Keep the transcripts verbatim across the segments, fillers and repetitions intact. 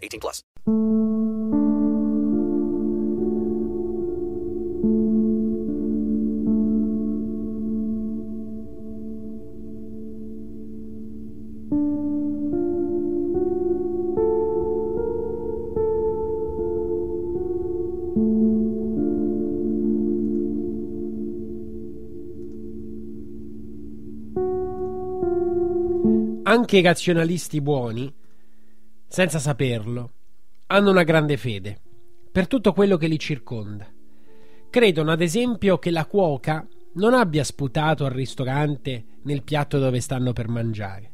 eighteen plus. Anche i razionalisti buoni, senza saperlo, hanno una grande fede per tutto quello che li circonda. Credono ad esempio che la cuoca non abbia sputato al ristorante nel piatto dove stanno per mangiare.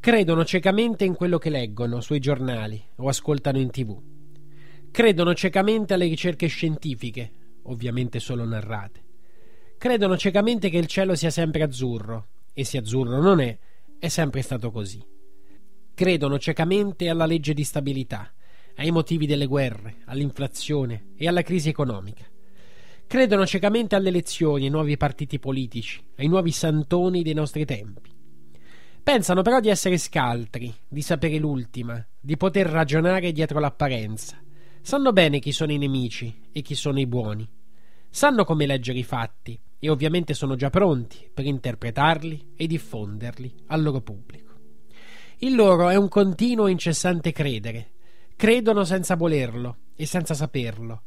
Credono ciecamente in quello che leggono sui giornali o ascoltano in tv. Credono ciecamente alle ricerche scientifiche, ovviamente solo narrate. Credono ciecamente che il cielo sia sempre azzurro, e se azzurro non è, è sempre stato così. Credono ciecamente alla legge di stabilità, ai motivi delle guerre, all'inflazione e alla crisi economica. Credono ciecamente alle elezioni, ai nuovi partiti politici, ai nuovi santoni dei nostri tempi. Pensano però di essere scaltri, di sapere l'ultima, di poter ragionare dietro l'apparenza. Sanno bene chi sono i nemici e chi sono i buoni. Sanno come leggere i fatti e ovviamente sono già pronti per interpretarli e diffonderli al loro pubblico. Il loro è un continuo e incessante credere. Credono senza volerlo e senza saperlo.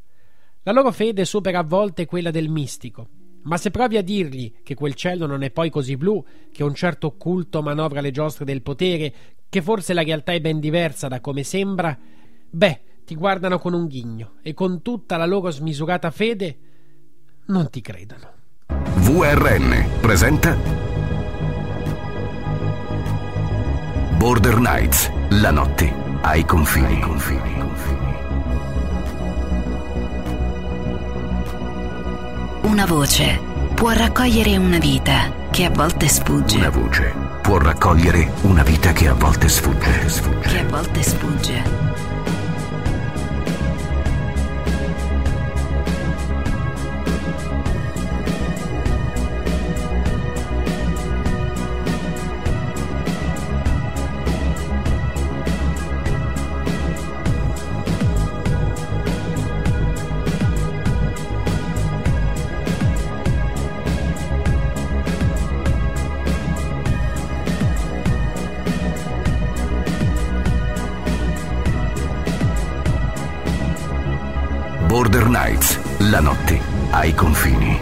La loro fede supera a volte quella del mistico, ma se provi a dirgli che quel cielo non è poi così blu, che un certo occulto manovra le giostre del potere, che forse la realtà è ben diversa da come sembra, beh, ti guardano con un ghigno e con tutta la loro smisurata fede non ti credono. V R N presenta Border Nights, la notte ai confini, ai confini, ai confini. Una voce può raccogliere una vita che a volte sfugge. Una voce può raccogliere una vita che a volte sfugge, sfugge. Che a volte sfugge. Border Nights, la notte ai confini.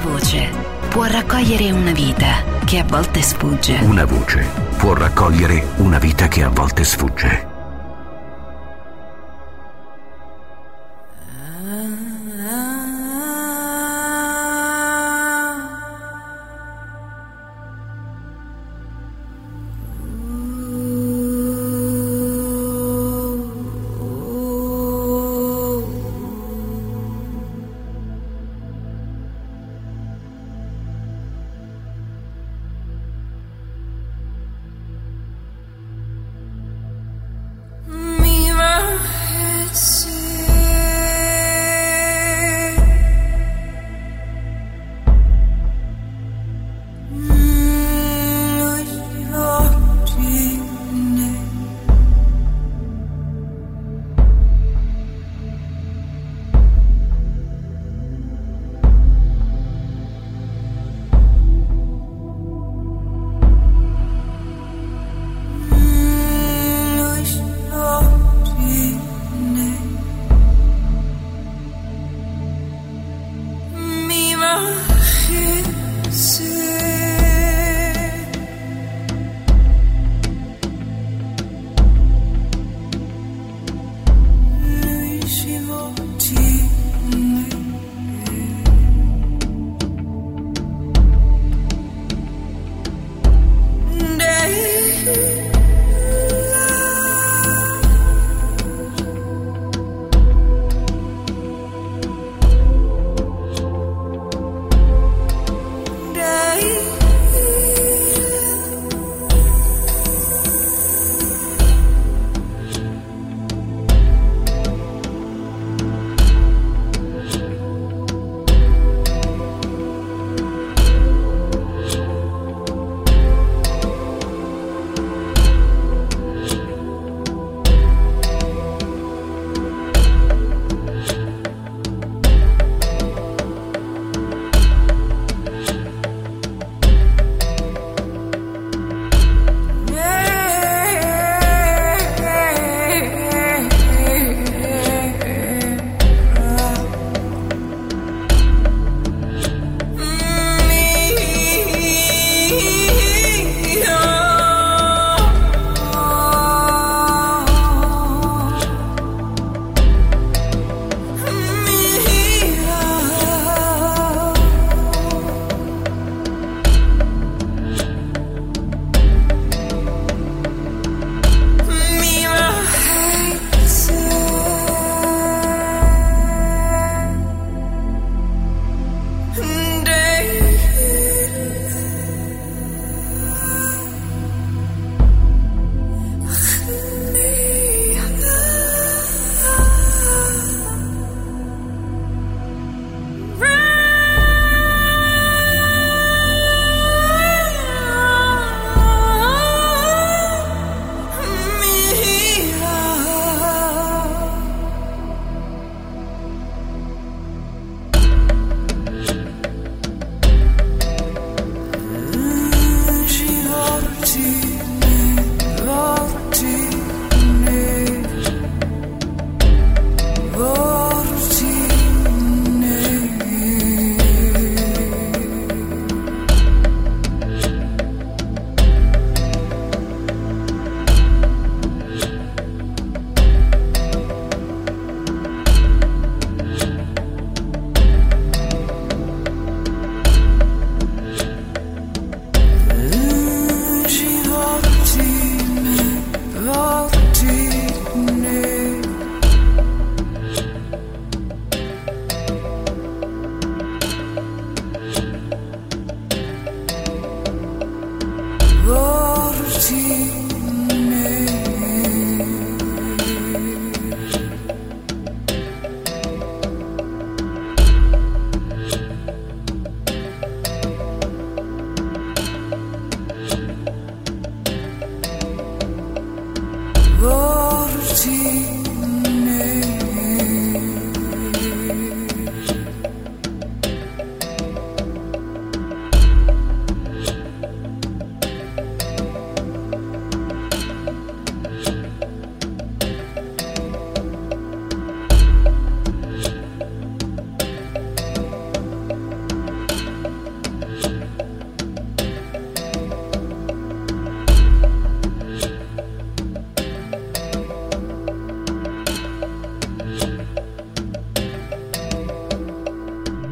Una voce può raccogliere una vita che a volte sfugge. Una voce può raccogliere una vita che a volte sfugge.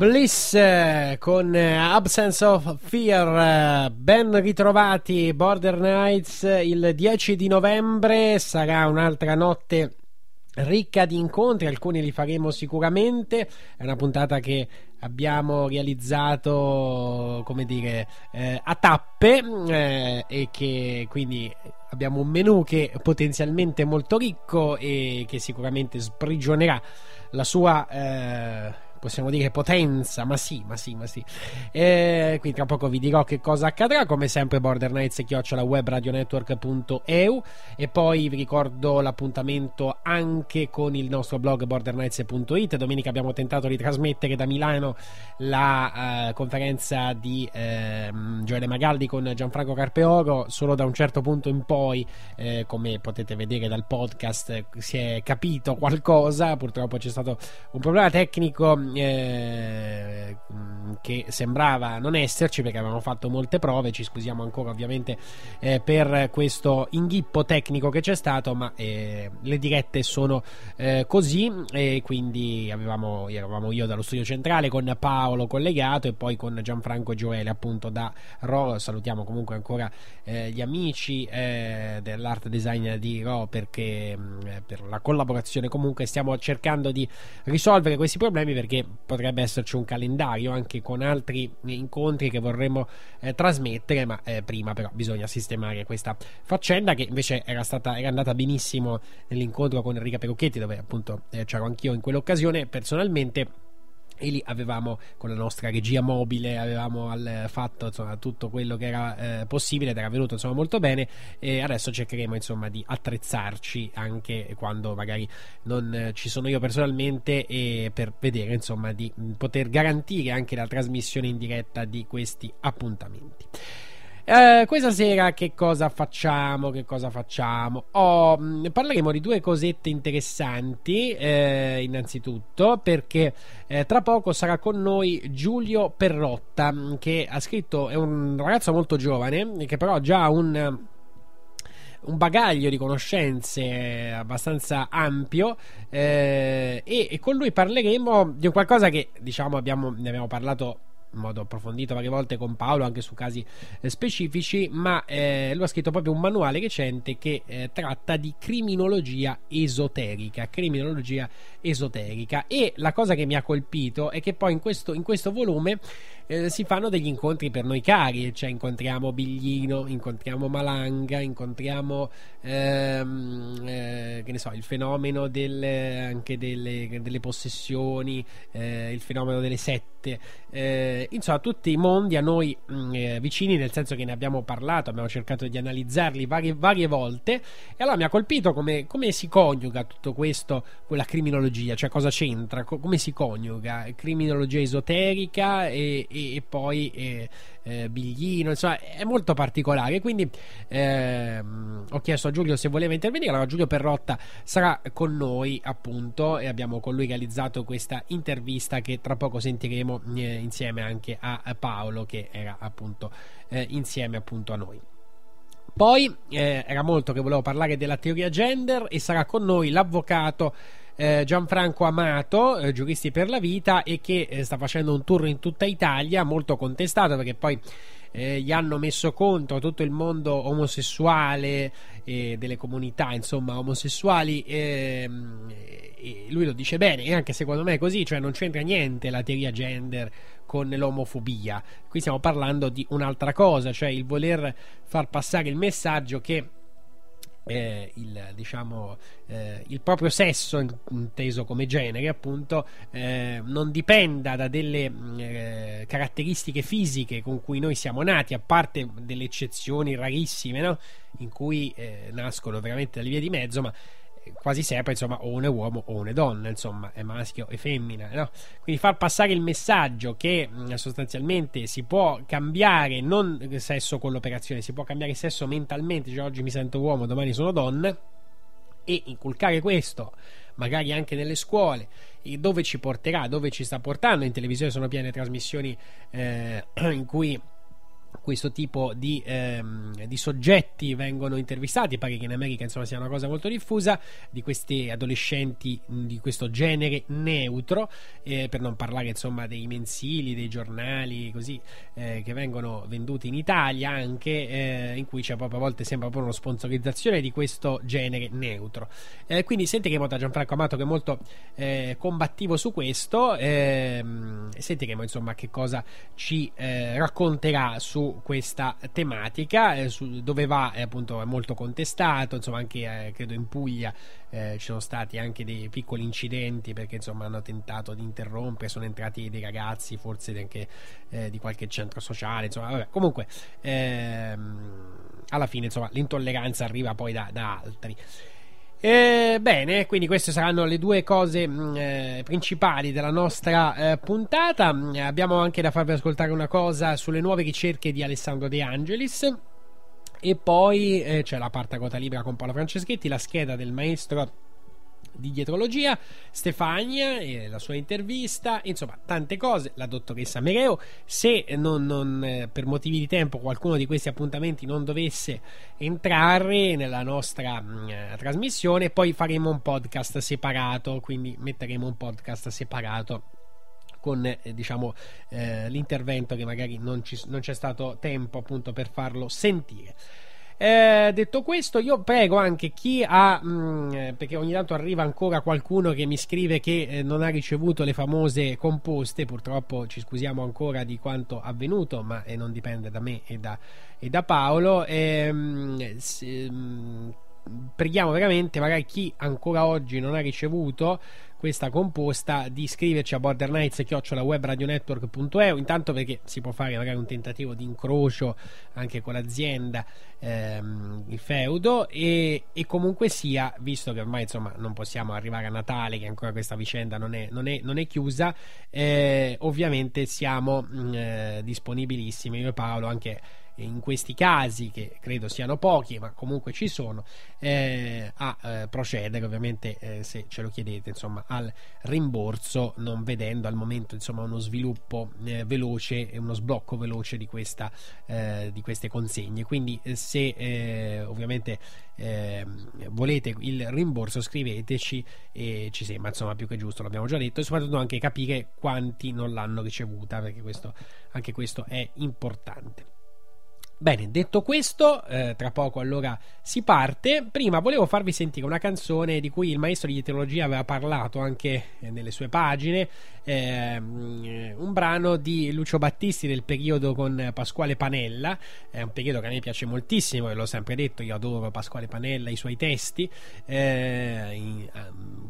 Bliss con Absence of Fear. Ben ritrovati, Border Nights. Il dieci di novembre sarà un'altra notte ricca di incontri, alcuni li faremo sicuramente. È una puntata che abbiamo realizzato, come dire, eh, a tappe, eh, e che quindi abbiamo un menù che è potenzialmente molto ricco e che sicuramente sprigionerà la sua eh, possiamo dire potenza, ma sì, ma sì, ma sì. E quindi tra poco vi dirò che cosa accadrà. Come sempre, Border Nights chiocciola web radio network punto e u. E poi vi ricordo l'appuntamento anche con il nostro blog border nights punto it. Domenica abbiamo tentato di trasmettere da Milano la eh, conferenza di eh, Gioele Magaldi con Gianfranco Carpeoro. Solo da un certo punto in poi, eh, come potete vedere dal podcast, si è capito qualcosa. Purtroppo c'è stato un problema tecnico Eh, che sembrava non esserci, perché avevamo fatto molte prove. Ci scusiamo ancora ovviamente eh, per questo inghippo tecnico che c'è stato, ma eh, le dirette sono eh, così, e quindi avevamo, eravamo io dallo studio centrale con Paolo collegato e poi con Gianfranco e Gioele appunto da Ro. Salutiamo comunque ancora eh, gli amici eh, dell'art design di Ro, perché eh, per la collaborazione. Comunque stiamo cercando di risolvere questi problemi, perché che potrebbe esserci un calendario anche con altri incontri che vorremmo eh, trasmettere, ma eh, prima però bisogna sistemare questa faccenda, che invece era stata era andata benissimo nell'incontro con Enrica Perucchetti, dove appunto eh, c'ero anch'io in quell'occasione personalmente, e lì avevamo con la nostra regia mobile avevamo al, fatto insomma tutto quello che era eh, possibile ed era venuto insomma molto bene. E adesso cercheremo insomma di attrezzarci anche quando magari non eh, ci sono io personalmente, e per vedere insomma di poter garantire anche la trasmissione in diretta di questi appuntamenti. Eh, questa sera che cosa facciamo? Che cosa facciamo? Oh, parleremo di due cosette interessanti, eh, innanzitutto perché eh, tra poco sarà con noi Giulio Perrotta, che ha scritto, è un ragazzo molto giovane che però ha già un un bagaglio di conoscenze abbastanza ampio, eh, e, e con lui parleremo di qualcosa che diciamo abbiamo, ne abbiamo parlato in modo approfondito varie volte con Paolo anche su casi eh, specifici, ma eh, lui ha scritto proprio un manuale recente che eh, tratta di criminologia esoterica criminologia esoterica e la cosa che mi ha colpito è che poi in questo, in questo volume eh, si fanno degli incontri per noi cari, cioè incontriamo Biglino, incontriamo Malanga, incontriamo ehm, eh, che ne so, il fenomeno del, anche delle, delle possessioni, eh, il fenomeno delle sette, eh, insomma tutti i mondi a noi mh, vicini, nel senso che ne abbiamo parlato, abbiamo cercato di analizzarli varie, varie volte. E allora mi ha colpito come, come si coniuga tutto questo con la criminologia, cioè cosa c'entra, co- come si coniuga criminologia esoterica e, e, e poi e, e Biglino, insomma è molto particolare. Quindi ehm, ho chiesto a Giulio se voleva intervenire, allora Giulio Perrotta sarà con noi appunto, e abbiamo con lui realizzato questa intervista che tra poco sentiremo eh, insieme anche a Paolo, che era appunto eh, insieme appunto a noi. Poi eh, era molto che volevo parlare della teoria gender, e sarà con noi l'avvocato eh, Gianfranco Amato, eh, giuristi per la vita, e che eh, sta facendo un tour in tutta Italia, molto contestato perché poi Eh, gli hanno messo contro tutto il mondo omosessuale, eh, delle comunità insomma omosessuali, eh, eh, lui lo dice bene, e anche secondo me è così, cioè non c'entra niente la teoria gender con l'omofobia. Qui stiamo parlando di un'altra cosa, cioè il voler far passare il messaggio che Eh, il diciamo eh, il proprio sesso inteso come genere appunto eh, non dipenda da delle eh, caratteristiche fisiche con cui noi siamo nati, a parte delle eccezioni rarissime, no? In cui eh, nascono veramente dalle vie di mezzo, ma quasi sempre insomma o un uomo o una donna, insomma è maschio e femmina, no? Quindi far passare il messaggio che mh, sostanzialmente si può cambiare non sesso con l'operazione, si può cambiare sesso mentalmente, cioè oggi mi sento uomo, domani sono donna, e inculcare questo magari anche nelle scuole, e dove ci porterà, dove ci sta portando. In televisione sono piene trasmissioni eh, in cui questo tipo di, ehm, di soggetti vengono intervistati, pare che in America insomma sia una cosa molto diffusa, di questi adolescenti di questo genere neutro, eh, per non parlare insomma dei mensili, dei giornali così, eh, che vengono venduti in Italia anche, eh, in cui c'è proprio a volte sembra proprio una sponsorizzazione di questo genere neutro, eh, quindi sentiremo da Gianfranco Amato, che è molto eh, combattivo su questo, eh, sentiremo insomma che cosa ci eh, racconterà su questa tematica, eh, su dove va, eh, appunto è molto contestato, insomma anche eh, credo in Puglia eh, ci sono stati anche dei piccoli incidenti, perché insomma hanno tentato di interrompere, sono entrati dei ragazzi forse anche eh, di qualche centro sociale, insomma vabbè, comunque ehm, alla fine insomma l'intolleranza arriva poi da, da altri. Eh, bene, quindi queste saranno le due cose eh, principali della nostra eh, puntata. Abbiamo anche da farvi ascoltare una cosa sulle nuove ricerche di Alessandro De Angelis, e poi eh, c'è la parte a ruota libera con Paolo Franceschetti, la scheda del maestro di dietrologia Stefania e la sua intervista, insomma tante cose, la dottoressa Mereo. Se non, non, per motivi di tempo qualcuno di questi appuntamenti non dovesse entrare nella nostra mh, trasmissione, poi faremo un podcast separato, quindi metteremo un podcast separato con eh, diciamo eh, l'intervento che magari non, ci, non c'è stato tempo appunto per farlo sentire. Eh, detto questo, io prego anche chi ha mh, perché ogni tanto arriva ancora qualcuno che mi scrive che eh, non ha ricevuto le famose composte, purtroppo ci scusiamo ancora di quanto avvenuto, ma eh, non dipende da me e da, e da Paolo. ehm, se, mh, preghiamo veramente magari chi ancora oggi non ha ricevuto questa composta di iscriverci a Border Nights chiocciola webradionetwork.eu, intanto perché si può fare magari un tentativo di incrocio anche con l'azienda, ehm, il feudo, e, e comunque sia, visto che ormai insomma non possiamo arrivare a Natale, che ancora questa vicenda non è, non è, non è chiusa, eh, ovviamente siamo eh, disponibilissimi io e Paolo anche in questi casi, che credo siano pochi ma comunque ci sono, eh, a eh, procedere ovviamente, eh, se ce lo chiedete insomma, al rimborso, non vedendo al momento insomma uno sviluppo eh, veloce e uno sblocco veloce di questa eh, di queste consegne. Quindi se eh, ovviamente eh, volete il rimborso, scriveteci, e ci sembra insomma più che giusto, l'abbiamo già detto, e soprattutto anche capire quanti non l'hanno ricevuta, perché questo, anche questo è importante. Bene, detto questo, eh, tra poco allora si parte. Prima volevo farvi sentire una canzone di cui il maestro di teologia aveva parlato anche eh, nelle sue pagine, eh, un brano di Lucio Battisti del periodo con Pasquale Panella, è un periodo che a me piace moltissimo e l'ho sempre detto, io adoro Pasquale Panella, i suoi testi, eh, in,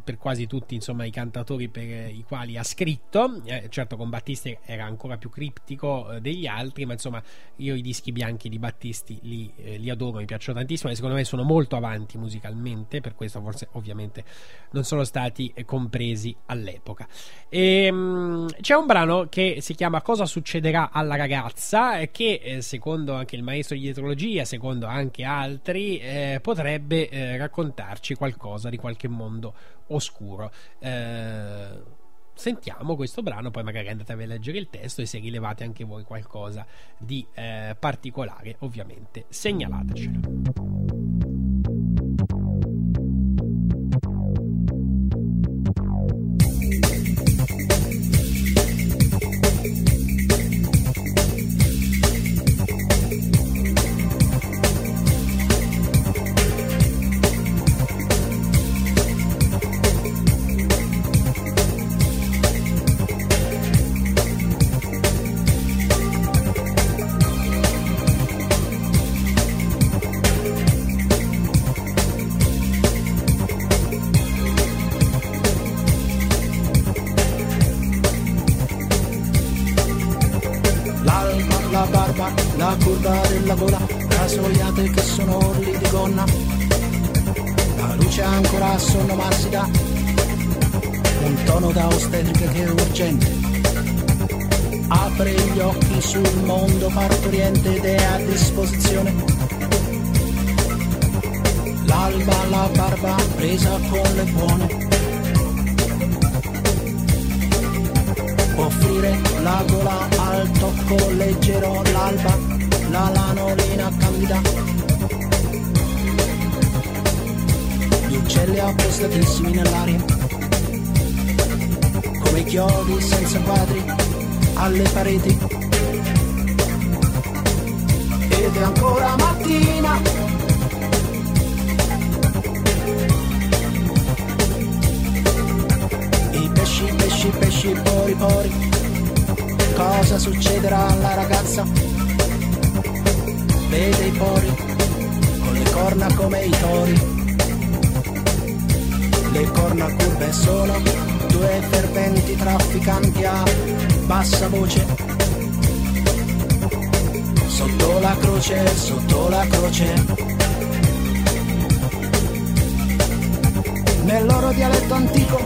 per quasi tutti insomma i cantatori per i quali ha scritto, eh, certo con Battisti era ancora più criptico eh, degli altri, ma insomma io i dischi bianchi anche di Battisti li, eh, li adoro, mi piacciono tantissimo e secondo me sono molto avanti musicalmente, per questo forse ovviamente non sono stati compresi all'epoca. E, um, c'è un brano che si chiama Cosa succederà alla ragazza, che eh, secondo anche il maestro di dietrologia, secondo anche altri, eh, potrebbe eh, raccontarci qualcosa di qualche mondo oscuro. eh, Sentiamo questo brano, poi magari andatevi a leggere il testo e se rilevate anche voi qualcosa di eh, particolare, ovviamente segnalatecelo. Offrire la gola al tocco leggero l'alba. la lanolina candida. Gli uccelli appostatissimi nell'aria, come chiodi senza quadri alle pareti. Ed è ancora mattina, i pesci, pesci, pesci, pori, pori. Cosa succederà alla ragazza? Vede i pori, con le corna come i tori. Le corna curve sono due ferventi trafficanti a bassa voce. Sotto la croce, sotto la croce. Nel loro dialetto antico,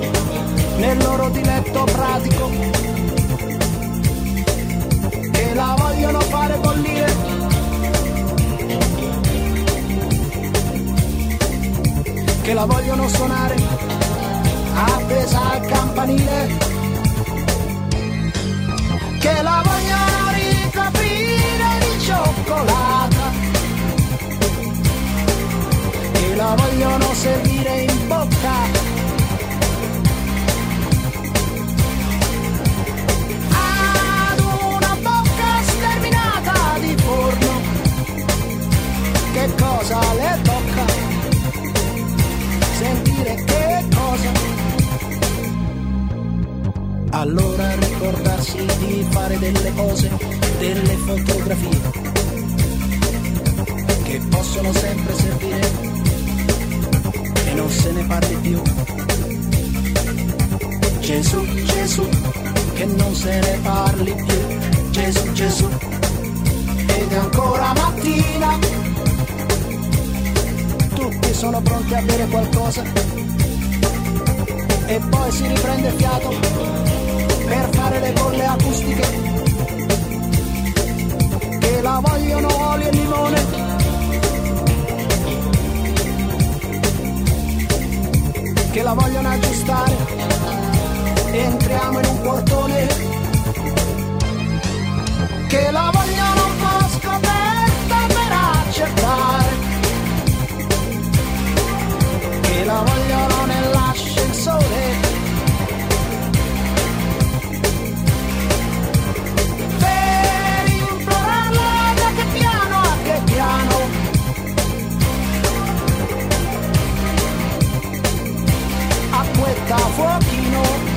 nel loro diletto pratico. E la vogliono fare bollire. Che la vogliono suonare appesa al campanile, che la vogliono ricoprire di cioccolata, che la vogliono servire in bocca ad una bocca sterminata di forno. Che cosa le tocca? Sentire che cosa? Allora ricordarsi di fare delle cose, delle fotografie che possono sempre servire e non se ne parli più. Gesù, Gesù, che non se ne parli più. Gesù, Gesù, ed è ancora mattina. Tutti sono pronti a bere qualcosa e poi si riprende fiato per fare le bolle acustiche, che la vogliono olio e limone. Che la vogliono aggiustare, entriamo in un portone. Che la vogliono un po' scoperta per accettare. Che la vogliono nell'ascensore. Per implorarla da che piano a che piano. Acquetta fuochino.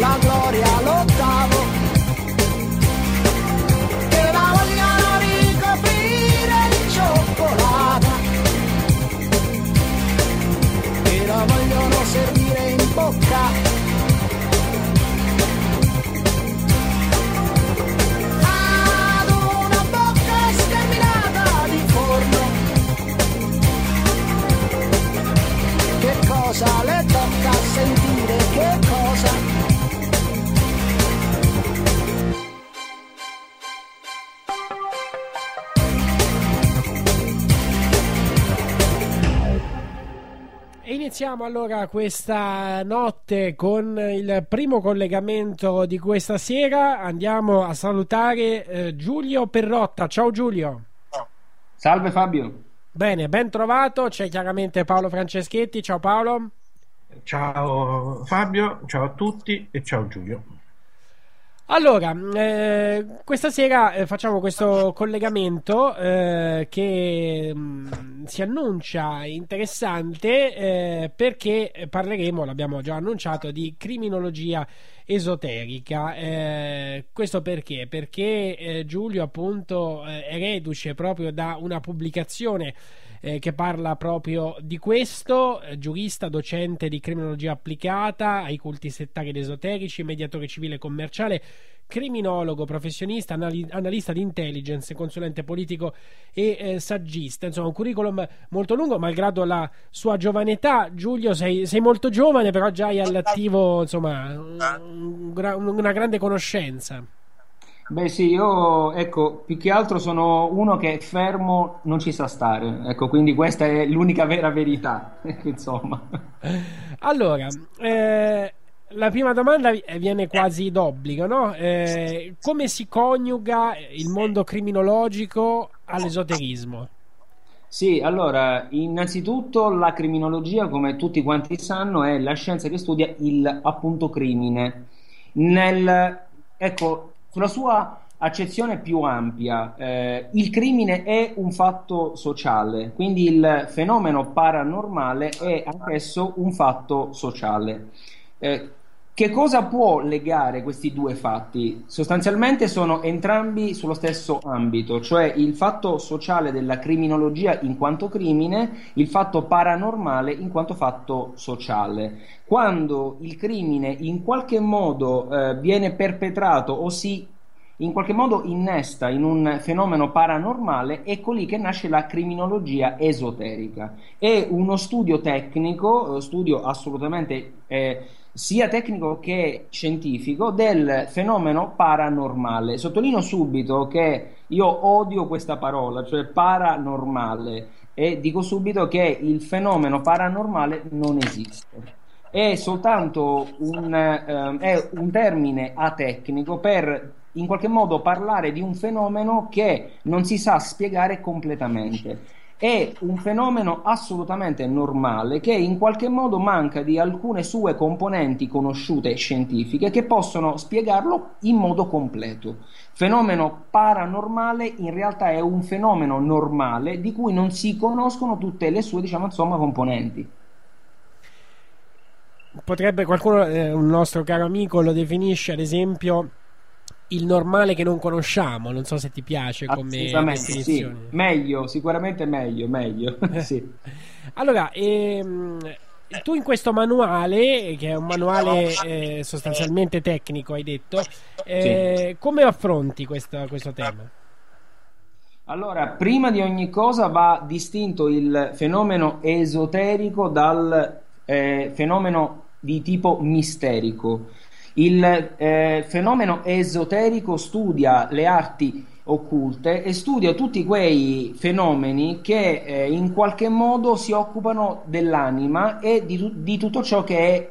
La gloria all'ottavo. Che la vogliono ricoprire. E la vogliono servire in bocca. Ad una bocca sterminata di forno. Che cosa le tocca sentire? Che cosa? Iniziamo allora questa notte con il primo collegamento di questa sera. Andiamo a salutare eh, Giulio Perrotta. Ciao Giulio. Salve Fabio. Bene, ben trovato. C'è chiaramente Paolo Franceschetti. Ciao Paolo. Ciao Fabio, ciao a tutti e ciao Giulio. Allora, eh, questa sera eh, facciamo questo collegamento eh, che mh, si annuncia interessante eh, perché parleremo, l'abbiamo già annunciato, di criminologia esoterica. Eh, questo perché? Perché eh, Giulio appunto eh, è reduce proprio da una pubblicazione eh, che parla proprio di questo, eh, giurista, docente di criminologia applicata ai culti settari ed esoterici, mediatore civile e commerciale, criminologo, professionista, anali- analista di intelligence, consulente politico e eh, saggista. Insomma, un curriculum molto lungo, malgrado la sua giovane età. Giulio, sei, sei molto giovane, però già hai all'attivo, insomma, un, un, una grande conoscenza. Beh sì, io ecco, più che altro sono uno che fermo non ci sa stare, ecco, quindi questa è l'unica vera verità, insomma. Allora, eh... la prima domanda viene quasi d'obbligo, no? Eh, come si coniuga il mondo criminologico all'esoterismo? Sì, allora, innanzitutto la criminologia, come tutti quanti sanno, è la scienza che studia il, appunto, crimine. Nel, ecco, sulla sua accezione più ampia, eh, il crimine è un fatto sociale, quindi il fenomeno paranormale è anch'esso un fatto sociale. Eh, che cosa può legare questi due fatti? Sostanzialmente sono entrambi sullo stesso ambito, cioè il fatto sociale della criminologia in quanto crimine, il fatto paranormale in quanto fatto sociale. Quando il crimine in qualche modo eh, viene perpetrato o si in qualche modo innesta in un fenomeno paranormale, ecco lì che nasce la criminologia esoterica. È uno studio tecnico, studio assolutamente eh, sia tecnico che scientifico del fenomeno paranormale. Sottolineo subito che io odio questa parola, cioè paranormale, e dico subito che il fenomeno paranormale non esiste. È soltanto un, eh, è un termine atecnico per in qualche modo parlare di un fenomeno che non si sa spiegare completamente. È un fenomeno assolutamente normale che in qualche modo manca di alcune sue componenti conosciute scientifiche che possono spiegarlo in modo completo. Fenomeno paranormale in realtà è un fenomeno normale di cui non si conoscono tutte le sue, diciamo, insomma, componenti. Potrebbe qualcuno, eh, un nostro caro amico lo definisce ad esempio il normale che non conosciamo, non so se ti piace come definizione. Sì, meglio, sicuramente meglio, meglio. Sì. Allora, ehm, tu in questo manuale, che è un manuale eh, sostanzialmente tecnico, hai detto, eh, sì. come affronti questo, questo tema? Allora, prima di ogni cosa va distinto il fenomeno esoterico dal eh, fenomeno di tipo misterico. Il eh, fenomeno esoterico studia le arti occulte e studia tutti quei fenomeni che eh, in qualche modo si occupano dell'anima e di, tu- di tutto ciò che è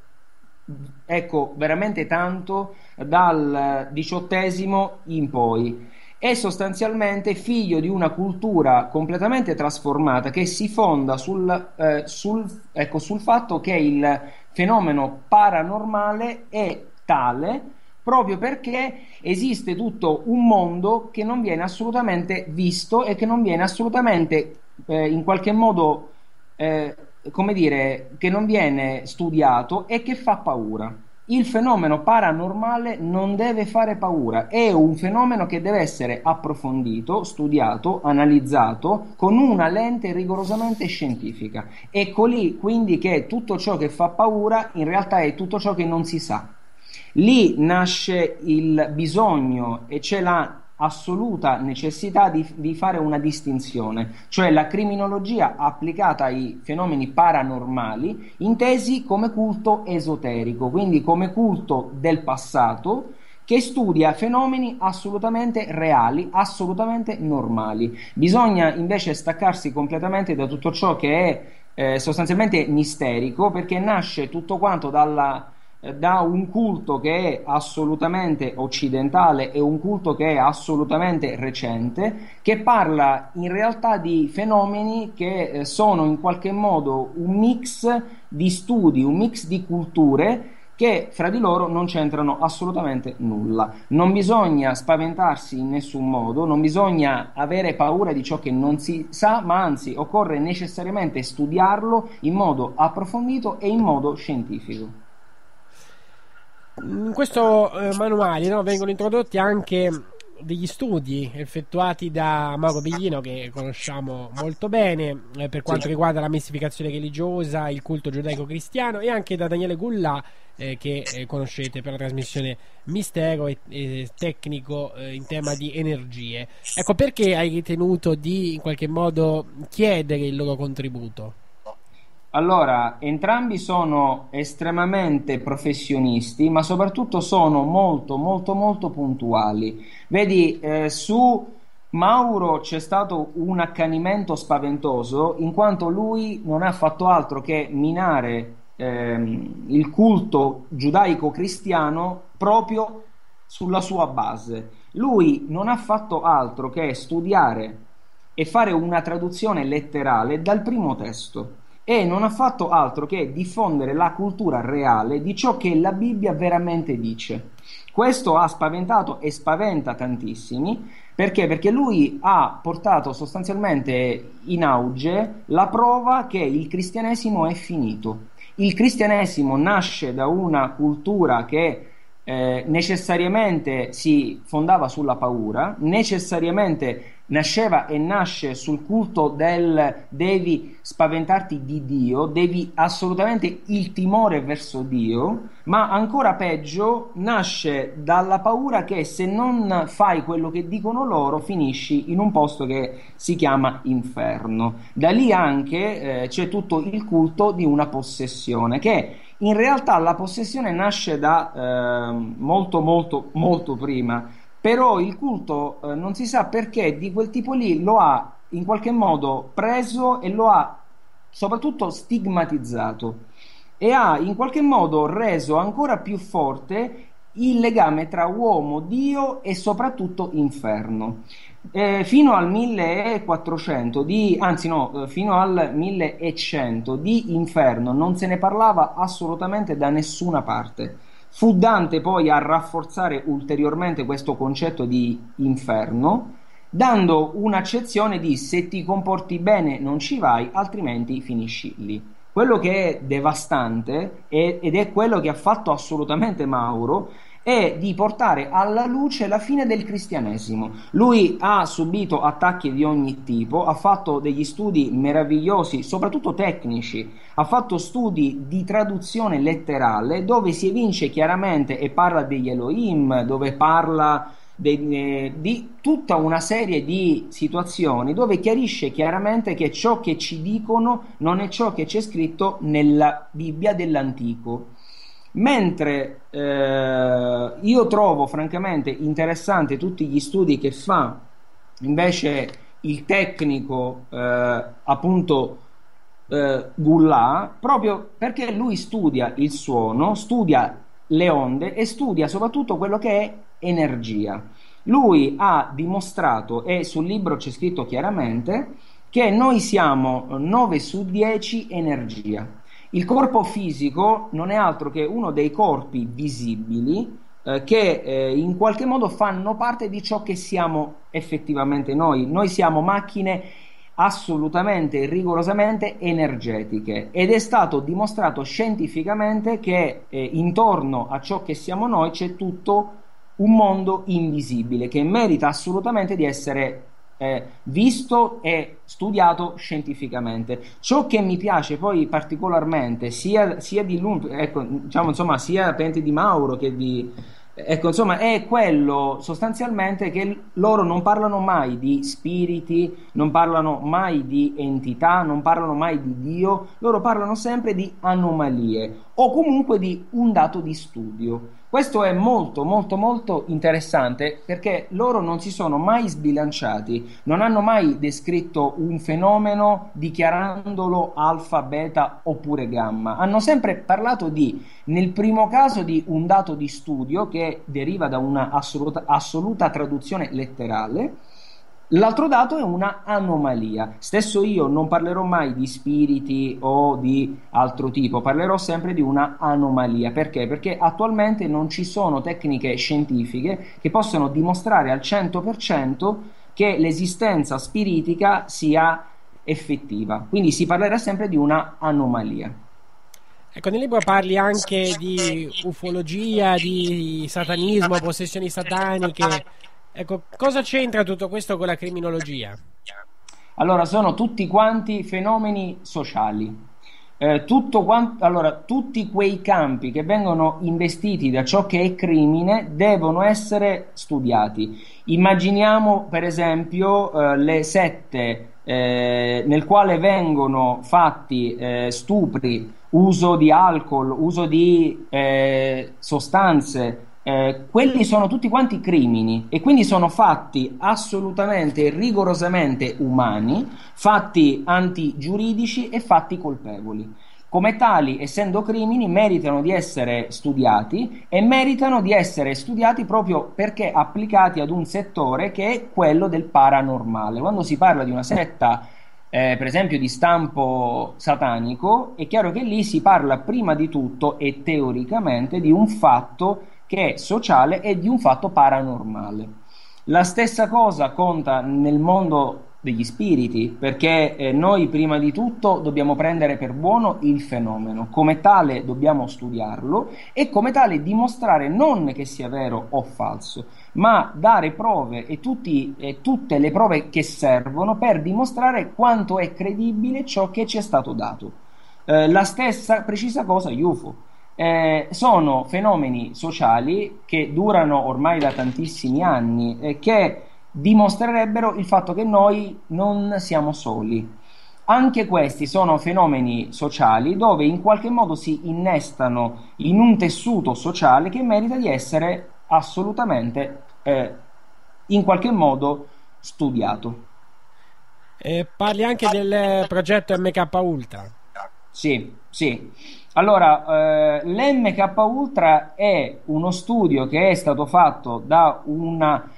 ecco, veramente tanto dal diciottesimo in poi. È sostanzialmente figlio di una cultura completamente trasformata che si fonda sul, eh, sul, ecco, sul fatto che il fenomeno paranormale è tale proprio perché esiste tutto un mondo che non viene assolutamente visto e che non viene assolutamente eh, in qualche modo eh, come dire, che non viene studiato e che fa paura. Il fenomeno paranormale non deve fare paura, è un fenomeno che deve essere approfondito, studiato, analizzato con una lente rigorosamente scientifica. Ecco lì quindi che tutto ciò che fa paura in realtà è tutto ciò che non si sa. Lì nasce il bisogno e c'è la assoluta necessità di, di fare una distinzione, cioè la criminologia applicata ai fenomeni paranormali intesi come culto esoterico, quindi come culto del passato che studia fenomeni assolutamente reali, assolutamente normali. Bisogna invece staccarsi completamente da tutto ciò che è eh, sostanzialmente misterico, perché nasce tutto quanto dalla da un culto che è assolutamente occidentale e un culto che è assolutamente recente, che parla in realtà di fenomeni che sono in qualche modo un mix di studi, un mix di culture che fra di loro non c'entrano assolutamente nulla. Non bisogna spaventarsi in nessun modo, non bisogna avere paura di ciò che non si sa, ma anzi occorre necessariamente studiarlo in modo approfondito e in modo scientifico. In questo eh, manuale, no, vengono introdotti anche degli studi effettuati da Mauro Biglino, che conosciamo molto bene, eh, per quanto riguarda la mistificazione religiosa, il culto giudaico-cristiano, e anche da Daniele Gullà, eh, che eh, conoscete per la trasmissione Mistero e, e Tecnico eh, in tema di energie. Ecco, perché hai ritenuto di in qualche modo chiedere il loro contributo? Allora, entrambi sono estremamente professionisti, ma soprattutto sono molto, molto, molto puntuali. Vedi, eh, su Mauro c'è stato un accanimento spaventoso, in quanto lui non ha fatto altro che minare ehm, il culto giudaico-cristiano proprio sulla sua base. Lui non ha fatto altro che studiare e fare una traduzione letterale dal primo testo, e non ha fatto altro che diffondere la cultura reale di ciò che la Bibbia veramente dice. Questo ha spaventato e spaventa tantissimi, perché? Perché lui ha portato sostanzialmente in auge la prova che il cristianesimo è finito. Il cristianesimo nasce da una cultura che eh, necessariamente si fondava sulla paura, necessariamente nasceva e nasce sul culto del devi spaventarti di Dio, devi assolutamente il timore verso Dio, ma ancora peggio nasce dalla paura che se non fai quello che dicono loro finisci in un posto che si chiama inferno. Da lì anche eh, c'è tutto il culto di una possessione, che in realtà la possessione nasce da eh, molto molto molto prima. Però il culto eh, non si sa perché di quel tipo lì lo ha in qualche modo preso e lo ha soprattutto stigmatizzato, e ha in qualche modo reso ancora più forte il legame tra uomo, Dio e soprattutto inferno. Eh, fino al millequattrocento di, anzi no, fino al millecento di inferno non se ne parlava assolutamente da nessuna parte. Fu Dante poi a rafforzare ulteriormente questo concetto di inferno, dando un'accezione di se ti comporti bene non ci vai, altrimenti finisci lì. Quello che è devastante, è, ed è quello che ha fatto assolutamente Mauro, è di portare alla luce la fine del cristianesimo. Lui ha subito attacchi di ogni tipo, ha fatto degli studi meravigliosi, soprattutto tecnici, ha fatto studi di traduzione letterale dove si evince chiaramente e parla degli Elohim, dove parla de, di tutta una serie di situazioni dove chiarisce chiaramente che ciò che ci dicono non è ciò che c'è scritto nella Bibbia dell'Antico. Mentre eh, io trovo francamente interessante tutti gli studi che fa invece il tecnico eh, appunto eh, Gullà, proprio perché lui studia il suono, studia le onde e studia soprattutto quello che è energia. Lui ha dimostrato, e sul libro c'è scritto chiaramente, che noi siamo nove su dieci energia. Il corpo fisico non è altro che uno dei corpi visibili eh, che eh, in qualche modo fanno parte di ciò che siamo effettivamente noi. Noi siamo macchine assolutamente, rigorosamente energetiche, ed è stato dimostrato scientificamente che eh, intorno a ciò che siamo noi c'è tutto un mondo invisibile che merita assolutamente di essere Eh, visto e studiato scientificamente. Ciò che mi piace poi particolarmente sia, sia di Lund, ecco, diciamo insomma, sia pente di Mauro che di ecco insomma, è quello sostanzialmente che loro non parlano mai di spiriti, non parlano mai di entità, non parlano mai di Dio, loro parlano sempre di anomalie o comunque di un dato di studio. Questo è molto molto molto interessante, perché loro non si sono mai sbilanciati, non hanno mai descritto un fenomeno dichiarandolo alfa, beta oppure gamma. Hanno sempre parlato di, nel primo caso, di un dato di studio che deriva da una assoluta, assoluta traduzione letterale. L'altro dato è una anomalia. Stesso io non parlerò mai di spiriti o di altro tipo, parlerò sempre di una anomalia. Perché? Perché attualmente non ci sono tecniche scientifiche che possono dimostrare al cento per cento che l'esistenza spiritica sia effettiva. Quindi si parlerà sempre di una anomalia. Ecco, nel libro parli anche di ufologia, di satanismo, possessioni sataniche. Ecco, cosa c'entra tutto questo con la criminologia? Allora, sono tutti quanti fenomeni sociali. Eh, tutto quanto, allora, tutti quei campi che vengono investiti da ciò che è crimine devono essere studiati. Immaginiamo, per esempio, eh, le sette eh, nel quale vengono fatti eh, stupri, uso di alcol, uso di eh, sostanze. Eh, quelli sono tutti quanti crimini e quindi sono fatti assolutamente e rigorosamente umani, fatti antigiuridici e fatti colpevoli. Come tali, essendo crimini, meritano di essere studiati e meritano di essere studiati proprio perché applicati ad un settore che è quello del paranormale. Quando si parla di una setta Eh, per esempio di stampo satanico, è chiaro che lì si parla prima di tutto e teoricamente di un fatto che è sociale e di un fatto paranormale. La stessa cosa conta nel mondo degli spiriti, perché eh, noi prima di tutto dobbiamo prendere per buono il fenomeno, come tale dobbiamo studiarlo e come tale dimostrare non che sia vero o falso, ma dare prove e, tutti, e tutte le prove che servono per dimostrare quanto è credibile ciò che ci è stato dato. Eh, la stessa precisa cosa U F O. Eh, sono fenomeni sociali che durano ormai da tantissimi anni e eh, che dimostrerebbero il fatto che noi non siamo soli. Anche questi sono fenomeni sociali dove in qualche modo si innestano in un tessuto sociale che merita di essere assolutamente eh, in qualche modo studiato. E parli anche del progetto M K Ultra. Sì, sì. Allora, eh, l'M K Ultra è uno studio che è stato fatto da una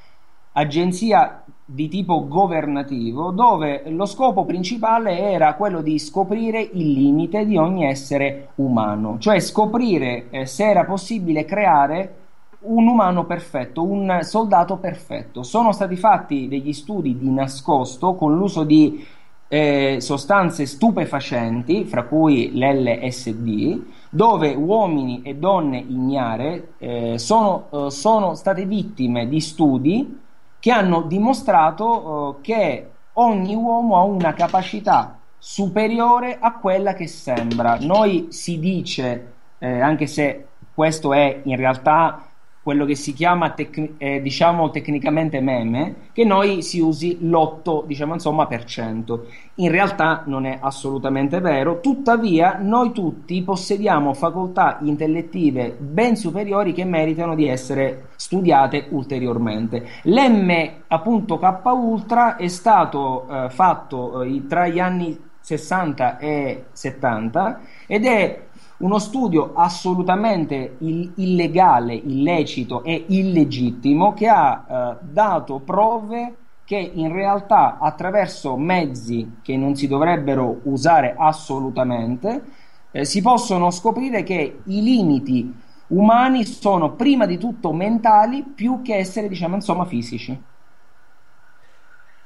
agenzia di tipo governativo, dove lo scopo principale era quello di scoprire il limite di ogni essere umano, cioè scoprire eh, se era possibile creare un umano perfetto, un soldato perfetto. Sono stati fatti degli studi di nascosto con l'uso di eh, sostanze stupefacenti, fra cui l'L S D, dove uomini e donne ignare eh, sono, eh, sono state vittime di studi che hanno dimostrato eh, che ogni uomo ha una capacità superiore a quella che sembra. Noi si dice, eh, anche se questo è in realtà quello che si chiama tec- eh, diciamo tecnicamente meme, che noi si usi l'otto, diciamo insomma, per cento. In realtà non è assolutamente vero, tuttavia noi tutti possediamo facoltà intellettive ben superiori che meritano di essere studiate ulteriormente. L'M K Ultra è stato eh, fatto eh, tra gli anni sessanta e settanta ed è uno studio assolutamente ill- illegale, illecito e illegittimo, che ha eh, dato prove che in realtà, attraverso mezzi che non si dovrebbero usare assolutamente, eh, si possono scoprire che i limiti umani sono prima di tutto mentali più che essere, diciamo insomma, fisici.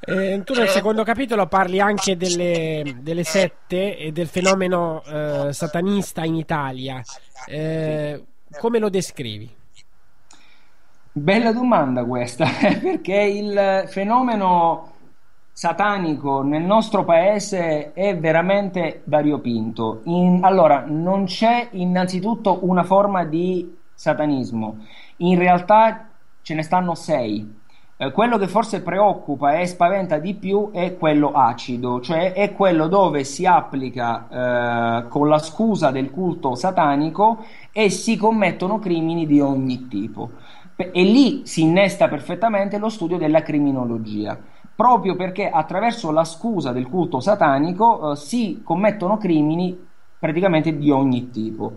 Eh, tu nel secondo capitolo parli anche delle, delle sette e del fenomeno eh, satanista in Italia. Eh, come lo descrivi? Bella domanda questa, perché il fenomeno satanico nel nostro paese è veramente variopinto. In, allora, non c'è innanzitutto una forma di satanismo, in realtà ce ne stanno sei. Quello che forse preoccupa e spaventa di più è quello acido, cioè è quello dove si applica eh, con la scusa del culto satanico e si commettono crimini di ogni tipo. E lì si innesta perfettamente lo studio della criminologia, proprio perché attraverso la scusa del culto satanico eh, si commettono crimini praticamente di ogni tipo.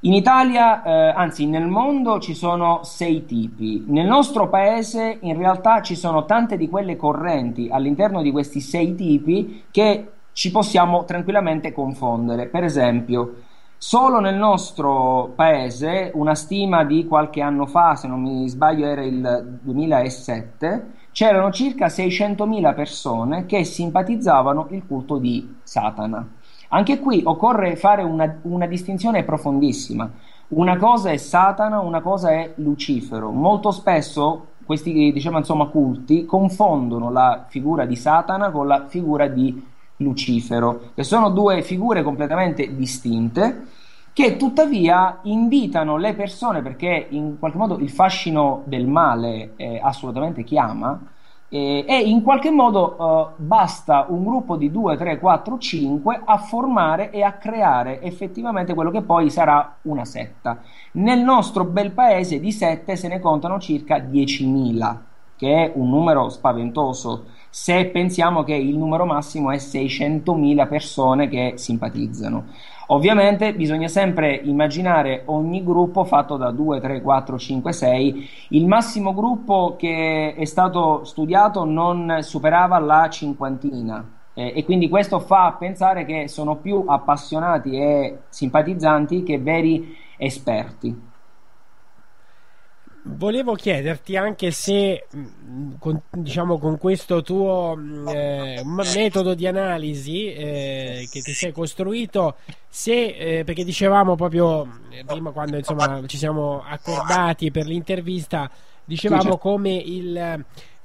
In Italia, eh, anzi nel mondo, ci sono sei tipi. Nel nostro paese in realtà ci sono tante di quelle correnti all'interno di questi sei tipi che ci possiamo tranquillamente confondere. Per esempio, solo nel nostro paese, una stima di qualche anno fa, se non mi sbaglio era il duemilasette, c'erano circa seicentomila persone che simpatizzavano il culto di Satana. Anche qui occorre fare una, una distinzione profondissima. Una cosa è Satana, una cosa è Lucifero. Molto spesso questi, diciamo insomma, culti confondono la figura di Satana con la figura di Lucifero, che sono due figure completamente distinte, che tuttavia invitano le persone, perché in qualche modo il fascino del male eh, assolutamente chiama, eh, e in qualche modo eh, basta un gruppo di due, tre, quattro, cinque a formare e a creare effettivamente quello che poi sarà una setta. Nel nostro bel paese di sette se ne contano circa diecimila, che è un numero spaventoso se pensiamo che il numero massimo è seicentomila persone che simpatizzano. Ovviamente bisogna sempre immaginare ogni gruppo fatto da due, tre, quattro, cinque, sei. Il massimo gruppo che è stato studiato non superava la cinquantina eh, e quindi questo fa pensare che sono più appassionati e simpatizzanti che veri esperti. Volevo chiederti anche se con, diciamo, con questo tuo eh, metodo di analisi eh, che ti sei costruito, se eh, perché dicevamo proprio prima, quando insomma ci siamo accordati per l'intervista, dicevamo come il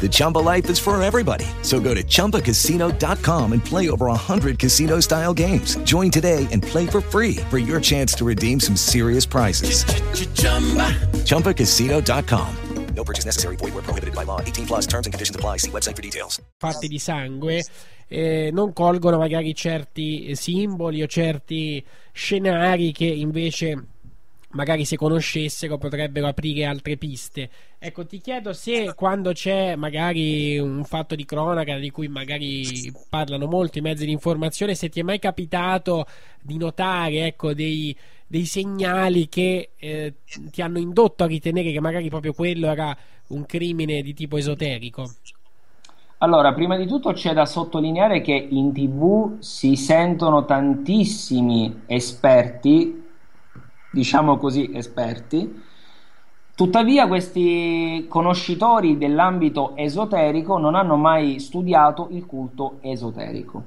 The Chumba life is for everybody. So go to Chumba Casino dot com and play over one hundred casino-style games. Join today and play for free for your chance to redeem some serious prizes. Ch-ch-chumba. Chumba Casino dot com. No purchase necessary. Void where prohibited by law. eighteen plus terms and conditions apply. See website for details. Fatti di sangue eh, non colgono magari certi simboli o certi scenari che invece... magari se conoscessero potrebbero aprire altre piste. Ecco, ti chiedo se quando c'è magari un fatto di cronaca di cui magari parlano molti mezzi di informazione, se ti è mai capitato di notare, ecco, dei, dei segnali che eh, ti hanno indotto a ritenere che magari proprio quello era un crimine di tipo esoterico. Allora, prima di tutto c'è da sottolineare che in tivù si sentono tantissimi esperti, diciamo così, esperti. Tuttavia questi conoscitori dell'ambito esoterico non hanno mai studiato il culto esoterico.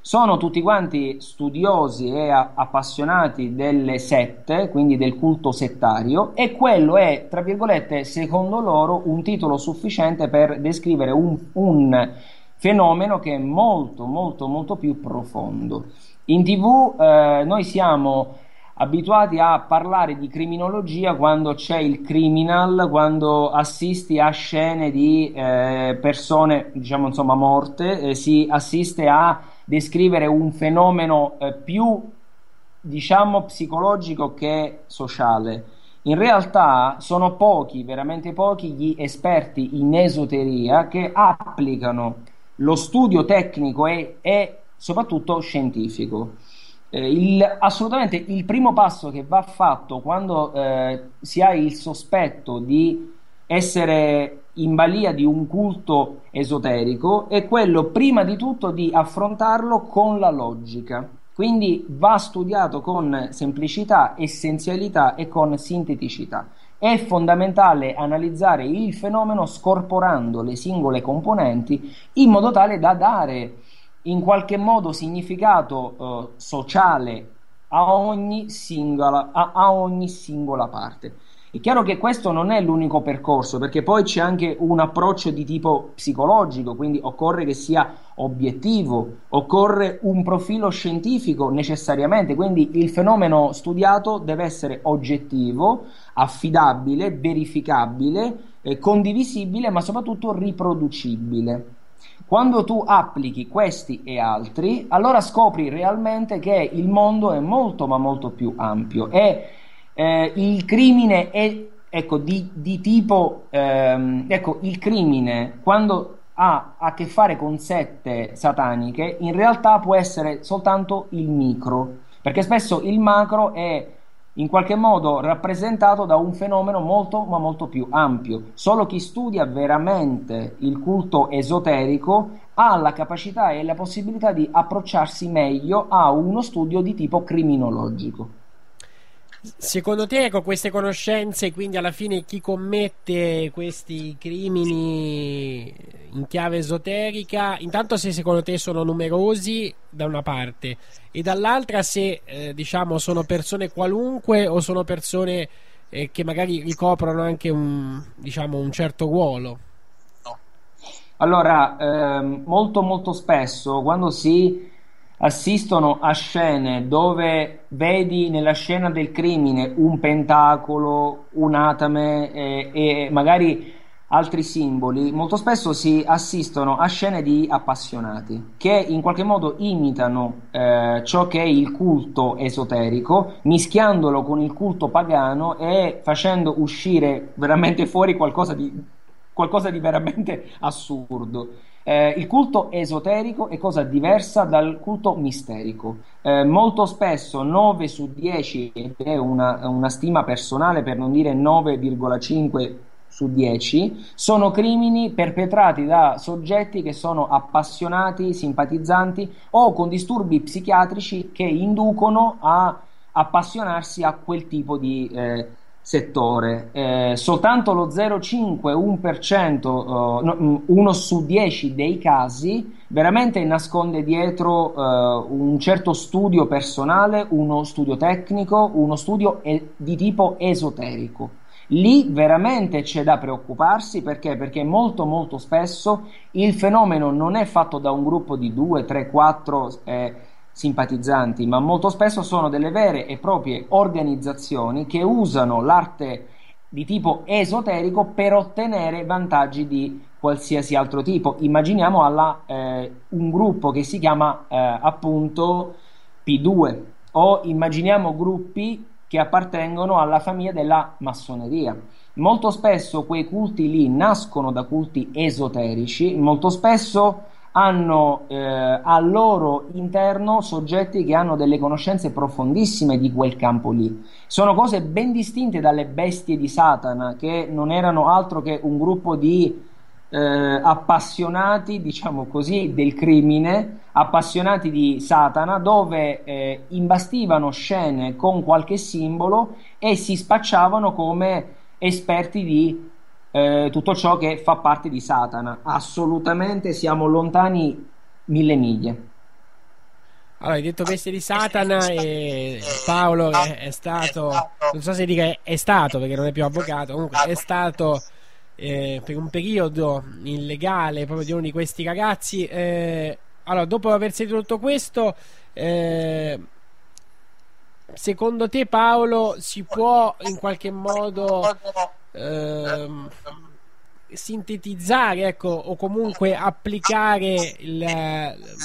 Sono tutti quanti studiosi e appassionati delle sette, quindi del culto settario, e quello è, tra virgolette, secondo loro un titolo sufficiente per descrivere un, un fenomeno che è molto, molto, molto più profondo. In tivù eh, noi siamo abituati a parlare di criminologia quando c'è il criminal, quando assisti a scene di eh, persone, diciamo insomma, morte, eh, si assiste a descrivere un fenomeno eh, più, diciamo, psicologico che sociale. In realtà sono pochi, veramente pochi, gli esperti in esoteria che applicano lo studio tecnico e, e soprattutto scientifico. Il, assolutamente il primo passo che va fatto quando eh, si ha il sospetto di essere in balia di un culto esoterico è quello prima di tutto di affrontarlo con la logica, quindi va studiato con semplicità, essenzialità e con sinteticità. È fondamentale analizzare il fenomeno scorporando le singole componenti in modo tale da dare in qualche modo significato eh, sociale a ogni singola, a, a ogni singola parte. È chiaro che questo non è l'unico percorso, perché poi c'è anche un approccio di tipo psicologico, quindi occorre che sia obiettivo, occorre un profilo scientifico necessariamente, quindi il fenomeno studiato deve essere oggettivo, affidabile, verificabile, eh, condivisibile, ma soprattutto riproducibile. Quando tu applichi questi e altri, allora scopri realmente che il mondo è molto ma molto più ampio e Eh, il crimine è ecco di, di tipo ehm, ecco il crimine quando ha a che fare con sette sataniche in realtà può essere soltanto il micro, perché spesso il macro è in qualche modo rappresentato da un fenomeno molto ma molto più ampio. Solo chi studia veramente il culto esoterico ha la capacità e la possibilità di approcciarsi meglio a uno studio di tipo criminologico. Secondo te, ecco, queste conoscenze, quindi alla fine chi commette questi crimini in chiave esoterica, intanto se secondo te sono numerosi da una parte e dall'altra se eh, diciamo sono persone qualunque o sono persone eh, che magari ricoprono anche un, diciamo, un certo ruolo? Allora, ehm, molto molto spesso quando si assistono a scene dove vedi nella scena del crimine un pentacolo, un atame e, e magari altri simboli, molto spesso si assistono a scene di appassionati che in qualche modo imitano eh, ciò che è il culto esoterico, mischiandolo con il culto pagano e facendo uscire veramente fuori qualcosa di, qualcosa di veramente assurdo. Eh, il culto esoterico è cosa diversa dal culto misterico. Eh, molto spesso nove su dieci, ed è una, una stima personale per non dire nove virgola cinque su dieci, sono crimini perpetrati da soggetti che sono appassionati, simpatizzanti o con disturbi psichiatrici che inducono a appassionarsi a quel tipo di eh, settore. Eh, soltanto lo zero virgola cinque, uno per cento, eh, no, uno su dieci dei casi veramente nasconde dietro eh, un certo studio personale, uno studio tecnico, uno studio e- di tipo esoterico. Lì veramente c'è da preoccuparsi, perché? Perché molto molto spesso il fenomeno non è fatto da un gruppo di due, tre, quattro eh, simpatizzanti, ma molto spesso sono delle vere e proprie organizzazioni che usano l'arte di tipo esoterico per ottenere vantaggi di qualsiasi altro tipo. Immaginiamo alla, eh, un gruppo che si chiama eh, appunto P due, o immaginiamo gruppi che appartengono alla famiglia della massoneria. Molto spesso quei culti lì nascono da culti esoterici, molto spesso hanno eh, al loro interno soggetti che hanno delle conoscenze profondissime di quel campo lì. Sono cose ben distinte dalle bestie di Satana, che non erano altro che un gruppo di eh, appassionati, diciamo così, del crimine, appassionati di Satana, dove eh, imbastivano scene con qualche simbolo e si spacciavano come esperti di Eh, tutto ciò che fa parte di Satana. Assolutamente siamo lontani mille miglia. Allora, hai detto bestie di Satana e Paolo è, è stato, non so se dica è stato perché non è più avvocato, comunque è stato eh, per un periodo illegale proprio di uno di questi ragazzi. Eh, allora, dopo aver sentito tutto questo, eh, secondo te Paolo si può in qualche modo Ehm, sintetizzare, ecco, o comunque applicare il,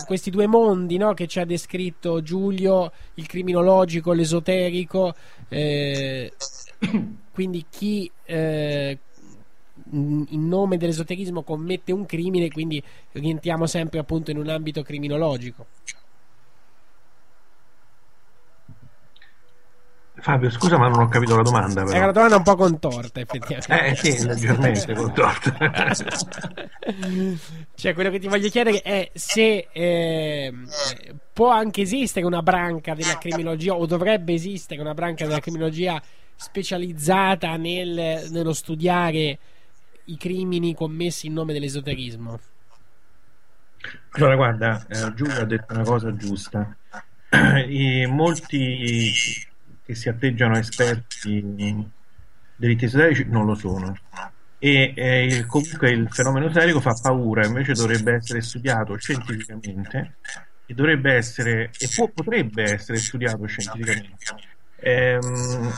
questi due mondi, no, che ci ha descritto Giulio, il criminologico, l'esoterico, eh, quindi chi eh, in nome dell'esoterismo commette un crimine, quindi rientriamo sempre appunto in un ambito criminologico. Fabio, scusa, ma non ho capito la domanda. Però. È una domanda un po' contorta, effettivamente. Eh sì, leggermente contorta. Cioè, quello che ti voglio chiedere è se eh, può anche esistere una branca della criminologia, o dovrebbe esistere una branca della criminologia specializzata nel, nello studiare i crimini commessi in nome dell'esoterismo. Allora, guarda, eh, Giulio ha detto una cosa giusta. E molti che si atteggiano esperti di delitti esoterici non lo sono, e eh, il, comunque il fenomeno esoterico fa paura, invece dovrebbe essere studiato scientificamente, e dovrebbe essere e può, potrebbe essere studiato scientificamente. Ehm,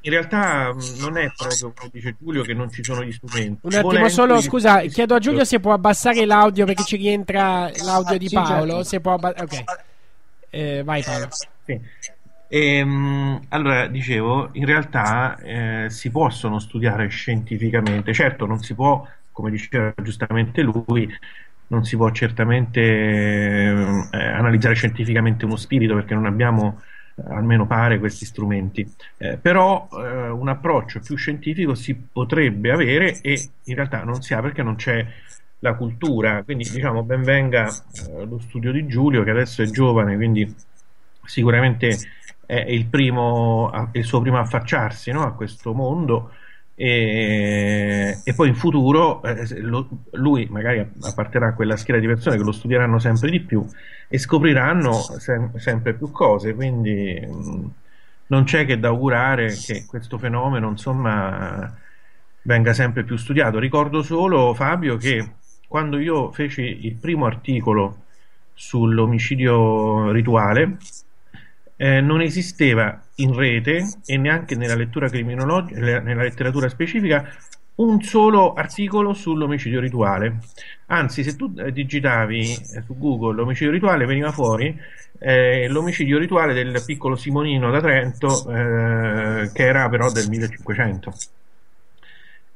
in realtà non è proprio come dice Giulio, che non ci sono gli strumenti. Un attimo solo, scusa, chiedo a Giulio se può abbassare l'audio, perché ci rientra l'audio di Paolo. Se può abba- ok. Eh, vai Paolo. Sì. Ehm, allora, dicevo, in realtà eh, si possono studiare scientificamente. Certo, non si può, come diceva giustamente lui, non si può certamente eh, analizzare scientificamente uno spirito, perché non abbiamo, almeno pare, questi strumenti, eh, però eh, un approccio più scientifico si potrebbe avere, e in realtà non si ha, perché non c'è la cultura. Quindi, diciamo, ben venga eh, lo studio di Giulio, che adesso è giovane, quindi sicuramente è il primo a, il suo primo affacciarsi, no, a questo mondo, e, e poi in futuro eh, lo, lui magari apparterà a quella schiera di persone che lo studieranno sempre di più e scopriranno sem- sempre più cose. Quindi mh, non c'è che da augurare che questo fenomeno, insomma, venga sempre più studiato. Ricordo solo, Fabio, che quando io feci il primo articolo sull'omicidio rituale, eh, non esisteva in rete, e neanche nella lettura criminologica, nella letteratura specifica, un solo articolo sull'omicidio rituale. Anzi, se tu digitavi su Google l'omicidio rituale, veniva fuori eh, l'omicidio rituale del piccolo Simonino da Trento, eh, che era però del millecinquecento.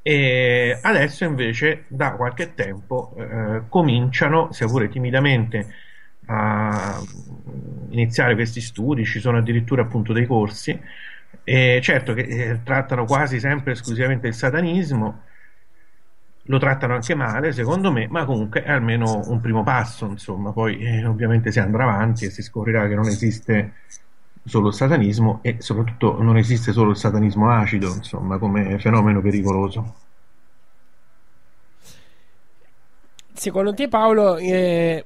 E adesso invece da qualche tempo eh, cominciano, sia pure timidamente, a iniziare questi studi. Ci sono addirittura, appunto, dei corsi, e certo che eh, trattano quasi sempre esclusivamente il satanismo, lo trattano anche male, secondo me, ma comunque è almeno un primo passo, insomma. Poi eh, ovviamente si andrà avanti e si scoprirà che non esiste solo il satanismo, e soprattutto non esiste solo il satanismo acido, insomma, come fenomeno pericoloso. Secondo te, Paolo, eh,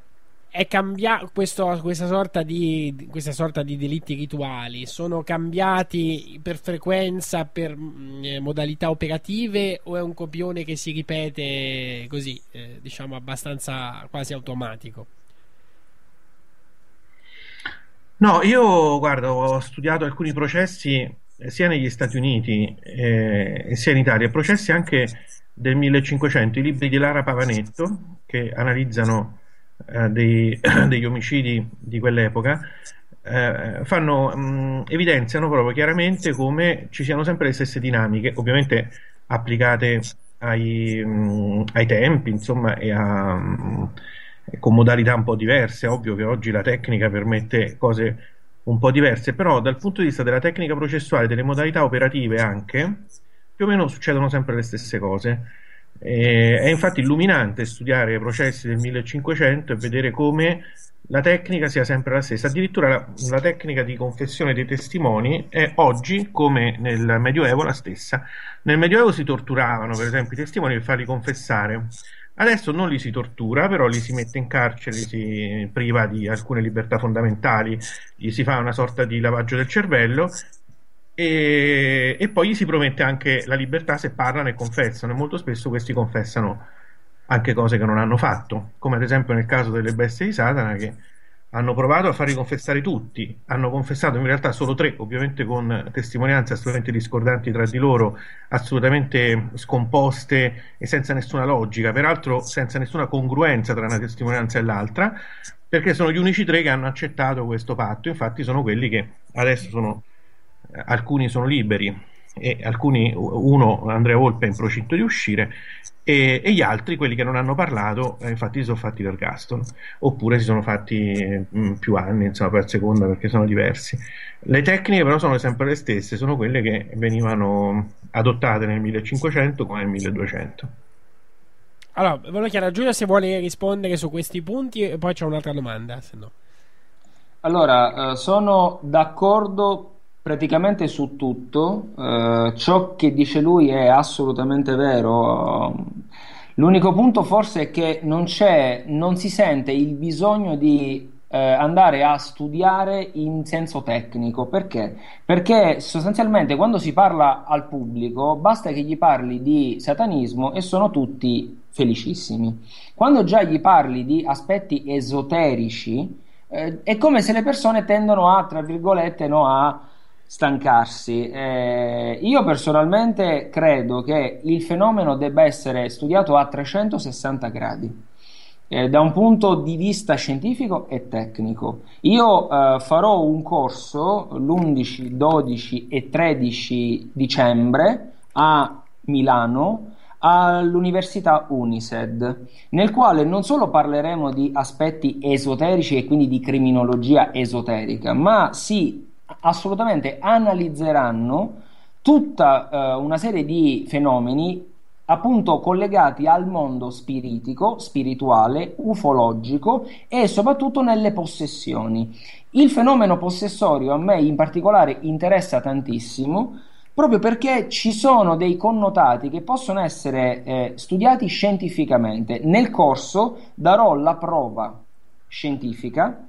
è cambiato questo, questa sorta di questa sorta di delitti rituali? Sono cambiati per frequenza, per mh, modalità operative, o è un copione che si ripete così, eh, diciamo, abbastanza quasi automatico? No, io, guarda, ho studiato alcuni processi sia negli Stati Uniti eh, sia in Italia, processi anche del millecinquecento, i libri di Lara Pavanetto, che analizzano eh, dei, degli omicidi di quell'epoca, eh, fanno, mh, evidenziano proprio chiaramente come ci siano sempre le stesse dinamiche, ovviamente applicate ai, mh, ai tempi, insomma, e a... Mh, con modalità un po' diverse. È ovvio che oggi la tecnica permette cose un po' diverse, però dal punto di vista della tecnica processuale, delle modalità operative anche, più o meno succedono sempre le stesse cose. E, è infatti illuminante studiare i processi del millecinquecento e vedere come la tecnica sia sempre la stessa. Addirittura la, la tecnica di confessione dei testimoni è oggi, come nel Medioevo, la stessa. Nel Medioevo si torturavano, per esempio, i testimoni per farli confessare. Adesso non li si tortura, però li si mette in carcere, li si priva di alcune libertà fondamentali, gli si fa una sorta di lavaggio del cervello, e, e poi gli si promette anche la libertà se parlano e confessano, e molto spesso questi confessano anche cose che non hanno fatto, come ad esempio nel caso delle Bestie di Satana, che hanno provato a farli confessare tutti, hanno confessato in realtà solo tre, ovviamente con testimonianze assolutamente discordanti tra di loro, assolutamente scomposte e senza nessuna logica, peraltro senza nessuna congruenza tra una testimonianza e l'altra, perché sono gli unici tre che hanno accettato questo patto. Infatti sono quelli che adesso sono, alcuni sono liberi, e alcuni, uno Andrea Volpe è in procinto di uscire, e, e gli altri, quelli che non hanno parlato, infatti si sono fatti l'ergastolo oppure si sono fatti mh, più anni, insomma, per seconda, perché sono diversi. Le tecniche però sono sempre le stesse, sono quelle che venivano adottate nel millecinquecento come nel milleduecento. Allora, volevo chiedere a Giulia se vuole rispondere su questi punti e poi c'è un'altra domanda, se no. Allora, eh, sono d'accordo praticamente su tutto, eh, ciò che dice lui è assolutamente vero. L'unico punto forse è che non c'è, non si sente il bisogno di eh, andare a studiare in senso tecnico. Perché? Perché sostanzialmente quando si parla al pubblico basta che gli parli di satanismo e sono tutti felicissimi. Quando già gli parli di aspetti esoterici, eh, è come se le persone tendono a, tra virgolette, no, a stancarsi. Eh, io personalmente credo che il fenomeno debba essere studiato a trecentosessanta gradi, eh, da un punto di vista scientifico e tecnico. Io eh, farò un corso l'undici, dodici e tredici dicembre a Milano, all'Università Unised, nel quale non solo parleremo di aspetti esoterici e quindi di criminologia esoterica, ma si assolutamente analizzeranno tutta eh, una serie di fenomeni appunto collegati al mondo spiritico, spirituale, ufologico e soprattutto nelle possessioni. Il fenomeno possessorio a me in particolare interessa tantissimo, proprio perché ci sono dei connotati che possono essere eh, studiati scientificamente. Nel corso darò la prova scientifica.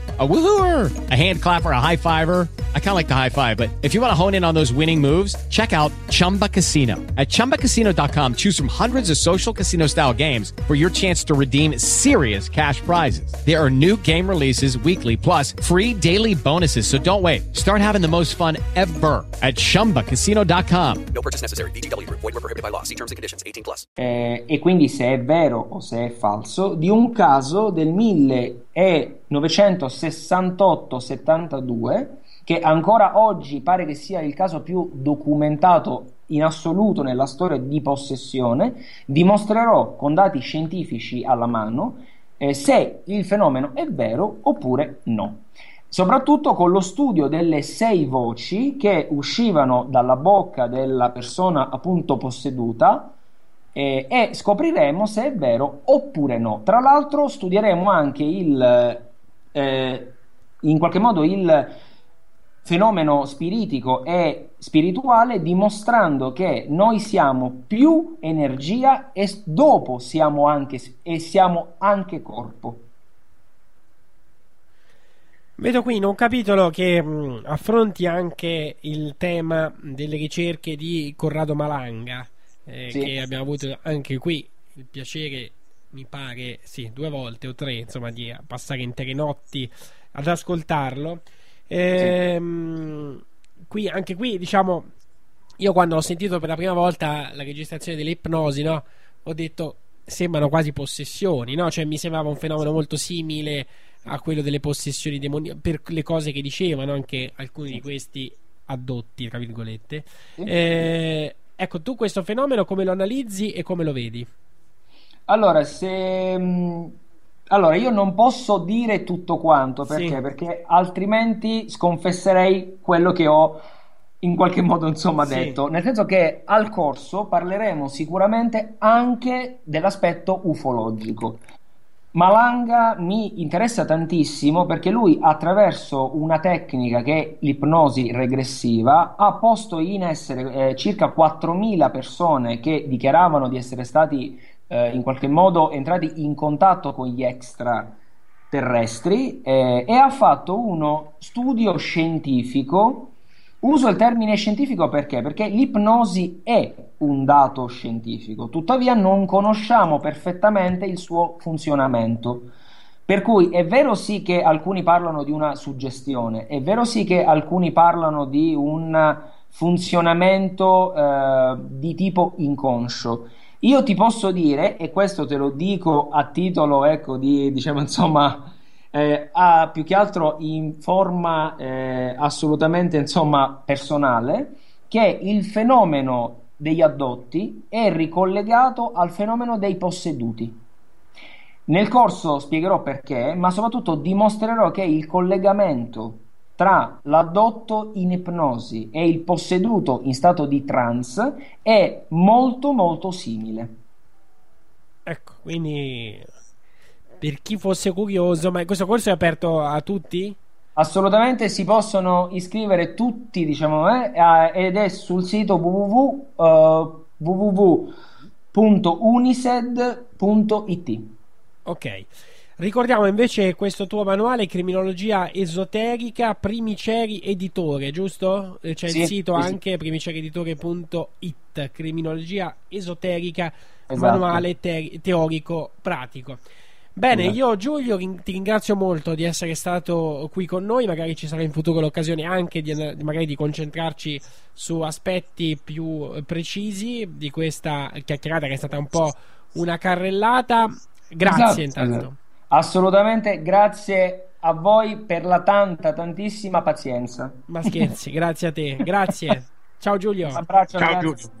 A woo-hooer, a hand clapper, a high-fiver. I kind of like the high-five, but if you want to hone in on those winning moves, check out Chumba Casino. At Chumba Casino dot com, choose from hundreds of social casino-style games for your chance to redeem serious cash prizes. There are new game releases weekly, plus free daily bonuses, so don't wait. Start having the most fun ever at Chumba Casino dot com. No purchase necessary. V G W Group. Void where prohibited by law. See terms and conditions. eighteen plus. Eh, e quindi se è vero o se è falso, di un caso del millenovecentosessantotto settantadue, che ancora oggi pare che sia il caso più documentato in assoluto nella storia di possessione, dimostrerò con dati scientifici alla mano eh, se il fenomeno è vero oppure no. Soprattutto con lo studio delle sei voci che uscivano dalla bocca della persona appunto posseduta, Eh, e scopriremo se è vero oppure no. Tra l'altro studieremo anche il eh, in qualche modo il fenomeno spiritico e spirituale, dimostrando che noi siamo più energia e dopo siamo anche, e siamo anche corpo. Vedo qui in un capitolo che mh, affronti anche il tema delle ricerche di Corrado Malanga. Eh, sì. Che abbiamo avuto anche qui il piacere, mi pare, sì, due volte o tre, insomma, di passare intere notti ad ascoltarlo. Eh, sì. Qui, anche qui, diciamo, io quando ho sentito per la prima volta la registrazione delle ipnosi, no, ho detto sembrano quasi possessioni, no? Cioè mi sembrava un fenomeno molto simile a quello delle possessioni demoniache, per le cose che dicevano anche alcuni, sì, di questi addotti, tra virgolette. Sì. Eh, Ecco, tu questo fenomeno come lo analizzi e come lo vedi? Allora, se... allora io non posso dire tutto quanto, perché? Sì. Perché altrimenti sconfesserei quello che ho in qualche modo, insomma, sì, detto. Nel senso che al corso parleremo sicuramente anche dell'aspetto ufologico. Malanga mi interessa tantissimo perché lui, attraverso una tecnica che è l'ipnosi regressiva, ha posto in essere eh, circa quattromila persone che dichiaravano di essere stati eh, in qualche modo entrati in contatto con gli extra terrestri eh, e ha fatto uno studio scientifico. Uso il termine scientifico perché? Perché l'ipnosi è un dato scientifico, tuttavia non conosciamo perfettamente il suo funzionamento. Per cui è vero sì che alcuni parlano di una suggestione, è vero sì che alcuni parlano di un funzionamento eh, di tipo inconscio. Io ti posso dire, e questo te lo dico a titolo, ecco, di, diciamo, insomma, eh, a, più che altro in forma eh, assolutamente, insomma, personale, che il fenomeno degli addotti è ricollegato al fenomeno dei posseduti. Nel corso spiegherò perché, ma soprattutto dimostrerò che il collegamento tra l'addotto in ipnosi e il posseduto in stato di trance è molto molto simile. Ecco, quindi per chi fosse curioso, ma questo corso è aperto a tutti? Assolutamente, si possono iscrivere tutti, diciamo, eh, ed è sul sito w w w punto unised punto i t. Ok, ricordiamo invece questo tuo manuale, Criminologia Esoterica, Primiceri Editore, giusto? C'è sì, il sito sì, anche primiceri editore punto i t, Criminologia Esoterica, esatto. Manuale te- teorico pratico. Bene, esatto. Io Giulio ti ringrazio molto di essere stato qui con noi, magari ci sarà in futuro l'occasione anche di, magari di concentrarci su aspetti più precisi di questa chiacchierata che è stata un po' una carrellata. Grazie, esatto, intanto. Assolutamente, grazie a voi per la tanta, tantissima pazienza. Ma scherzi, grazie a te, grazie. Ciao Giulio. Un abbraccio, ciao ragazzi. Giulio.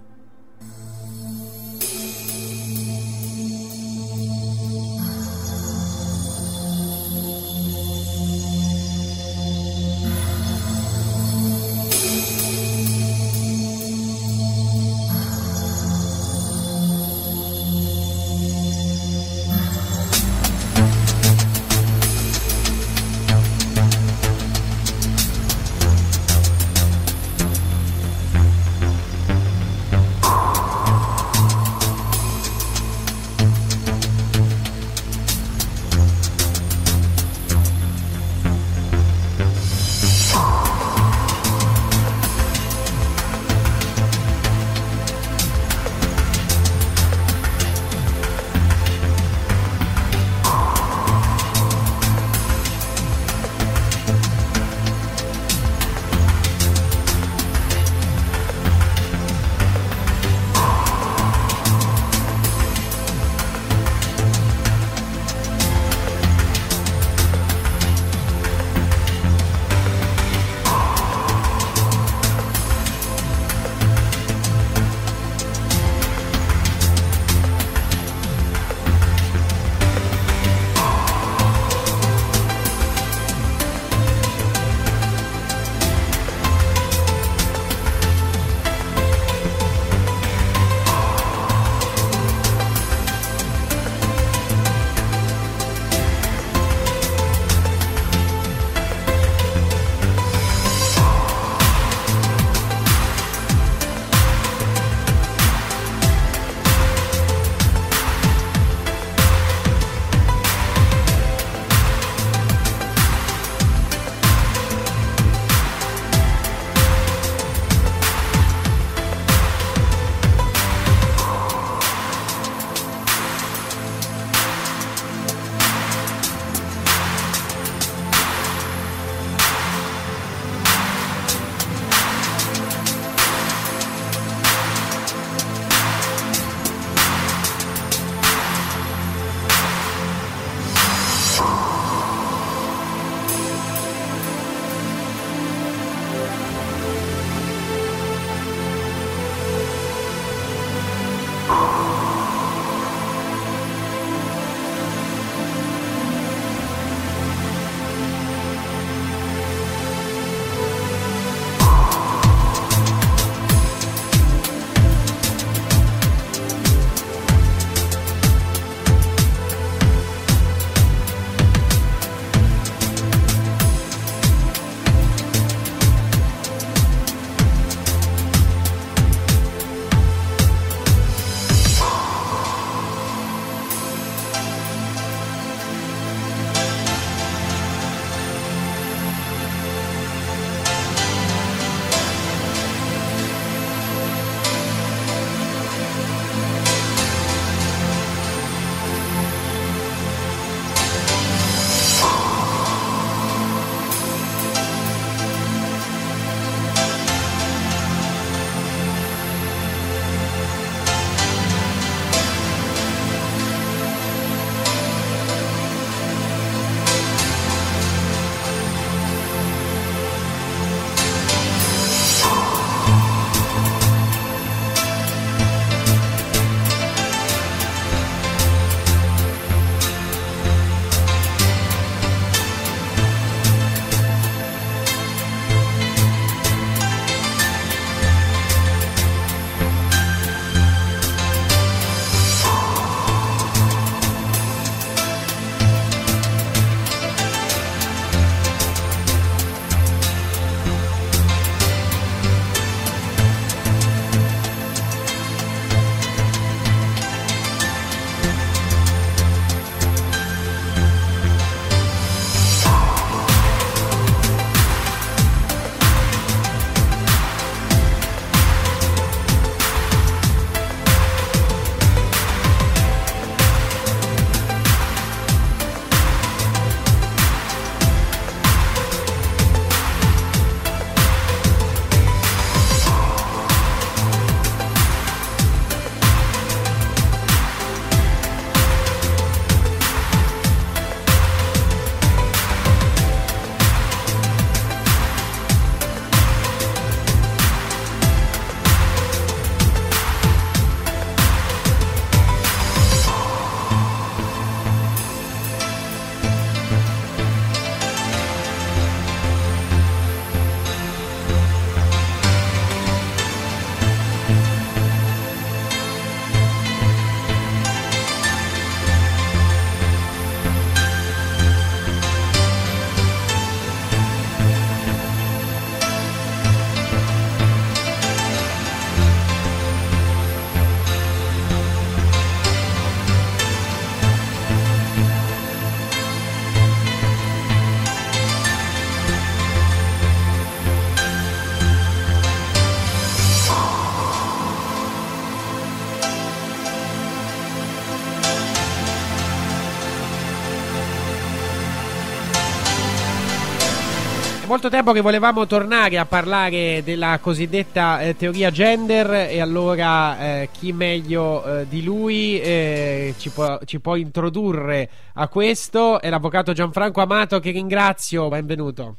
molto tempo che volevamo tornare a parlare della cosiddetta eh, teoria gender, e allora eh, chi meglio eh, di lui eh, ci, può, ci può introdurre a questo. È l'avvocato Gianfranco Amato, che ringrazio, benvenuto.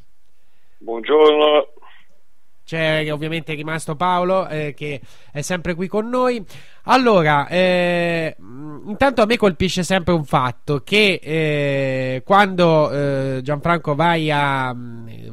Buongiorno. C'è ovviamente rimasto Paolo eh, che è sempre qui con noi. Allora, eh, intanto a me colpisce sempre un fatto, che eh, quando eh, Gianfranco vai a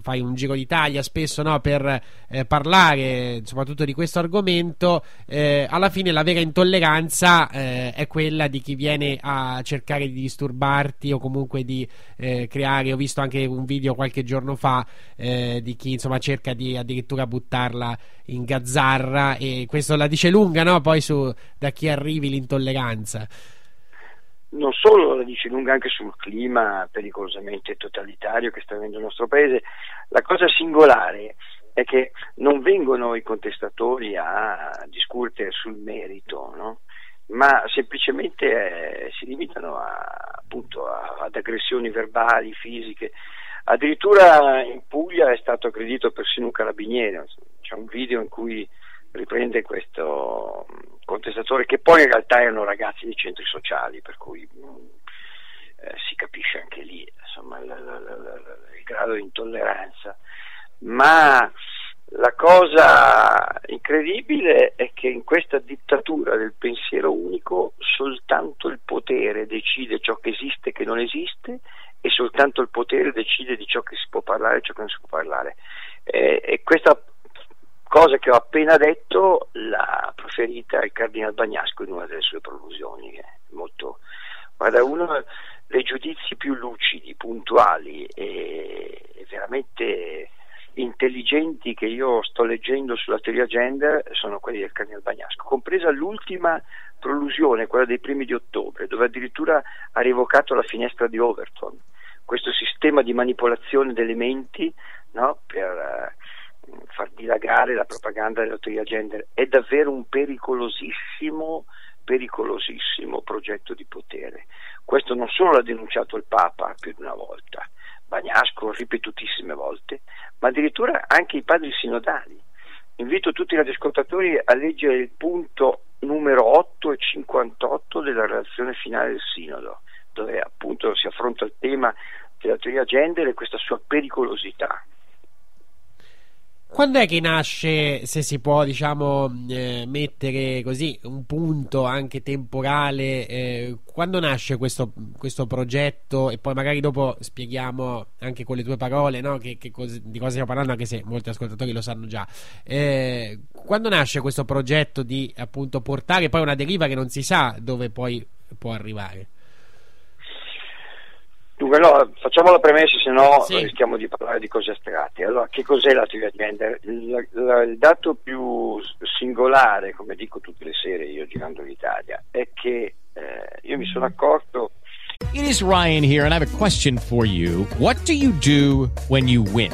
fai un giro d'Italia spesso, no, per eh, parlare soprattutto di questo argomento, eh, alla fine la vera intolleranza eh, è quella di chi viene a cercare di disturbarti o comunque di eh, creare. Ho visto anche un video qualche giorno fa eh, di chi insomma cerca di addirittura buttarla in gazzarra, e questo la dice lunga, no, poi su da chi arrivi l'intolleranza. Non solo la dice lunga anche sul clima pericolosamente totalitario che sta avendo il nostro paese. La cosa singolare è che non vengono i contestatori a discutere sul merito, no? Ma semplicemente eh, si limitano a, appunto a, ad aggressioni verbali, fisiche. Addirittura in Puglia è stato aggredito persino un carabiniere. C'è un video in cui riprende questo contestatore, che poi in realtà erano ragazzi dei centri sociali, per cui eh, si capisce anche lì insomma, la, la, la, la, il grado di intolleranza. Ma la cosa incredibile è che in questa dittatura del pensiero unico soltanto il potere decide ciò che esiste e che non esiste, e soltanto il potere decide di ciò che si può parlare e ciò che non si può parlare, e, e questa cosa che ho appena detto l'ha proferita il Cardinal Bagnasco in una delle sue prolusioni. Molto, guarda, uno dei giudizi più lucidi, puntuali e veramente intelligenti che io sto leggendo sulla teoria gender sono quelli del Cardinal Bagnasco, compresa l'ultima prolusione, quella dei primi di ottobre, dove addirittura ha rievocato la finestra di Overton, questo sistema di manipolazione delle menti, no, per uh, far dilagare la propaganda della teoria gender. È davvero un pericolosissimo pericolosissimo progetto di potere. Questo non solo l'ha denunciato il Papa più di una volta, Bagnasco ripetutissime volte, ma addirittura anche i padri sinodali. Invito tutti i radioascoltatori a leggere il punto numero otto e cinquantotto della relazione finale del Sinodo, dove appunto si affronta il tema della teoria gender e questa sua pericolosità. Quando è che nasce, se si può diciamo eh, mettere così un punto anche temporale, eh, quando nasce questo, questo progetto? E poi magari dopo spieghiamo anche con le tue parole, no, che, che cos- di cosa stiamo parlando, anche se molti ascoltatori lo sanno già. Eh, quando nasce questo progetto di appunto portare poi una deriva che non si sa dove poi può arrivare? Dunque, no, facciamo la premessa, se no sì. rischiamo di parlare di cose astratte. Allora, che cos'è la teoria gender? Il, la, il dato più singolare, come dico tutte le sere io girando l'Italia, è che eh, io mi sono accorto. It is Ryan here and I have a question for you. What do you do when you win?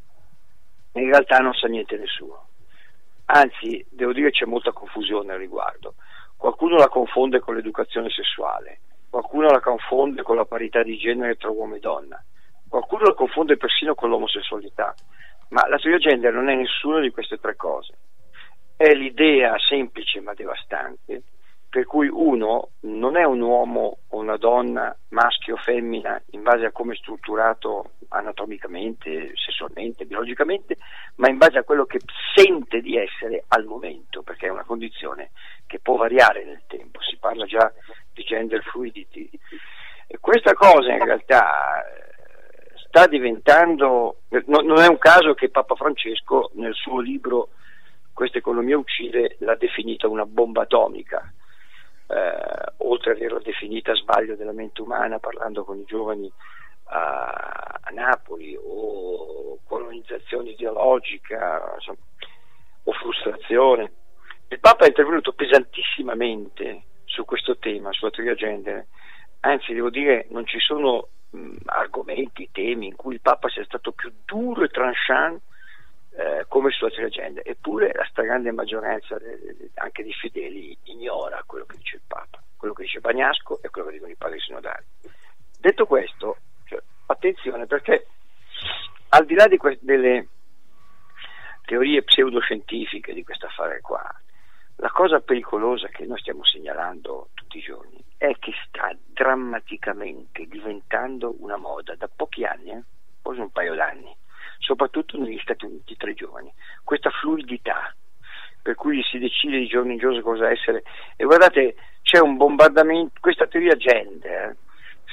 in realtà non sa niente nessuno, anzi devo dire c'è molta confusione al riguardo. Qualcuno la confonde con l'educazione sessuale, qualcuno la confonde con la parità di genere tra uomo e donna, qualcuno la confonde persino con l'omosessualità, ma la teoria gender non è nessuna di queste tre cose. È l'idea semplice ma devastante per cui uno non è un uomo o una donna, maschio o femmina, in base a come è strutturato anatomicamente, sessualmente, biologicamente, ma in base a quello che sente di essere al momento, perché è una condizione che può variare nel tempo. Si parla già di gender fluidity, e questa cosa in realtà sta diventando, no, non è un caso che Papa Francesco nel suo libro Questa economia uccide l'ha definita una bomba atomica, eh, oltre ad averla definita sbaglio della mente umana parlando con i giovani a, a Napoli, o colonizzazione ideologica, insomma, o frustrazione. Il Papa è intervenuto pesantissimamente su questo tema, sulla teoria gender, anzi devo dire non ci sono mh, argomenti, temi in cui il Papa sia stato più duro e tranchant Eh, come sulla teoria gender, eppure la stragrande maggioranza eh, anche dei fedeli ignora quello che dice il Papa, quello che dice Bagnasco e quello che dicono i padri sinodali. Detto questo, cioè, attenzione, perché al di là di que- delle teorie pseudoscientifiche di questo affare qua, la cosa pericolosa che noi stiamo segnalando tutti i giorni è che sta drammaticamente diventando una moda da pochi anni, eh? forse un paio d'anni, soprattutto negli Stati Uniti tra i giovani, questa fluidità per cui si decide di giorno in giorno cosa essere. E guardate, c'è un bombardamento, questa teoria gender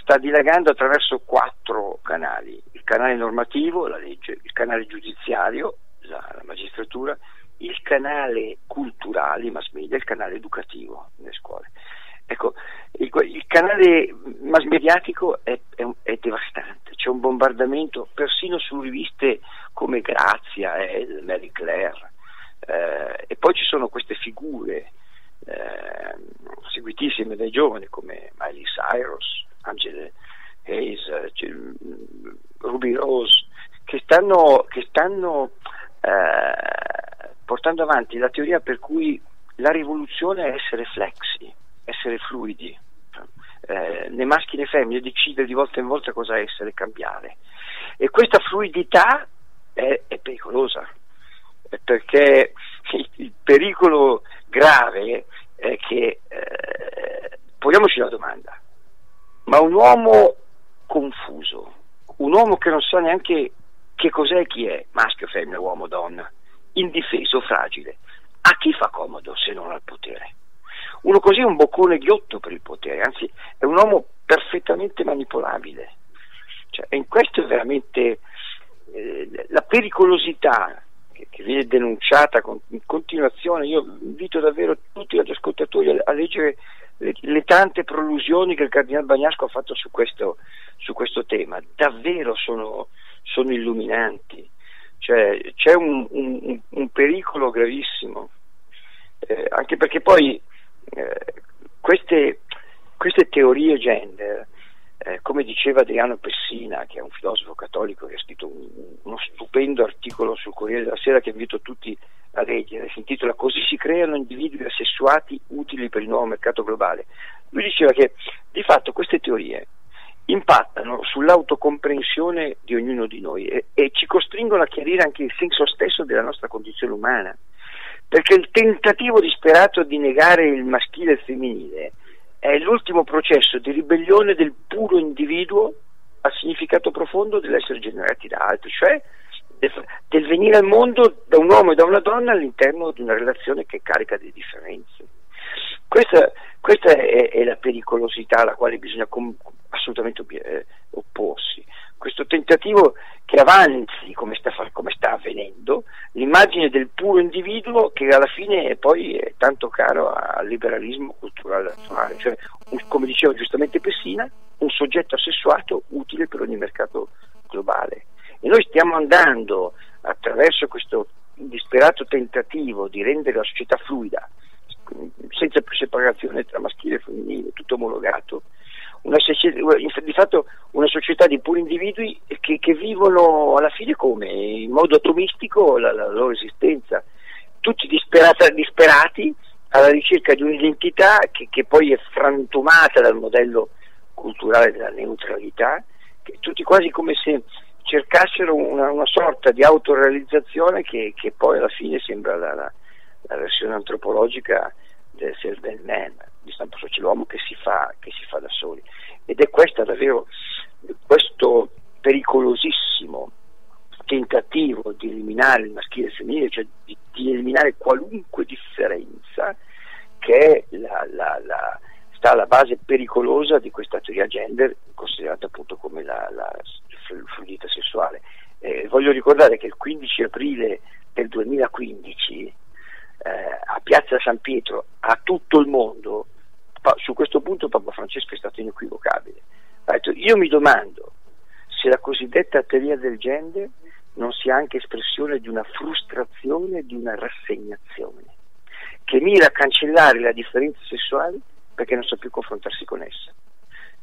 sta dilagando attraverso quattro canali: il canale normativo, la legge, il canale giudiziario, la, la magistratura, il canale culturale, i mass media, il canale educativo, le scuole. Ecco, il, il canale mass mediatico è, è, è devastante, c'è un bombardamento persino su riviste come Grazia, El, Mary Claire, eh, e poi ci sono queste figure eh, seguitissime dai giovani come Miley Cyrus, Angela Hayes, Ruby Rose, che stanno, che stanno eh, portando avanti la teoria per cui la rivoluzione è essere flexi, essere fluidi, eh, né maschi né femmine, decidere di volta in volta cosa essere, cambiare. E questa fluidità è, è pericolosa, perché il pericolo grave è che eh, poniamoci la domanda: ma un uomo confuso, un uomo che non sa neanche che cos'è e chi è, maschio, femmina, uomo, donna, indifeso, fragile, a chi fa comodo se non al potere? Uno così è un boccone ghiotto per il potere, anzi è un uomo perfettamente manipolabile. Cioè, in questo è veramente eh, la pericolosità che, che viene denunciata con, in continuazione. Io invito davvero tutti gli ascoltatori a, a leggere le, le tante prolusioni che il Cardinal Bagnasco ha fatto su questo, su questo tema, davvero sono, sono illuminanti. Cioè, c'è un, un, un pericolo gravissimo, eh, anche perché poi Eh, queste, queste teorie gender, eh, come diceva Adriano Pessina, che è un filosofo cattolico che ha scritto un, uno stupendo articolo sul Corriere della Sera che invito tutti a leggere, si intitola "Così si creano individui assessuati utili per il nuovo mercato globale". Lui diceva che di fatto queste teorie impattano sull'autocomprensione di ognuno di noi e, e ci costringono a chiarire anche il senso stesso della nostra condizione umana, perché il tentativo disperato di negare il maschile e il femminile è l'ultimo processo di ribellione del puro individuo al significato profondo dell'essere generati da altri, cioè del venire al mondo da un uomo e da una donna all'interno di una relazione che carica di differenze. Questa, questa è, è la pericolosità alla quale bisogna com- assolutamente ob- eh, opporsi. Questo tentativo che avanzi, come sta, come sta avvenendo, l'immagine del puro individuo che alla fine poi è tanto caro al liberalismo culturale attuale, cioè, un, come diceva giustamente Pessina, un soggetto assessuato utile per ogni mercato globale. E noi stiamo andando attraverso questo disperato tentativo di rendere la società fluida, senza più separazione tra maschile e femminile, tutto omologato, una società, di fatto una società di puri individui che, che vivono alla fine come in modo atomistico la, la loro esistenza, tutti disperata, disperati alla ricerca di un'identità che, che poi è frantumata dal modello culturale della neutralità, che tutti quasi come se cercassero una, una sorta di autorealizzazione che, che poi alla fine sembra la, la, la versione antropologica del self-man, di stampo sociale, l'uomo che si fa che si fa da soli. Ed è questa davvero, questo pericolosissimo tentativo di eliminare il maschile e il femminile, cioè di, di eliminare qualunque differenza, che è la, la, la, sta alla base pericolosa di questa teoria gender, considerata appunto come la, la fluidità sessuale. Eh, voglio ricordare che il quindici aprile del duemilaquindici eh, a Piazza San Pietro, a tutto il mondo, pa- su questo punto Papa Francesco è stato inequivocabile. Ha detto: io mi domando se la cosiddetta teoria del gender non sia anche espressione di una frustrazione, di una rassegnazione che mira a cancellare la differenza sessuale perché non sa più confrontarsi con essa.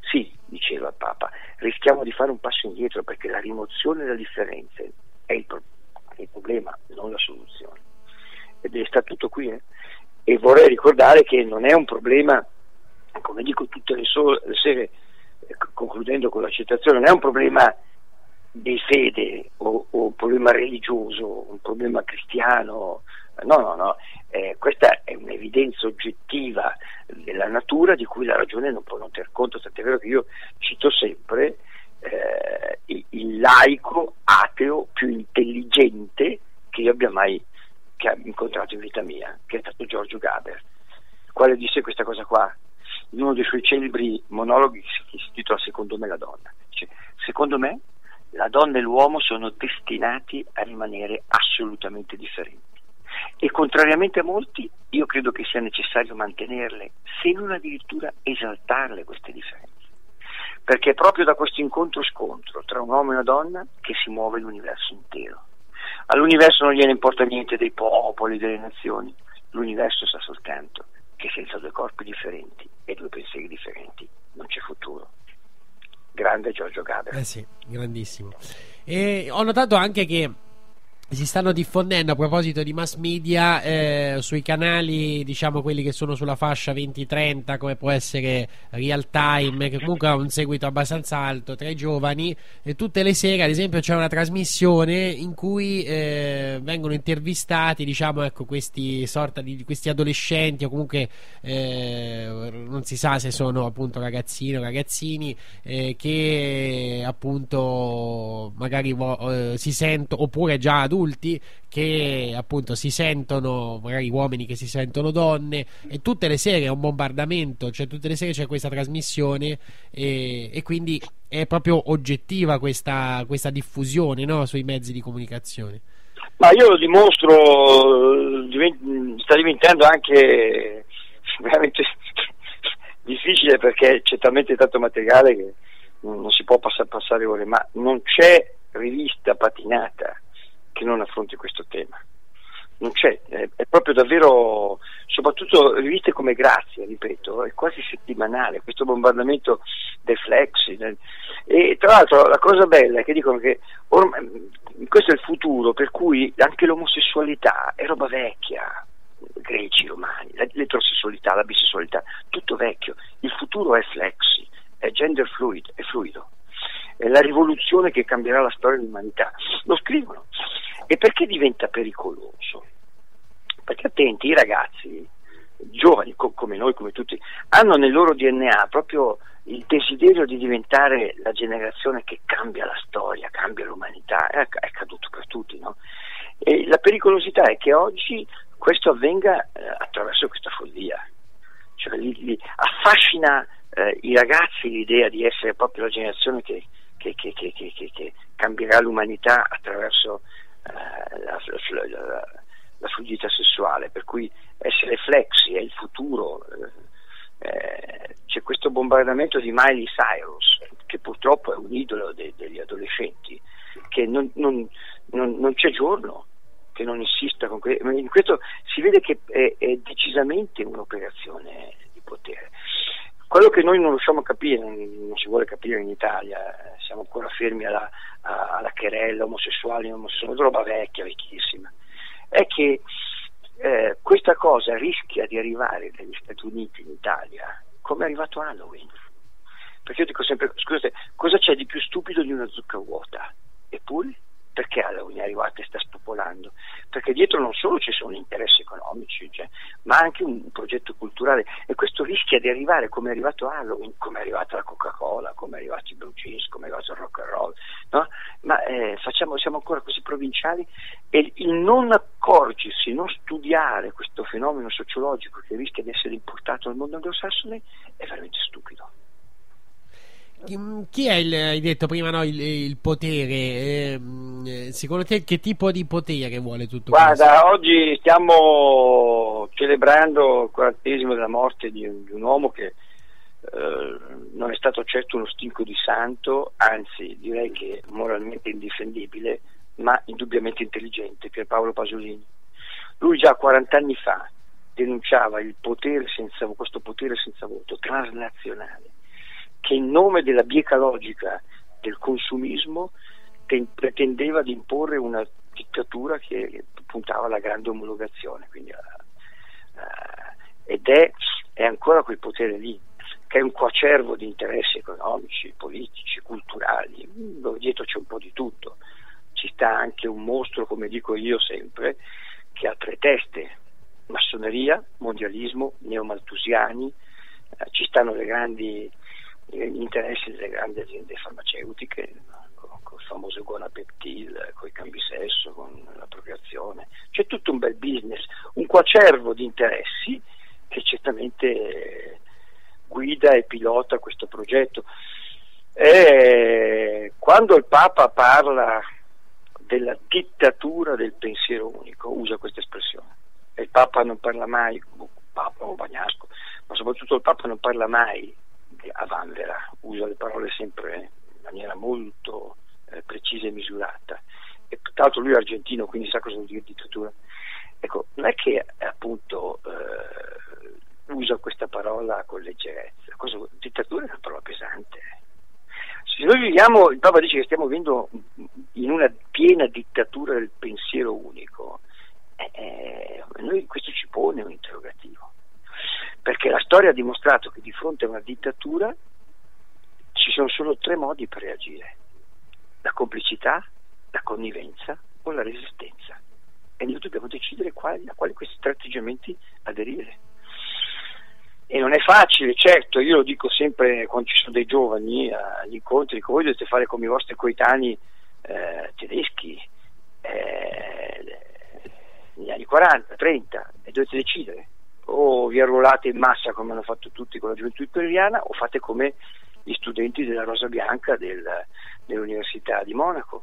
Sì, diceva il Papa, rischiamo di fare un passo indietro perché la rimozione della differenza è il, pro- è il problema, non la soluzione. Ed è stato tutto qui. Eh? E vorrei ricordare che non è un problema, come dico tutte le, so- le sere, eh, concludendo con la citazione, non è un problema di fede o, o un problema religioso, un problema cristiano. No, no, no, eh, questa è un'evidenza oggettiva della natura di cui la ragione non può non tener conto, tant'è vero che io cito sempre eh, il, il laico ateo più intelligente che io abbia mai che abbia incontrato in vita mia, che è stato Giorgio Gaber, il quale disse questa cosa qua in uno dei suoi celebri monologhi che si intitola Secondo me la donna. Cioè, secondo me la donna e l'uomo sono destinati a rimanere assolutamente differenti. E contrariamente a molti, io credo che sia necessario mantenerle, se non addirittura esaltarle, queste differenze, perché è proprio da questo incontro-scontro tra un uomo e una donna che si muove l'universo intero. All'universo non gliene importa niente dei popoli, delle nazioni, l'universo sa soltanto che senza due corpi differenti e due pensieri differenti non c'è futuro. Grande Giorgio Gaber. Eh sì, grandissimo. E ho notato anche che si stanno diffondendo, a proposito di mass media, eh, sui canali, diciamo quelli che sono sulla fascia venti trenta, come può essere Real Time, che comunque ha un seguito abbastanza alto tra i giovani, e tutte le sere ad esempio c'è una trasmissione in cui eh, vengono intervistati, diciamo, ecco, questi sorta di questi adolescenti, o comunque eh, non si sa se sono appunto ragazzini o ragazzini, eh, che appunto magari vo- eh, si sentono, oppure già adulti, adulti che appunto si sentono, magari uomini che si sentono donne, e tutte le sere è un bombardamento, cioè tutte le sere c'è questa trasmissione, e, e quindi è proprio oggettiva questa, questa diffusione, no, sui mezzi di comunicazione. Ma io lo dimostro, divent- sta diventando anche veramente difficile, perché c'è talmente tanto materiale che non si può passare, passare ore, ma non c'è rivista patinata che non affronti questo tema, non c'è, è proprio davvero, soprattutto riviste come Grazia, ripeto, è quasi settimanale questo bombardamento dei flexi. E tra l'altro la cosa bella è che dicono che ormai questo è il futuro, per cui anche l'omosessualità è roba vecchia, greci, romani, l'eterosessualità, la bisessualità, tutto vecchio. Il futuro è flexi, è gender fluid, è fluido, è la rivoluzione che cambierà la storia dell'umanità, lo scrivono. E perché diventa pericoloso? Perché attenti, i ragazzi giovani co- come noi, come tutti, hanno nel loro D N A proprio il desiderio di diventare la generazione che cambia la storia, cambia l'umanità. È accaduto per tutti, no? E la pericolosità è che oggi questo avvenga eh, attraverso questa follia, cioè li, li affascina eh, i ragazzi l'idea di essere proprio la generazione che, che, che, che, che, che, che cambierà l'umanità attraverso La, la, la, la fluidità sessuale, per cui essere flexi è il futuro. Eh, c'è questo bombardamento di Miley Cyrus, che purtroppo è un idolo de, degli adolescenti, che non, non, non, non c'è giorno che non insista con que- in questo. Si vede che è, è decisamente un'operazione di potere. Quello che noi non riusciamo a capire, non si vuole capire in Italia, siamo ancora fermi alla, alla querella, omosessuali, omosessuali, roba vecchia, vecchissima, è che eh, questa cosa rischia di arrivare dagli Stati Uniti in Italia, come è arrivato Halloween. Perché io dico sempre, scusate, cosa c'è di più stupido di una zucca vuota? Eppure, perché Halloween è arrivata e sta spopolando? perché dietro non solo ci sono interessi economici, cioè, ma anche un progetto culturale, e questo rischia di arrivare come è arrivato Halloween, come è arrivata la Coca-Cola, come è arrivato i Blue Jeans, come è arrivato il rock and roll, no? Ma eh, facciamo, siamo ancora così provinciali, e il non accorgersi, non studiare questo fenomeno sociologico che rischia di essere importato nel mondo anglosassone è veramente stupido. Chi è il, hai detto prima, no, il, il potere? Eh, secondo te che tipo di potere vuole tutto questo? Guarda, oggi stiamo celebrando il quarantesimo della morte di un, di un uomo che eh, non è stato certo uno stinco di santo, anzi direi che moralmente indifendibile, ma indubbiamente intelligente, Pier Paolo Pasolini. Lui già quarant'anni fa denunciava il potere senza, questo potere senza voto transnazionale, che in nome della bieca logica del consumismo ten- pretendeva di imporre una dittatura che puntava alla grande omologazione, quindi, uh, uh, ed è, è ancora quel potere lì, che è un coacervo di interessi economici, politici, culturali, dove dietro c'è un po' di tutto. Ci sta anche un mostro, come dico io sempre, che ha tre teste: massoneria, mondialismo, neomaltusiani, uh, ci stanno le grandi... gli interessi delle grandi aziende farmaceutiche, no? Con il famoso gonapeptil, con i cambi sesso, con l'appropriazione, c'è tutto un bel business, un coacervo di interessi che certamente guida e pilota questo progetto. E quando il Papa parla della dittatura del pensiero unico, usa questa espressione, e il Papa non parla mai, Papa o Bagnasco, ma soprattutto il Papa non parla mai a vanvera, usa le parole sempre in maniera molto eh, precisa e misurata, e tra l'altro lui è argentino, quindi sa cosa vuol dire dittatura. Ecco, non è che appunto eh, usa questa parola con leggerezza. Cosa, dittatura è una parola pesante. Se noi viviamo, il Papa dice che stiamo vivendo in una piena dittatura del pensiero unico, eh, noi, questo ci pone un interrogativo, perché la storia ha dimostrato che di fronte a una dittatura ci sono solo tre modi per reagire: la complicità, la connivenza o la resistenza, e noi dobbiamo decidere quali, a quali questi tre atteggiamenti aderire, e non è facile, certo. Io lo dico sempre quando ci sono dei giovani agli incontri, dico: voi dovete fare come i vostri coetanei eh, tedeschi eh, negli anni quaranta, trenta, e dovete decidere: o vi arruolate in massa come hanno fatto tutti con la gioventù imperiana, o fate come gli studenti della Rosa Bianca del, dell'Università di Monaco.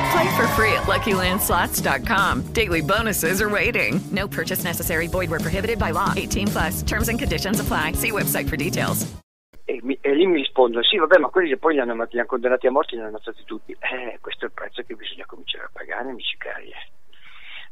Play for free at Lucky Land Slots dot com. Daily bonuses are waiting. No purchase necessary. Void where prohibited by law. eighteen plus. Terms and conditions apply. See website for details. E, mi, e lì mi rispondono: sì, vabbè, ma quelli che poi li hanno, li hanno condannati a morte li hanno ammazzati tutti. Eh, questo è il prezzo che bisogna cominciare a pagare, amici cari.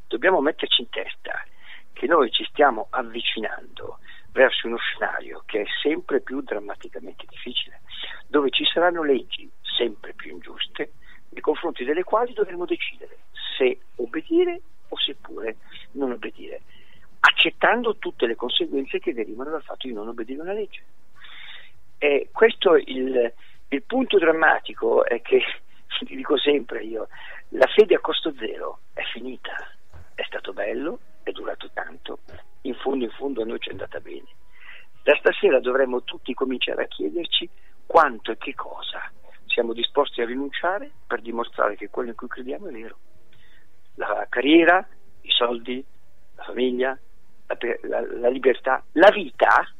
Dobbiamo metterci in testa che noi ci stiamo avvicinando verso uno scenario che è sempre più drammaticamente difficile, dove ci saranno leggi sempre più ingiuste, nei confronti delle quali dovremo decidere se obbedire o seppure non obbedire, accettando tutte le conseguenze che derivano dal fatto di non obbedire una legge. E questo è il, il punto drammatico, è che, ti dico sempre io, la fede a costo zero è finita. È stato bello, è durato tanto, in fondo in fondo a noi ci è andata bene. Da stasera dovremmo tutti cominciare a chiederci quanto e che cosa siamo disposti a rinunciare per dimostrare che quello in cui crediamo è vero. La carriera, i soldi, la famiglia, la, la, la libertà, la vita,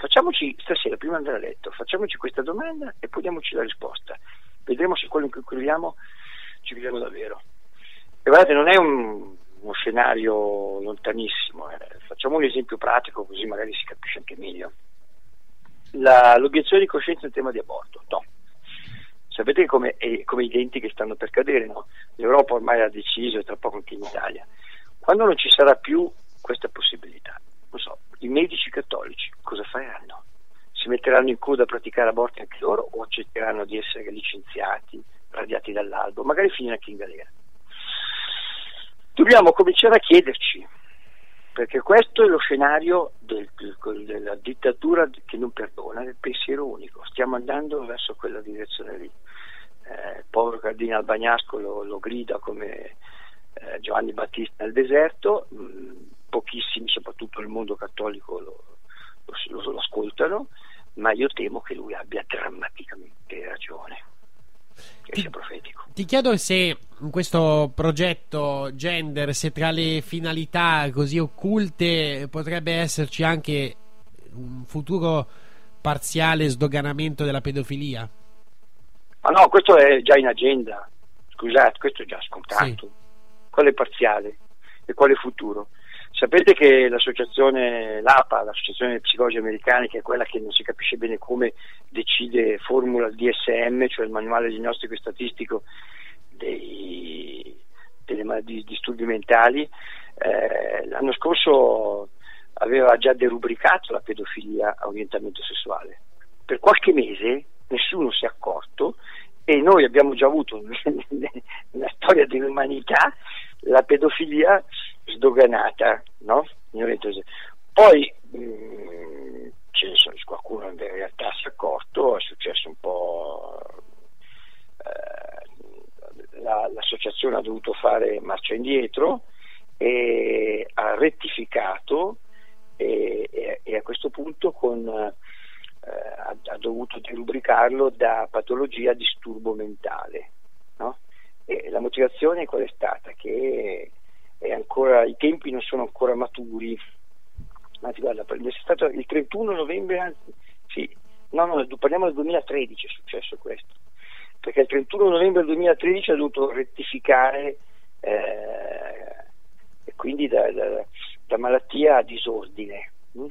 Facciamoci stasera, prima di andare a letto, facciamoci questa domanda e poi diamoci la risposta. Vedremo se quello in cui crediamo ci crediamo davvero. E guardate, non è un, uno scenario lontanissimo. Eh. Facciamo un esempio pratico, così magari si capisce anche meglio. La, l'obiezione di coscienza in tema di aborto, no. Sapete come, è, come i denti che stanno per cadere, no? L'Europa ormai ha deciso, e tra poco anche in Italia. Quando non ci sarà più questa possibilità, non so, i medici cattolici cosa faranno? Si metteranno in coda a praticare aborti anche loro o accetteranno di essere licenziati, radiati dall'albo, magari finire anche in galera? Dobbiamo cominciare a chiederci, perché questo è lo scenario del, del, della dittatura che non perdona, del pensiero unico. Stiamo andando verso quella direzione lì. Eh, il povero Cardinal Bagnasco lo, lo grida come eh, Giovanni Battista nel deserto, mh, pochissimi, soprattutto il mondo cattolico, lo, lo, lo, lo ascoltano, ma io temo che lui abbia drammaticamente ragione. Ti, ti chiedo se in questo progetto gender, se tra le finalità così occulte potrebbe esserci anche un futuro parziale sdoganamento della pedofilia. Ma no, questo è già in agenda, scusate, questo è già scontato. Sì. Quale parziale e quale futuro? Sapete che l'associazione l'A P A, l'associazione dei psicologi americani, che è quella che non si capisce bene come decide, formula il D S M, cioè il manuale diagnostico e statistico dei, delle, di disturbi mentali, eh, l'anno scorso aveva già derubricato la pedofilia a orientamento sessuale. Per qualche mese nessuno si è accorto e noi abbiamo già avuto nella storia dell'umanità la pedofilia sdoganata, no? Poi mh, ce ne sono, qualcuno in realtà si è accorto, è successo un po', eh, la, l'associazione ha dovuto fare marcia indietro e ha rettificato e, e, e a questo punto con, eh, ha, ha dovuto derubricarlo da patologia a disturbo mentale, no? E la motivazione qual è stata? Che e ancora i tempi non sono ancora maturi. Anzi, guarda, è stato il trentuno novembre, anzi, sì, no, no, parliamo del duemilatredici, è successo questo, perché il trentuno novembre duemilatredici ha dovuto rettificare, eh, e quindi da, da, da malattia a disordine, mh?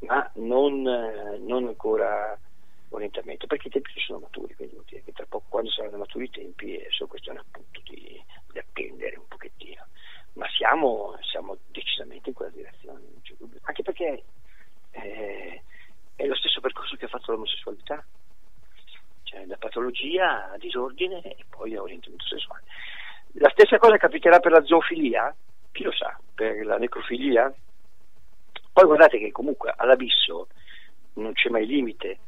ma non, non ancora orientamento, perché i tempi non sono maturi, quindi vuol dire che tra poco, quando saranno maturi i tempi, è solo questione appunto di, di attendere un pochettino. Ma siamo, siamo decisamente in quella direzione, non c'è dubbio. Anche perché eh, è lo stesso percorso che ha fatto l'omosessualità, cioè da patologia a disordine e poi a orientamento sessuale. La stessa cosa capiterà per la zoofilia, chi lo sa, per la necrofilia. Poi guardate che comunque all'abisso non c'è mai limite,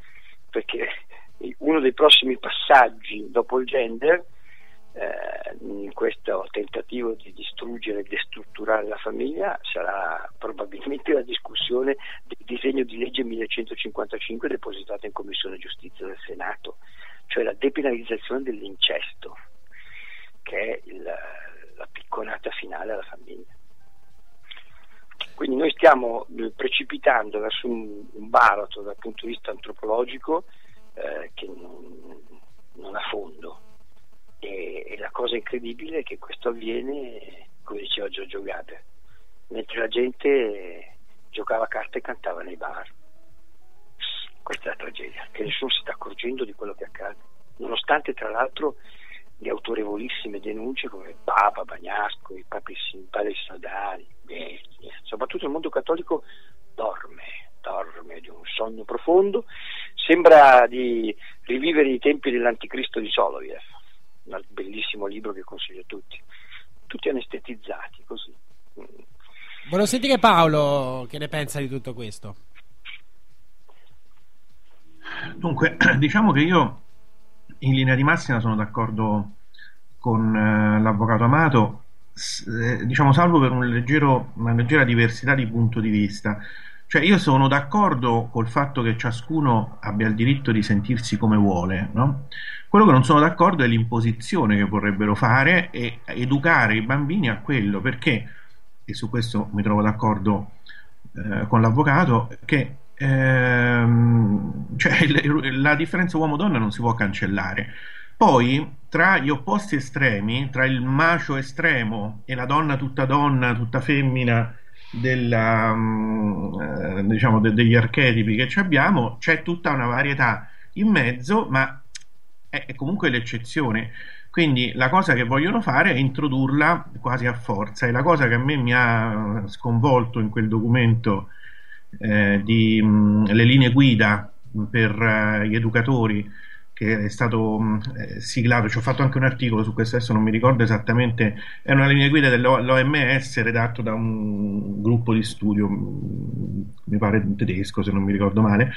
perché uno dei prossimi passaggi dopo il gender, in questo tentativo di distruggere e destrutturare la famiglia, sarà probabilmente la discussione del disegno di legge millecentocinquantacinque depositato in Commissione Giustizia del Senato, cioè la depenalizzazione dell'incesto, che è il, la picconata finale alla famiglia. Quindi noi stiamo precipitando verso un, un baratro dal punto di vista antropologico eh, che non, non ha fondo. E la cosa incredibile è che questo avviene, come diceva Giorgio Gaber, mentre la gente giocava a carte e cantava nei bar. Questa è la tragedia, che nessuno si sta accorgendo di quello che accade, nonostante tra l'altro le autorevolissime denunce come il Papa Bagnasco, i papi sinodali, soprattutto il mondo cattolico dorme, dorme di un sonno profondo. Sembra di rivivere i tempi dell'Anticristo di Soloviev, un bellissimo libro che consiglio a tutti, tutti anestetizzati così. Volevo sentire Paolo che ne pensa di tutto questo. Dunque, diciamo che io in linea di massima sono d'accordo con eh, l'avvocato Amato, eh, diciamo salvo per un leggero, una leggera diversità di punto di vista. Cioè, io sono d'accordo col fatto che ciascuno abbia il diritto di sentirsi come vuole, no? Quello che non sono d'accordo è l'imposizione che vorrebbero fare e educare i bambini a quello, perché, e su questo mi trovo d'accordo eh, con l'avvocato, che ehm, cioè l- la differenza uomo-donna non si può cancellare. Poi tra gli opposti estremi, tra il macio estremo e la donna tutta donna, tutta femmina della, diciamo, de- degli archetipi che abbiamo, c'è tutta una varietà in mezzo, ma è, è comunque l'eccezione. Quindi la cosa che vogliono fare è introdurla quasi a forza, e la cosa che a me mi ha sconvolto in quel documento eh, di mh, le linee guida per uh, gli educatori, che è stato mh, siglato, ci ho fatto anche un articolo su questo, adesso non mi ricordo esattamente, è una linea guida dell'O M S redatto da un gruppo di studio, mh, mi pare tedesco se non mi ricordo male,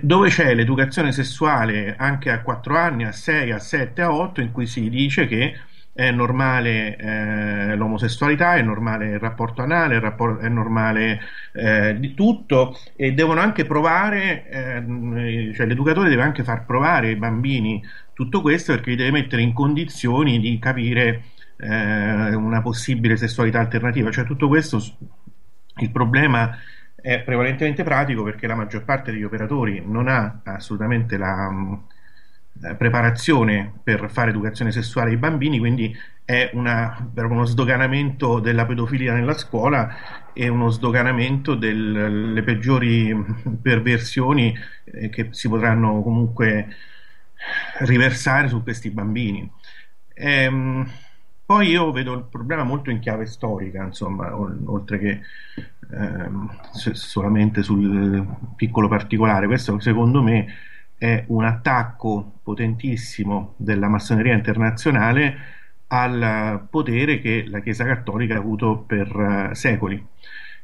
dove c'è l'educazione sessuale anche a quattro anni, a sei, a sette, a otto, in cui si dice che è normale eh, l'omosessualità, è normale il rapporto anale, il rapport- è normale eh, di tutto, e devono anche provare, eh, cioè l'educatore deve anche far provare ai bambini tutto questo, perché li deve mettere in condizioni di capire eh, una possibile sessualità alternativa. Cioè tutto questo, il problema è prevalentemente pratico, perché la maggior parte degli operatori non ha assolutamente la mh, preparazione per fare educazione sessuale ai bambini, quindi è una, uno sdoganamento della pedofilia nella scuola e uno sdoganamento delle peggiori perversioni eh, che si potranno comunque riversare su questi bambini. Ehm, poi io vedo il problema molto in chiave storica, insomma, o, oltre che ehm, se, solamente sul piccolo particolare. Questo secondo me è un attacco potentissimo della massoneria internazionale al potere che la Chiesa Cattolica ha avuto per uh, secoli,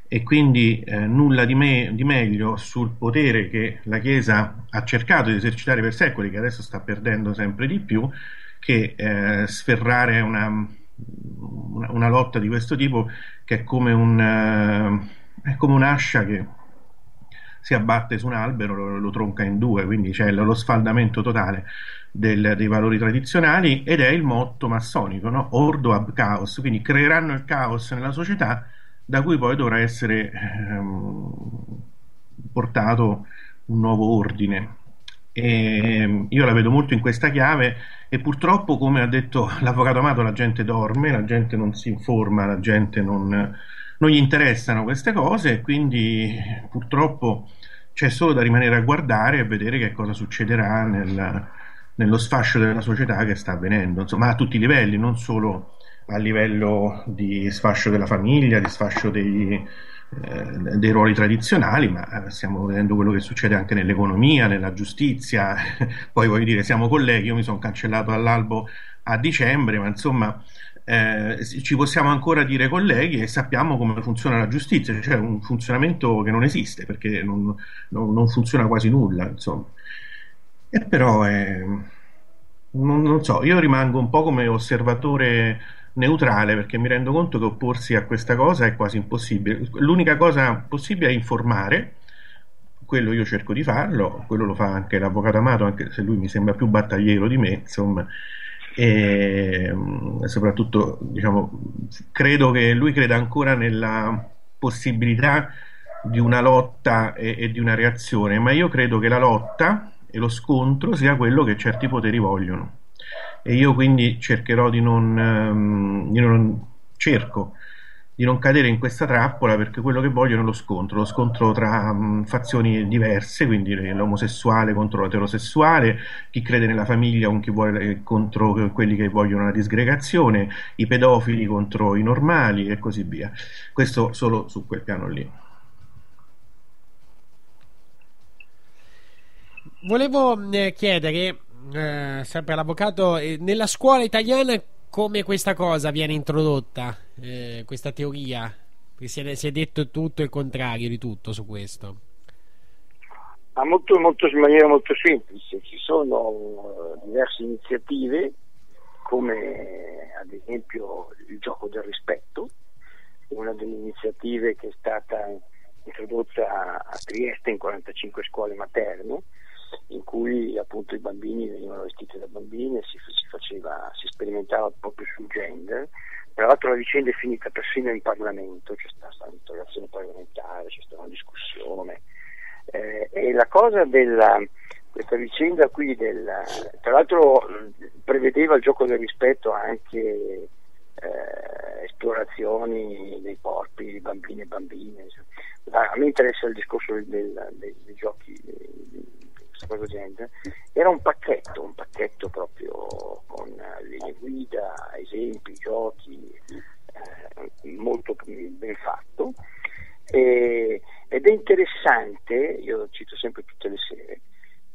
e quindi eh, nulla di, me- di meglio sul potere che la Chiesa ha cercato di esercitare per secoli, che adesso sta perdendo sempre di più, che eh, sferrare una, una, una lotta di questo tipo, che è come un uh, è come un'ascia che si abbatte su un albero, lo, lo tronca in due. Quindi c'è lo, lo sfaldamento totale del, dei valori tradizionali, ed è il motto massonico, no? Ordo ab caos, quindi creeranno il caos nella società, da cui poi dovrà essere ehm, portato un nuovo ordine. E io la vedo molto in questa chiave, e purtroppo, come ha detto l'avvocato Amato, la gente dorme, la gente non si informa, la gente non, non gli interessano queste cose, e quindi purtroppo c'è solo da rimanere a guardare e vedere che cosa succederà nel, nello sfascio della società che sta avvenendo, insomma, a tutti i livelli, non solo a livello di sfascio della famiglia, di sfascio dei dei ruoli tradizionali, ma stiamo vedendo quello che succede anche nell'economia, nella giustizia. Poi voglio dire, siamo colleghi, io mi sono cancellato dall'albo a dicembre, ma insomma eh, ci possiamo ancora dire colleghi, e sappiamo come funziona la giustizia, cioè un funzionamento che non esiste, perché non, non, non funziona quasi nulla, insomma. E però eh, non, non so, io rimango un po' come osservatore neutrale, perché mi rendo conto che opporsi a questa cosa è quasi impossibile. L'unica cosa possibile è informare, quello io cerco di farlo, quello lo fa anche l'avvocato Amato, anche se lui mi sembra più battagliero di me, insomma, e soprattutto, diciamo, credo che lui creda ancora nella possibilità di una lotta e, e di una reazione, ma io credo che la lotta e lo scontro sia quello che certi poteri vogliono. E io quindi cercherò di non, di non cerco di non cadere in questa trappola, perché quello che vogliono è lo scontro, lo scontro tra um, fazioni diverse, quindi l'omosessuale contro l'eterosessuale, chi crede nella famiglia con chi vuole, contro quelli che vogliono la disgregazione, i pedofili contro i normali, e così via. Questo solo su quel piano lì. Volevo eh, chiedere Eh, sempre l'avvocato, eh, nella scuola italiana come questa cosa viene introdotta, eh, questa teoria, perché si è, si è detto tutto il contrario di tutto su questo. Ma molto, molto, in maniera molto semplice. Ci sono diverse iniziative, come ad esempio il gioco del rispetto, una delle iniziative che è stata introdotta a Trieste in quarantacinque scuole materne, in cui appunto i bambini venivano vestiti da bambine, si, si faceva, si sperimentava proprio sul gender. Tra l'altro la vicenda è finita persino in Parlamento, c'è stata un'interrogazione parlamentare, c'è stata una discussione, Eh, e la cosa della questa vicenda qui, del, tra l'altro prevedeva il gioco del rispetto anche eh, esplorazioni dei corpi di bambini e bambine. A me interessa il discorso del, del, dei, dei giochi di questa cosa gente. Era un pacchetto, un pacchetto proprio con linee guida, esempi, giochi, eh, molto ben fatto. E, ed è interessante, io lo cito sempre tutte le sere,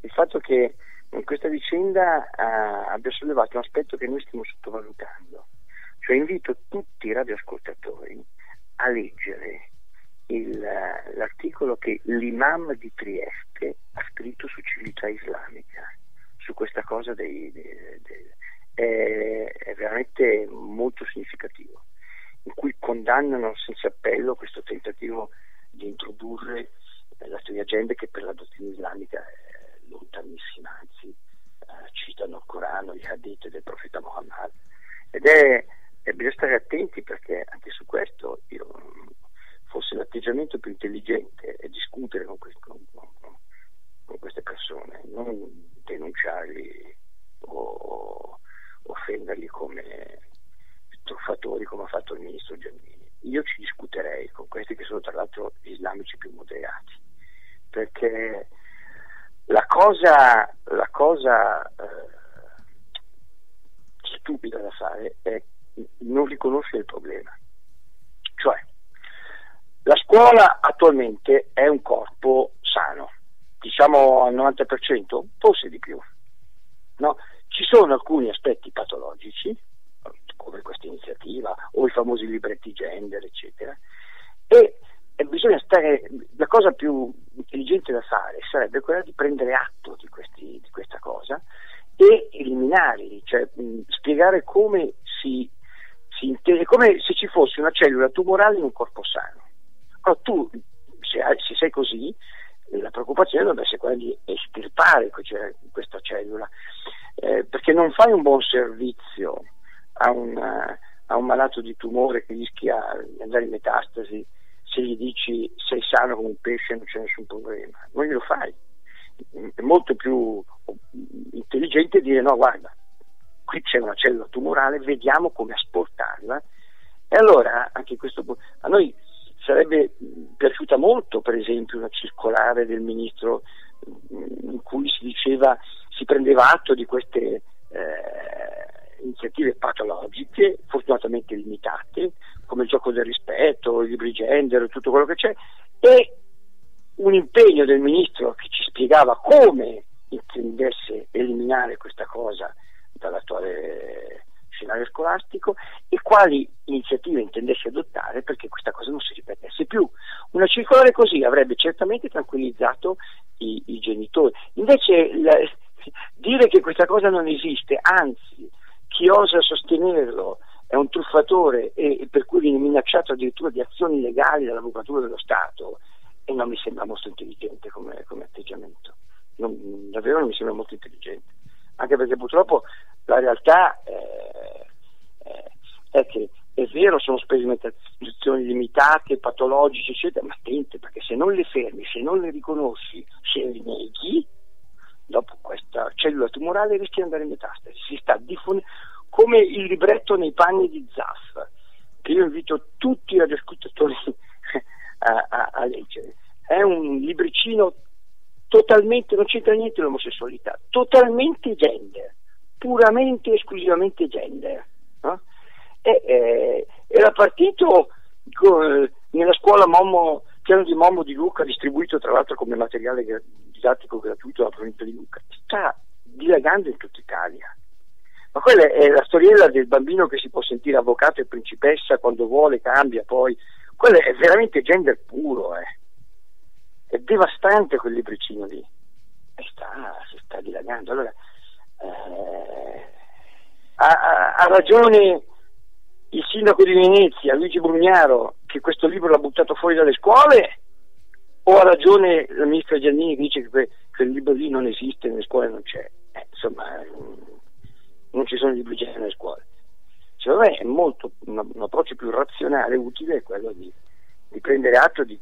il fatto che in questa vicenda ah, abbia sollevato un aspetto che noi stiamo sottovalutando, cioè invito tutti i radioascoltatori a leggere il, l'articolo che l'imam di Trieste ha scritto su civiltà islamica, su questa cosa dei, dei, dei, è, è veramente molto significativo, in cui condannano senza appello questo tentativo di introdurre la teoria gender, che per la dottrina islamica è lontanissima, anzi eh, citano il Corano, gli hadith del profeta Muhammad, ed è, è bisogna stare attenti, perché anche su questo io, forse l'atteggiamento più intelligente è discutere con, que- con, con queste persone, non denunciarli o offenderli come truffatori, come ha fatto il ministro Giannini. Io ci discuterei con questi, che sono tra l'altro gli islamici più moderati, perché la cosa la cosa eh, stupida da fare è non riconoscere il problema. Cioè, la scuola attualmente è un corpo sano, diciamo al novanta per cento, forse di più, no? Ci sono alcuni aspetti patologici, come questa iniziativa o i famosi libretti gender eccetera, e, e bisogna stare, la cosa più intelligente da fare sarebbe quella di prendere atto di, questi, di questa cosa e eliminarli, cioè mh, spiegare come si, si intende, come se ci fosse una cellula tumorale in un corpo sano. Allora tu, se, hai, se sei così, la preoccupazione dovrebbe essere quella di estirpare cioè, questa cellula, eh, perché non fai un buon servizio A un, a un malato di tumore che rischia di andare in metastasi se gli dici sei sano come un pesce, non c'è nessun problema, non glielo fai. È molto più intelligente dire no, guarda, qui c'è una cellula tumorale, vediamo come asportarla. E allora anche questo, a noi sarebbe piaciuta molto per esempio una circolare del ministro in cui si diceva, si prendeva atto di queste eh, iniziative patologiche, fortunatamente limitate, come il gioco del rispetto, i libri gender, tutto quello che c'è, e un impegno del ministro che ci spiegava come intendesse eliminare questa cosa dall'attuale scenario scolastico e quali iniziative intendesse adottare perché questa cosa non si ripetesse più. Una circolare così avrebbe certamente tranquillizzato i, i genitori. Invece la, dire che questa cosa non esiste, anzi chi osa sostenerlo è un truffatore e per cui viene minacciato addirittura di azioni legali dall'avvocatura dello Stato, e non mi sembra molto intelligente come, come atteggiamento, non, davvero non mi sembra molto intelligente, anche perché purtroppo la realtà è, è, è che è vero, sono sperimentazioni limitate, patologiche eccetera, ma attenti, perché se non le fermi, se non le riconosci, se le neghi, dopo questa cellula tumorale rischia di andare in metastasi, si sta diffondendo come il libretto Nei panni di Zaff, che io invito tutti i radioascoltatori a, a, a leggere. È un libricino totalmente, non c'entra niente l'omosessualità, totalmente gender, puramente esclusivamente gender, no? E, eh, era partito con, nella scuola Momo piano di Momo di Lucca, distribuito tra l'altro come materiale didattico gratuito alla provincia di Lucca, sta dilagando in tutta Italia. Ma quella è la storiella del bambino che si può sentire avvocato e principessa, quando vuole cambia, poi quella è veramente gender puro, eh. È devastante quel libricino lì, e sta, si sta dilagando. Allora eh, ha, ha, ha ragione il sindaco di Venezia, Luigi Brugnaro, che questo libro l'ha buttato fuori dalle scuole, o ha ragione la ministra Giannini che dice che quel, quel libro lì non esiste, nelle scuole non c'è, eh, insomma non ci sono libri genere nelle scuole. Secondo me è molto un, un approccio più razionale e utile è quello di, di prendere atto di,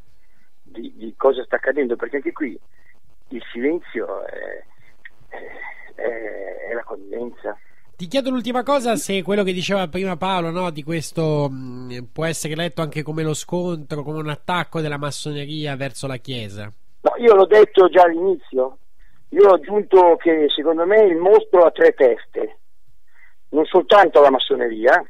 di, di cosa sta accadendo, perché anche qui il silenzio è, è, è la convivenza. Ti chiedo l'ultima cosa, se quello che diceva prima Paolo, no, di questo mh, può essere letto anche come lo scontro, come un attacco della massoneria verso la Chiesa. No, io l'ho detto già all'inizio, io ho aggiunto che secondo me il mostro ha tre teste, non soltanto la massoneria,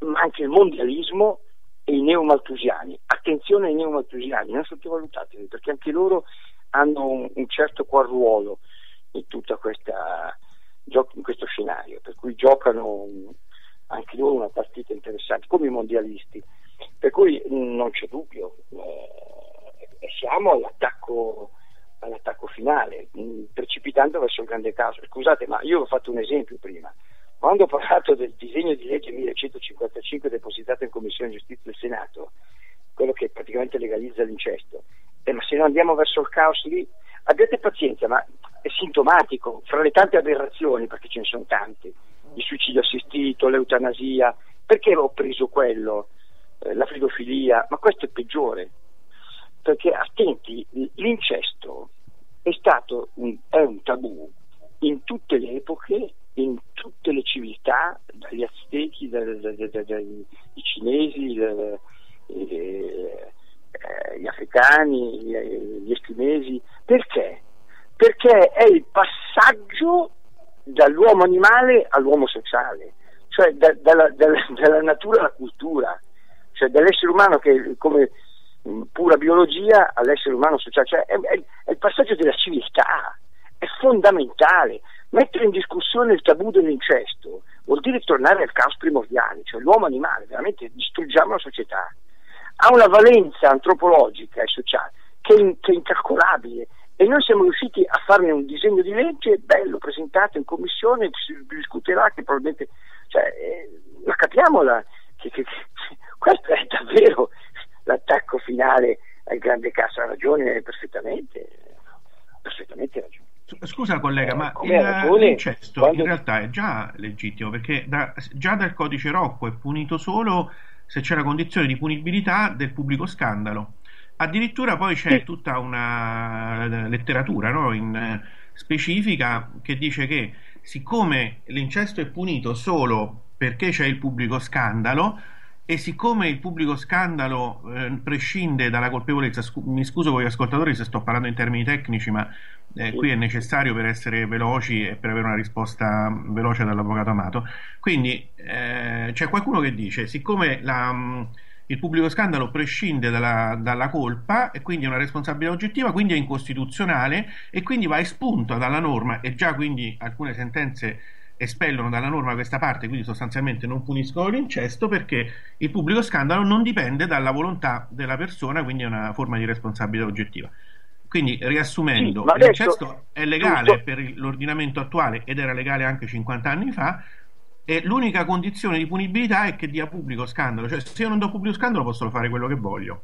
ma anche il mondialismo e i neomaltusiani. Attenzione ai neomaltusiani, non sottovalutatevi, perché anche loro hanno un, un certo qual ruolo in tutta questa... in questo scenario, per cui giocano anche loro una partita interessante, come i mondialisti, per cui non c'è dubbio, eh, siamo all'attacco, all'attacco finale, mh, precipitando verso il grande caso. Scusate, ma io ho fatto un esempio prima, quando ho parlato del disegno di legge millecentocinquantacinque depositato in Commissione Giustizia del Senato, quello che praticamente legalizza l'incesto, eh, ma se non andiamo verso il caos lì, abbiate pazienza, ma è sintomatico, fra le tante aberrazioni, perché ce ne sono tante, il suicidio assistito, l'eutanasia, perché ho preso quello, eh, la pedofilia, ma questo è peggiore, perché attenti, l'incesto è stato un, è un tabù in tutte le epoche, in tutte le civiltà, dagli aztechi, dai, dai, dai, dai i cinesi, dai, eh, gli africani, gli eschimesi. Perché? Perché è il passaggio dall'uomo animale all'uomo sessuale, cioè da, dalla, dalla, dalla natura alla cultura, cioè dall'essere umano che come pura biologia all'essere umano sociale, cioè è, è, è il passaggio della civiltà, è fondamentale. Mettere in discussione il tabù dell'incesto vuol dire tornare al caos primordiale, cioè l'uomo animale, veramente distruggiamo la società. Ha una valenza antropologica e sociale che è, in, che è incalcolabile, e noi siamo riusciti a farne un disegno di legge bello, presentato in commissione, si discuterà, che probabilmente, cioè, eh, ma capiamola che, che, che questo è davvero l'attacco finale al grande caso. Ha ragione perfettamente, perfettamente ragione. Scusa collega, ma il, ragione, l'incesto quando... in realtà è già legittimo, perché da, già dal codice Rocco è punito solo se c'è la condizione di punibilità del pubblico scandalo. Addirittura poi c'è tutta una letteratura, no, in specifica, che dice che siccome l'incesto è punito solo perché c'è il pubblico scandalo, e siccome il pubblico scandalo eh, prescinde dalla colpevolezza, scu- mi scuso con gli ascoltatori se sto parlando in termini tecnici, ma eh, qui è necessario per essere veloci e per avere una risposta veloce dall'avvocato Amato. Quindi eh, c'è qualcuno che dice, siccome la... Mh, il pubblico scandalo prescinde dalla, dalla colpa, e quindi è una responsabilità oggettiva, quindi è incostituzionale, e quindi va espunta dalla norma, e già quindi alcune sentenze espellono dalla norma questa parte, quindi sostanzialmente non puniscono l'incesto, perché il pubblico scandalo non dipende dalla volontà della persona, quindi è una forma di responsabilità oggettiva. Quindi, riassumendo, sì, l'incesto è legale tutto... per l'ordinamento attuale, ed era legale anche cinquanta anni fa, e l'unica condizione di punibilità è che dia pubblico scandalo, cioè se io non do pubblico scandalo posso fare quello che voglio.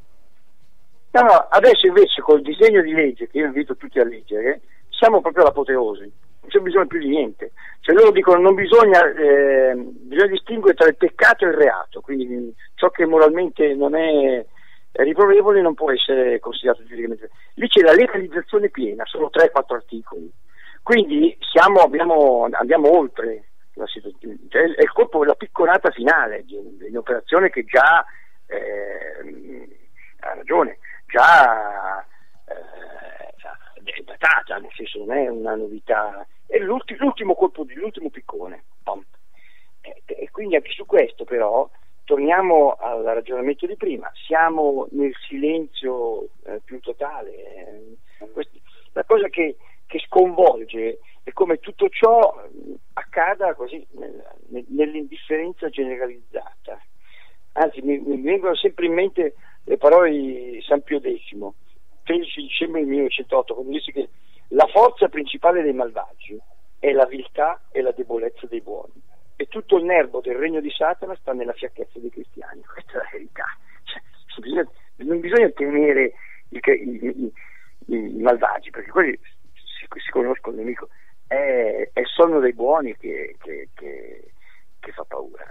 No, no, adesso invece col disegno di legge, che io invito tutti a leggere, siamo proprio all'apoteosi, non c'è bisogno più di niente, cioè loro dicono non bisogna eh, bisogna distinguere tra il peccato e il reato, quindi ciò che moralmente non è riprovevole non può essere considerato giuridicamente. Lì c'è la legalizzazione piena, sono tre quattro articoli, quindi siamo abbiamo, andiamo oltre la situazione, cioè è il colpo, la picconata finale di un'operazione che già eh, ha ragione, già eh, è datata, nel senso non è una novità, è l'ultimo, l'ultimo colpo, l'ultimo piccone. E, e quindi anche su questo però torniamo al ragionamento di prima, siamo nel silenzio eh, più totale. Questa, la cosa che, che sconvolge è come tutto ciò accada così nell'indifferenza generalizzata. Anzi, mi, mi vengono sempre in mente le parole di San Pio Decimo, tredici dicembre millenovecentootto, quando disse che la forza principale dei malvagi è la viltà e la debolezza dei buoni, e tutto il nervo del regno di Satana sta nella fiacchezza dei cristiani. Questa è la verità, cioè, bisogna, non bisogna temere i, i, i, i malvagi, perché quelli si, si conoscono il nemico. È il sonno dei buoni che, che, che, che fa paura.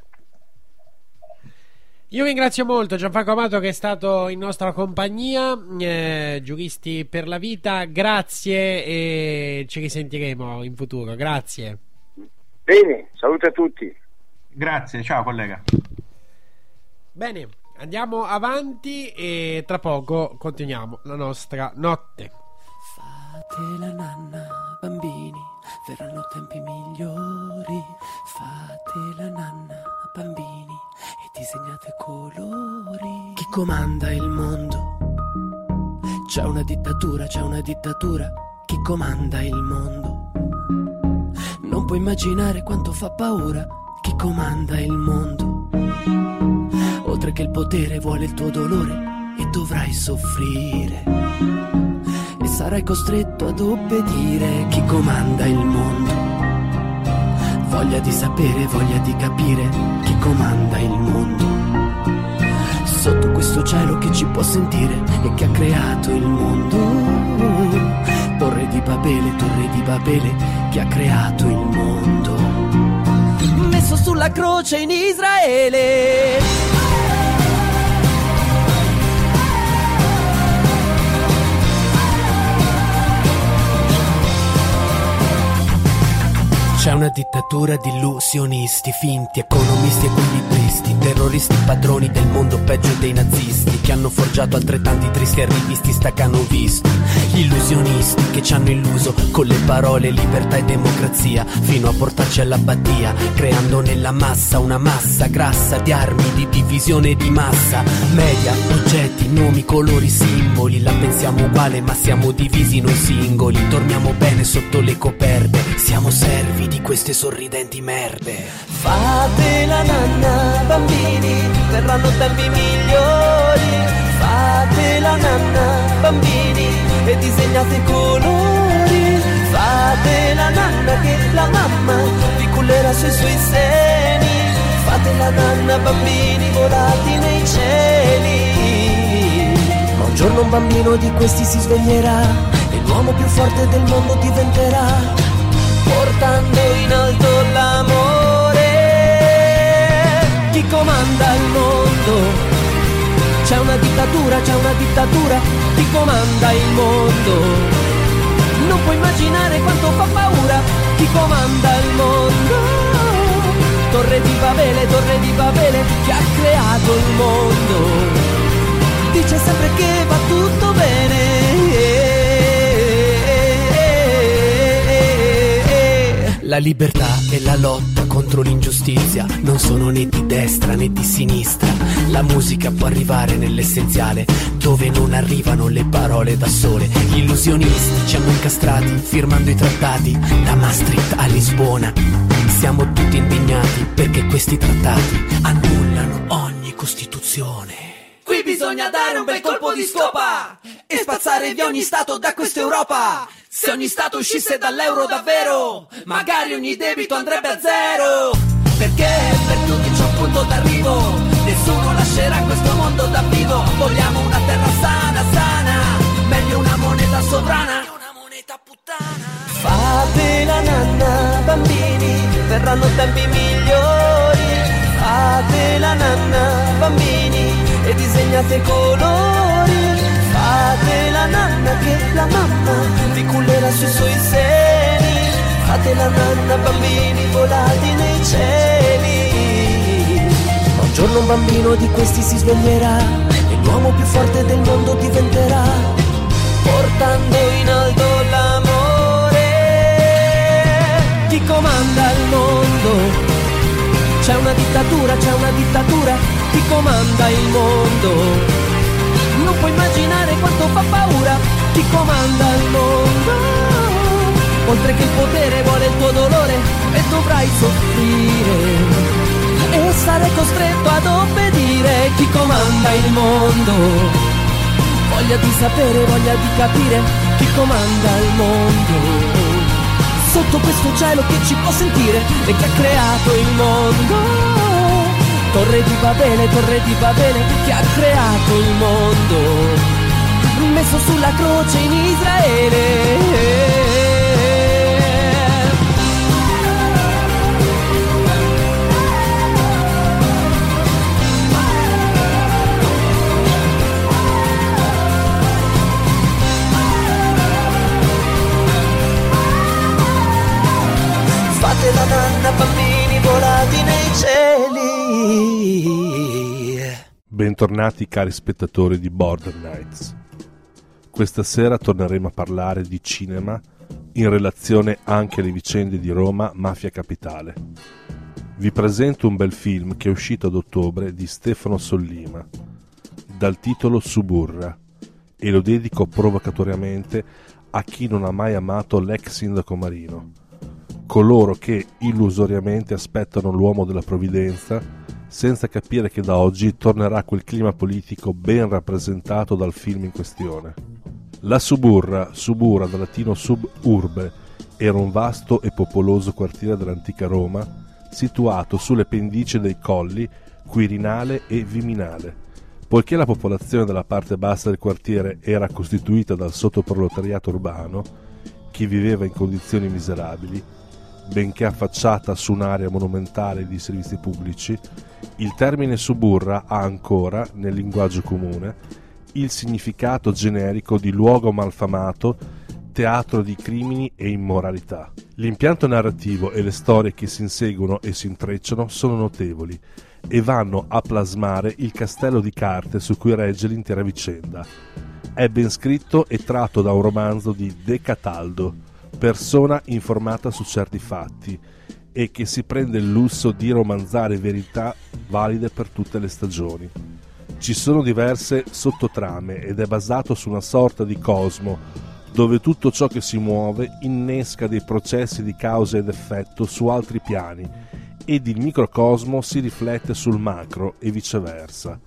Io ringrazio molto Gianfranco Amato che è stato in nostra compagnia, eh, Giuristi per la Vita, grazie e ci risentiremo in futuro, grazie. Bene, saluto a tutti. Grazie, ciao collega. Bene, andiamo avanti e tra poco continuiamo la nostra notte. Fate la nanna, bambini, verranno tempi migliori. Fate la nanna, bambini, e disegnate colori. Chi comanda il mondo? C'è una dittatura, c'è una dittatura. Chi comanda il mondo? Non puoi immaginare quanto fa paura. Chi comanda il mondo? Oltre che il potere vuole il tuo dolore e dovrai soffrire e sarai costretto ad obbedire. Chi comanda il mondo? Voglia di sapere, voglia di capire. Chi comanda il mondo? Sotto questo cielo che ci può sentire e che ha creato il mondo. Torre di Babele, torre di Babele, che ha creato il mondo. Messo sulla croce in Israele. C'è una dittatura di illusionisti, finti economisti e equilibristi, terroristi padroni del mondo peggio dei nazisti, che hanno forgiato altrettanti tristi arrivisti staccano visti. Gli illusionisti che ci hanno illuso con le parole libertà e democrazia, fino a portarci all'abbattia, creando nella massa una massa grassa di armi, di divisione di massa. Media, oggetti, nomi, colori, simboli, la pensiamo uguale ma siamo divisi noi singoli. Dormiamo bene sotto le coperte, siamo servi di queste sorridenti merde. Fate la nanna, bambini, verranno tempi migliori. Fate la nanna, bambini, e disegnate i colori. Fate la nanna che la mamma vi cullerà sui suoi seni. Fate la nanna, bambini, volati nei cieli. Ma un giorno un bambino di questi si sveglierà e l'uomo più forte del mondo diventerà, portando in alto l'amore. Chi comanda il mondo? C'è una dittatura, c'è una dittatura. Chi comanda il mondo? Non puoi immaginare quanto fa paura. Chi comanda il mondo? Torre di Babele, torre di Babele, che ha creato il mondo. Dice sempre che va tutto bene. La libertà e la lotta contro l'ingiustizia non sono né di destra né di sinistra. La musica può arrivare nell'essenziale, dove non arrivano le parole da sole. Gli illusionisti ci hanno incastrati, firmando i trattati da Maastricht a Lisbona. Siamo tutti indignati perché questi trattati annullano ogni costituzione. Qui bisogna dare un bel colpo di scopa e spazzare via ogni stato da questa Europa. Se ogni stato uscisse dall'euro davvero, magari ogni debito andrebbe a zero. Perché per tutti c'è un punto d'arrivo, nessuno lascerà questo mondo da vivo. Vogliamo una terra sana, sana, meglio una moneta sovrana che una moneta puttana. Fate la nanna, bambini, verranno tempi migliori. Fate la nanna, bambini, e disegnate colori. Fate la nanna che la mamma vi cullerà sui suoi seni. Fate la nanna, bambini, volati nei cieli. Ma un giorno un bambino di questi si sveglierà e l'uomo più forte del mondo diventerà, portando in alto l'amore. Chi comanda il mondo? C'è una dittatura, c'è una dittatura. Chi comanda il mondo? Non puoi immaginare quanto fa paura. Chi comanda il mondo? Oltre che il potere vuole il tuo dolore e dovrai soffrire e sarai costretto ad obbedire. Chi comanda il mondo? Voglia di sapere, voglia di capire. Chi comanda il mondo? Sotto questo cielo che ci può sentire e che ha creato il mondo. Torre di Babele, torre di Babele, che ha creato il mondo, messo sulla croce in Israele. Bentornati cari spettatori di Border Nights. Questa sera torneremo a parlare di cinema in relazione anche alle vicende di Roma, Mafia Capitale. Vi presento un bel film che è uscito ad ottobre di Stefano Sollima, dal titolo Suburra, e lo dedico provocatoriamente a chi non ha mai amato l'ex sindaco Marino, coloro che illusoriamente aspettano l'uomo della provvidenza senza capire che da oggi tornerà quel clima politico ben rappresentato dal film in questione. La Suburra, Suburra dal latino suburbe, era un vasto e popoloso quartiere dell'antica Roma, situato sulle pendici dei colli Quirinale e Viminale. Poiché la popolazione della parte bassa del quartiere era costituita dal sottoproletariato urbano, che viveva in condizioni miserabili, benché affacciata su un'area monumentale di servizi pubblici, il termine suburra ha ancora, nel linguaggio comune, il significato generico di luogo malfamato, teatro di crimini e immoralità. L'impianto narrativo e le storie che si inseguono e si intrecciano sono notevoli e vanno a plasmare il castello di carte su cui regge l'intera vicenda. È ben scritto e tratto da un romanzo di De Cataldo, persona informata su certi fatti e che si prende il lusso di romanzare verità valide per tutte le stagioni. Ci sono diverse sottotrame ed è basato su una sorta di cosmo dove tutto ciò che si muove innesca dei processi di causa ed effetto su altri piani ed il microcosmo si riflette sul macro e viceversa.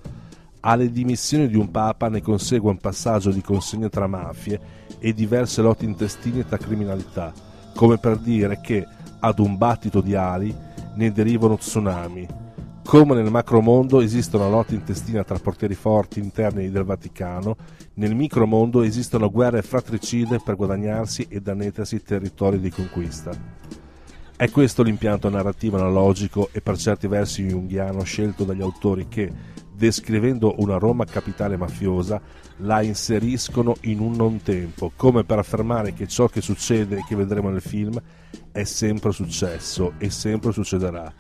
Alle dimissioni di un papa ne consegue un passaggio di consegne tra mafie e diverse lotte intestine tra criminalità, come per dire che ad un battito di ali ne derivano tsunami. Come nel macromondo esiste una lotta intestina tra portieri forti interni del Vaticano, nel micromondo esistono guerre fratricide per guadagnarsi e annettersi territori di conquista. È questo l'impianto narrativo analogico e per certi versi junghiano scelto dagli autori che, descrivendo una Roma capitale mafiosa, la inseriscono in un non tempo, come per affermare che ciò che succede e che vedremo nel film è sempre successo e sempre succederà.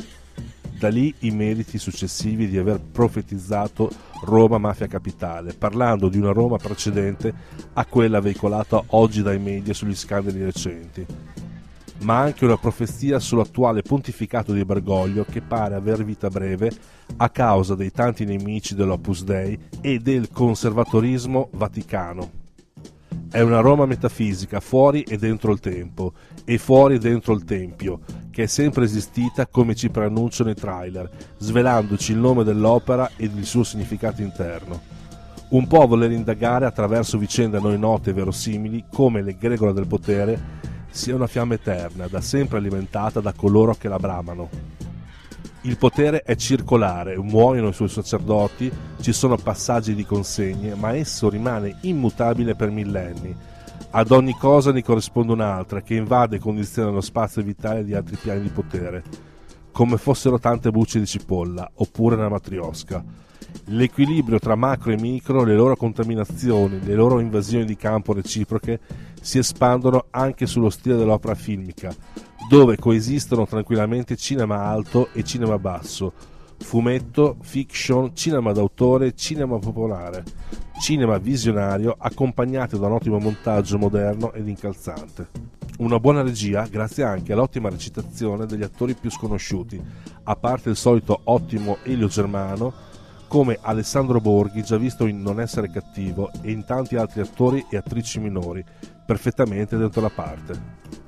Da lì i meriti successivi di aver profetizzato Roma Mafia Capitale, parlando di una Roma precedente a quella veicolata oggi dai media sugli scandali recenti, ma anche una profezia sull'attuale pontificato di Bergoglio che pare aver vita breve a causa dei tanti nemici dell'Opus Dei e del conservatorismo vaticano. È una Roma metafisica fuori e dentro il tempo e fuori e dentro il tempio, che è sempre esistita come ci preannunciano i trailer, svelandoci il nome dell'opera ed il suo significato interno. Un po' a voler indagare attraverso vicende a noi note e verosimili come l'egregola del potere sia una fiamma eterna, da sempre alimentata da coloro che la bramano. Il potere è circolare, muoiono i suoi sacerdoti, ci sono passaggi di consegne, ma esso rimane immutabile per millenni. Ad ogni cosa ne corrisponde un'altra che invade e condiziona lo spazio vitale di altri piani di potere, come fossero tante bucce di cipolla, oppure una matriosca. L'equilibrio tra macro e micro, le loro contaminazioni, le loro invasioni di campo reciproche si espandono anche sullo stile dell'opera filmica, dove coesistono tranquillamente cinema alto e cinema basso, fumetto, fiction, cinema d'autore, cinema popolare, cinema visionario accompagnato da un ottimo montaggio moderno ed incalzante. Una buona regia grazie anche all'ottima recitazione degli attori più sconosciuti, a parte il solito ottimo Elio Germano, come Alessandro Borghi, già visto in Non essere cattivo, e in tanti altri attori e attrici minori, perfettamente dentro la parte.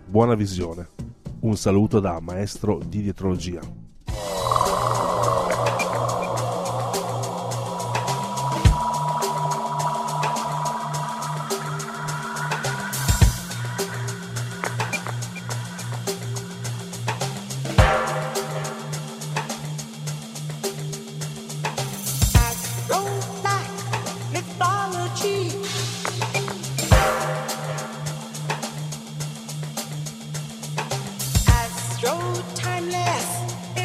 Buona visione. Un saluto da Maestro di Dietrologia. Timeless.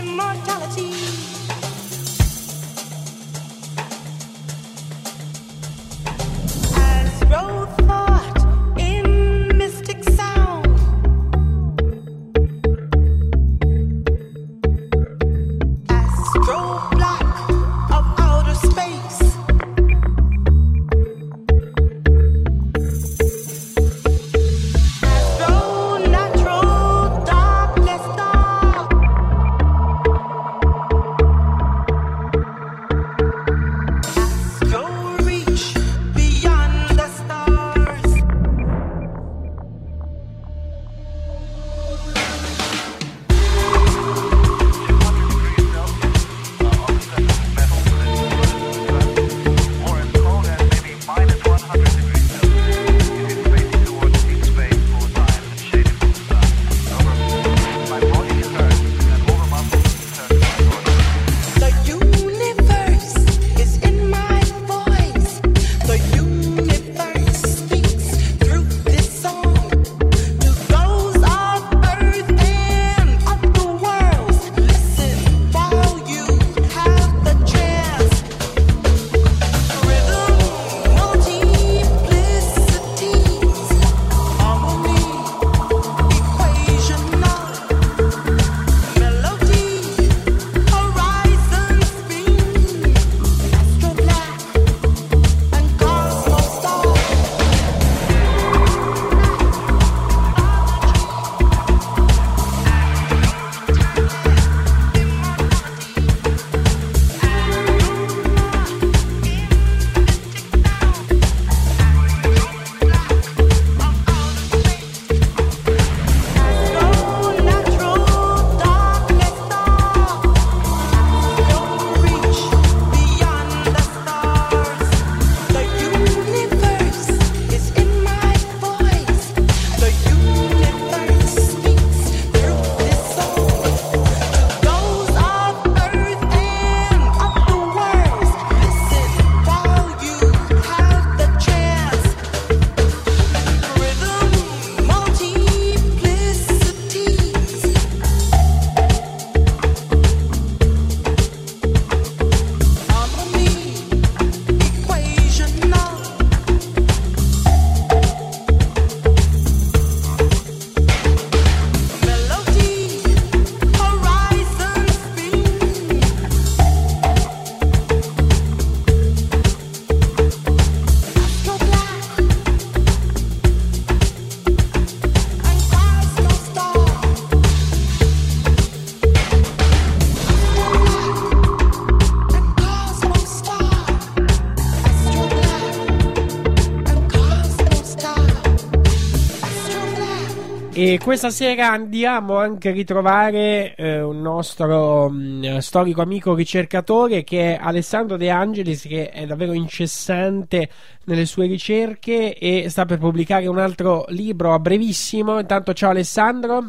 E questa sera andiamo anche a ritrovare eh, un nostro mh, storico amico ricercatore che è Alessandro De Angelis, che è davvero incessante nelle sue ricerche e sta per pubblicare un altro libro a brevissimo. Intanto ciao Alessandro.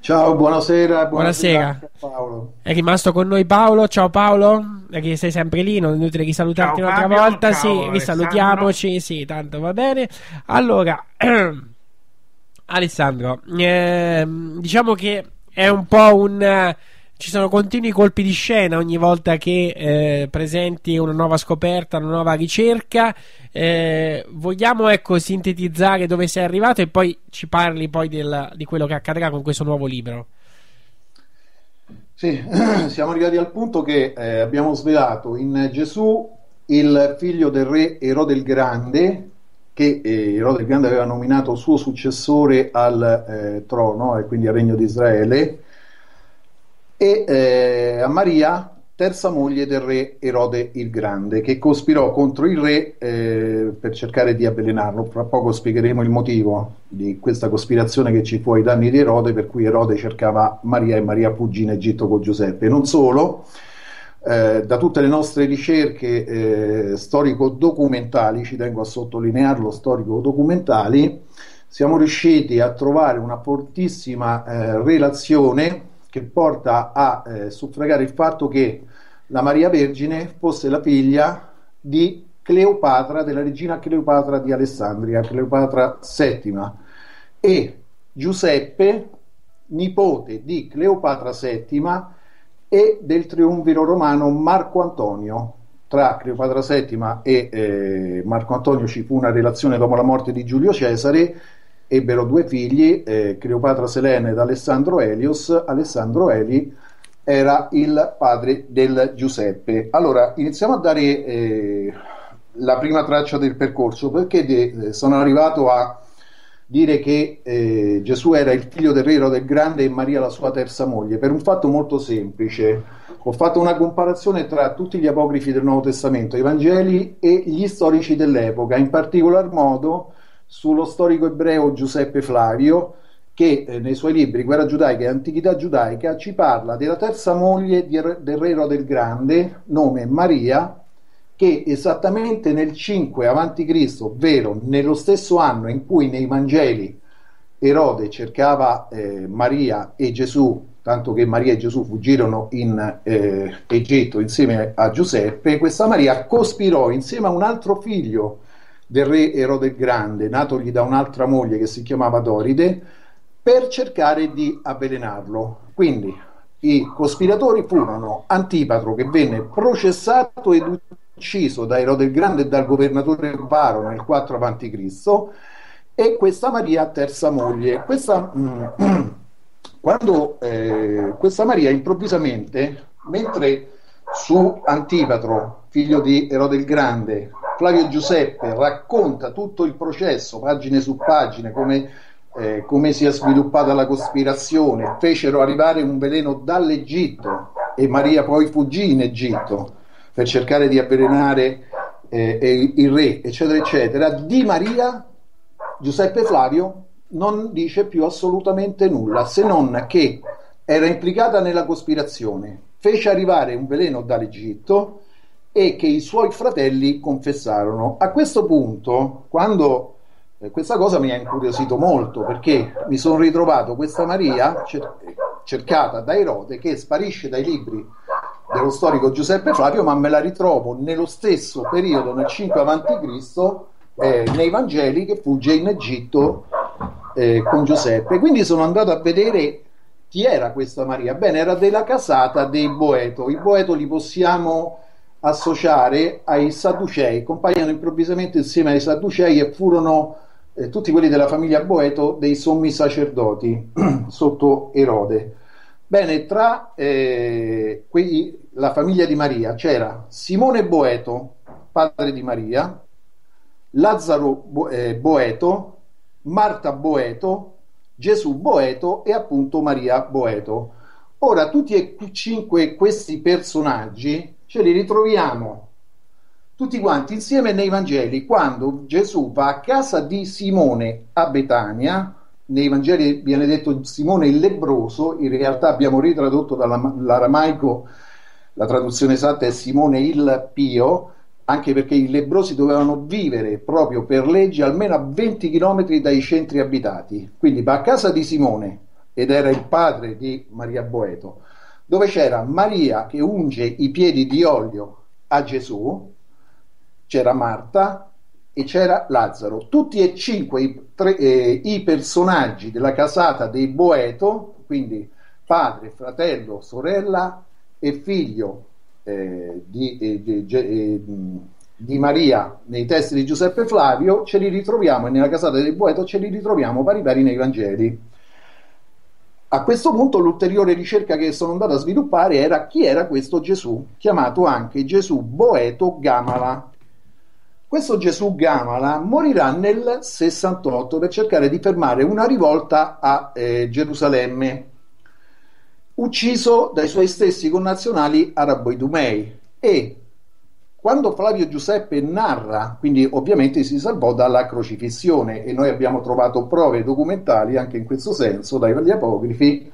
Ciao, buonasera. Buonasera, buonasera. Paolo. È rimasto con noi Paolo. Ciao Paolo, perché sei sempre lì, non è inutile risalutarti. Ciao, un'altra Fabio, volta, ciao, sì, risalutiamoci, sì, tanto va bene. Allora, Alessandro, eh, diciamo che è un po' un... Eh, ci sono continui colpi di scena ogni volta che eh, presenti una nuova scoperta, una nuova ricerca. Eh, vogliamo ecco sintetizzare dove sei arrivato e poi ci parli poi del, di quello che accadrà con questo nuovo libro. Sì, siamo arrivati al punto che eh, abbiamo svelato in Gesù il figlio del re Erode il Grande, che eh, Erode il Grande aveva nominato suo successore al eh, trono e quindi al regno di Israele, e eh, a Maria, terza moglie del re Erode il Grande, che cospirò contro il re eh, per cercare di avvelenarlo. Fra poco spiegheremo il motivo di questa cospirazione che ci fu ai danni di Erode, per cui Erode cercava Maria e Maria fuggì in Egitto con Giuseppe. Non solo, eh, da tutte le nostre ricerche eh, storico-documentali, ci tengo a sottolinearlo, storico-documentali, siamo riusciti a trovare una fortissima eh, relazione che porta a eh, suffragare il fatto che la Maria Vergine fosse la figlia di Cleopatra, della regina Cleopatra di Alessandria, Cleopatra settima, e Giuseppe, nipote di Cleopatra settima e del triumviro romano Marco Antonio. Tra Cleopatra settima e eh, Marco Antonio ci fu una relazione dopo la morte di Giulio Cesare. Ebbero due figli, eh, Cleopatra Selene ed Alessandro Elios. Alessandro Eli era il padre del Giuseppe. Allora, iniziamo a dare eh, la prima traccia del percorso, perché de- sono arrivato a dire che eh, Gesù era il figlio del re Erode il Grande e Maria la sua terza moglie, per un fatto molto semplice. Ho fatto una comparazione tra tutti gli apocrifi del Nuovo Testamento, i Vangeli e gli storici dell'epoca, in particolar modo sullo storico ebreo Giuseppe Flavio, che eh, nei suoi libri Guerra giudaica e Antichità giudaica ci parla della terza moglie di, del re Erode il Grande, nome Maria, che esattamente nel cinque avanti Cristo, ovvero nello stesso anno in cui nei Vangeli Erode cercava eh, Maria e Gesù, tanto che Maria e Gesù fuggirono in eh, Egitto insieme a Giuseppe, questa Maria cospirò insieme a un altro figlio del re Erode il Grande, natogli da un'altra moglie che si chiamava Doride, per cercare di avvelenarlo. Quindi i cospiratori furono Antipatro, che venne processato ed ucciso da Erode il Grande e dal governatore Varo nel quattro avanti Cristo, e questa Maria terza moglie. Questa, mm, quando eh, questa Maria improvvisamente, mentre su Antipatro, figlio di Erode il Grande, Flavio Giuseppe racconta tutto il processo, pagine su pagine, come, eh, come si è sviluppata la cospirazione, fecero arrivare un veleno dall'Egitto e Maria poi fuggì in Egitto per cercare di avvelenare eh, il re, eccetera eccetera. Di Maria Giuseppe Flavio non dice più assolutamente nulla, se non che era implicata nella cospirazione, fece arrivare un veleno dall'Egitto e che i suoi fratelli confessarono. A questo punto, quando eh, questa cosa mi ha incuriosito molto, perché mi sono ritrovato questa Maria cer- cercata da Erode, che sparisce dai libri dello storico Giuseppe Flavio, ma me la ritrovo nello stesso periodo, nel cinque avanti Cristo, eh, nei Vangeli, che fugge in Egitto eh, con Giuseppe. Quindi sono andato a vedere chi era questa Maria. Bene, era della casata dei Boeto. I Boeto li possiamo associare ai Sadducei, compaiono improvvisamente insieme ai Sadducei e furono eh, tutti quelli della famiglia Boeto dei sommi sacerdoti sotto Erode. Bene, tra eh, quelli, la famiglia di Maria c'era Simone Boeto, padre di Maria, Lazzaro Bo- eh, Boeto, Marta Boeto, Gesù Boeto e appunto Maria Boeto. Ora, tutti e cinque questi personaggi ce li ritroviamo tutti quanti insieme nei Vangeli, quando Gesù va a casa di Simone a Betania nei Vangeli viene detto Simone il lebbroso, in realtà abbiamo ritradotto dall'aramaico, la traduzione esatta è Simone il Pio, anche perché i lebbrosi dovevano vivere proprio per legge almeno a venti chilometri dai centri abitati. Quindi va a casa di Simone, ed era il padre di Maria Boeto, dove c'era Maria che unge i piedi di olio a Gesù, c'era Marta e c'era Lazzaro, tutti e cinque i, tre, eh, i personaggi della casata dei Boeto, quindi padre, fratello, sorella e figlio eh, di, eh, di, eh, di Maria nei testi di Giuseppe Flavio, ce li ritroviamo, e nella casata dei Boeto ce li ritroviamo pari pari nei Vangeli. A questo punto l'ulteriore ricerca che sono andato a sviluppare era chi era questo Gesù, chiamato anche Gesù Boeto Gamala. Questo Gesù Gamala morirà nel sessantotto per cercare di fermare una rivolta a eh, Gerusalemme, ucciso dai suoi stessi connazionali arabo-idumei, e quando Flavio Giuseppe narra, quindi ovviamente si salvò dalla crocifissione, e noi abbiamo trovato prove documentali anche in questo senso dagli apocrifi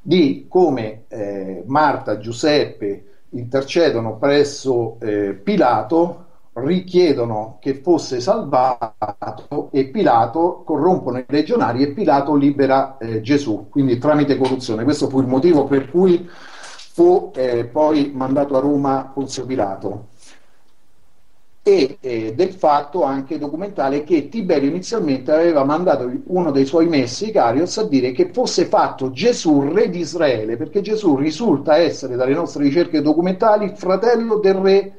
di come eh, Marta e Giuseppe intercedono presso eh, Pilato, richiedono che fosse salvato, e Pilato, corrompono i legionari e Pilato libera eh, Gesù, quindi tramite corruzione. Questo fu il motivo per cui fu eh, poi mandato a Roma Ponzio Pilato. E eh, del fatto anche documentale che Tiberio inizialmente aveva mandato uno dei suoi messi, Carios, a dire che fosse fatto Gesù re di Israele, perché Gesù risulta essere, dalle nostre ricerche documentali, fratello del re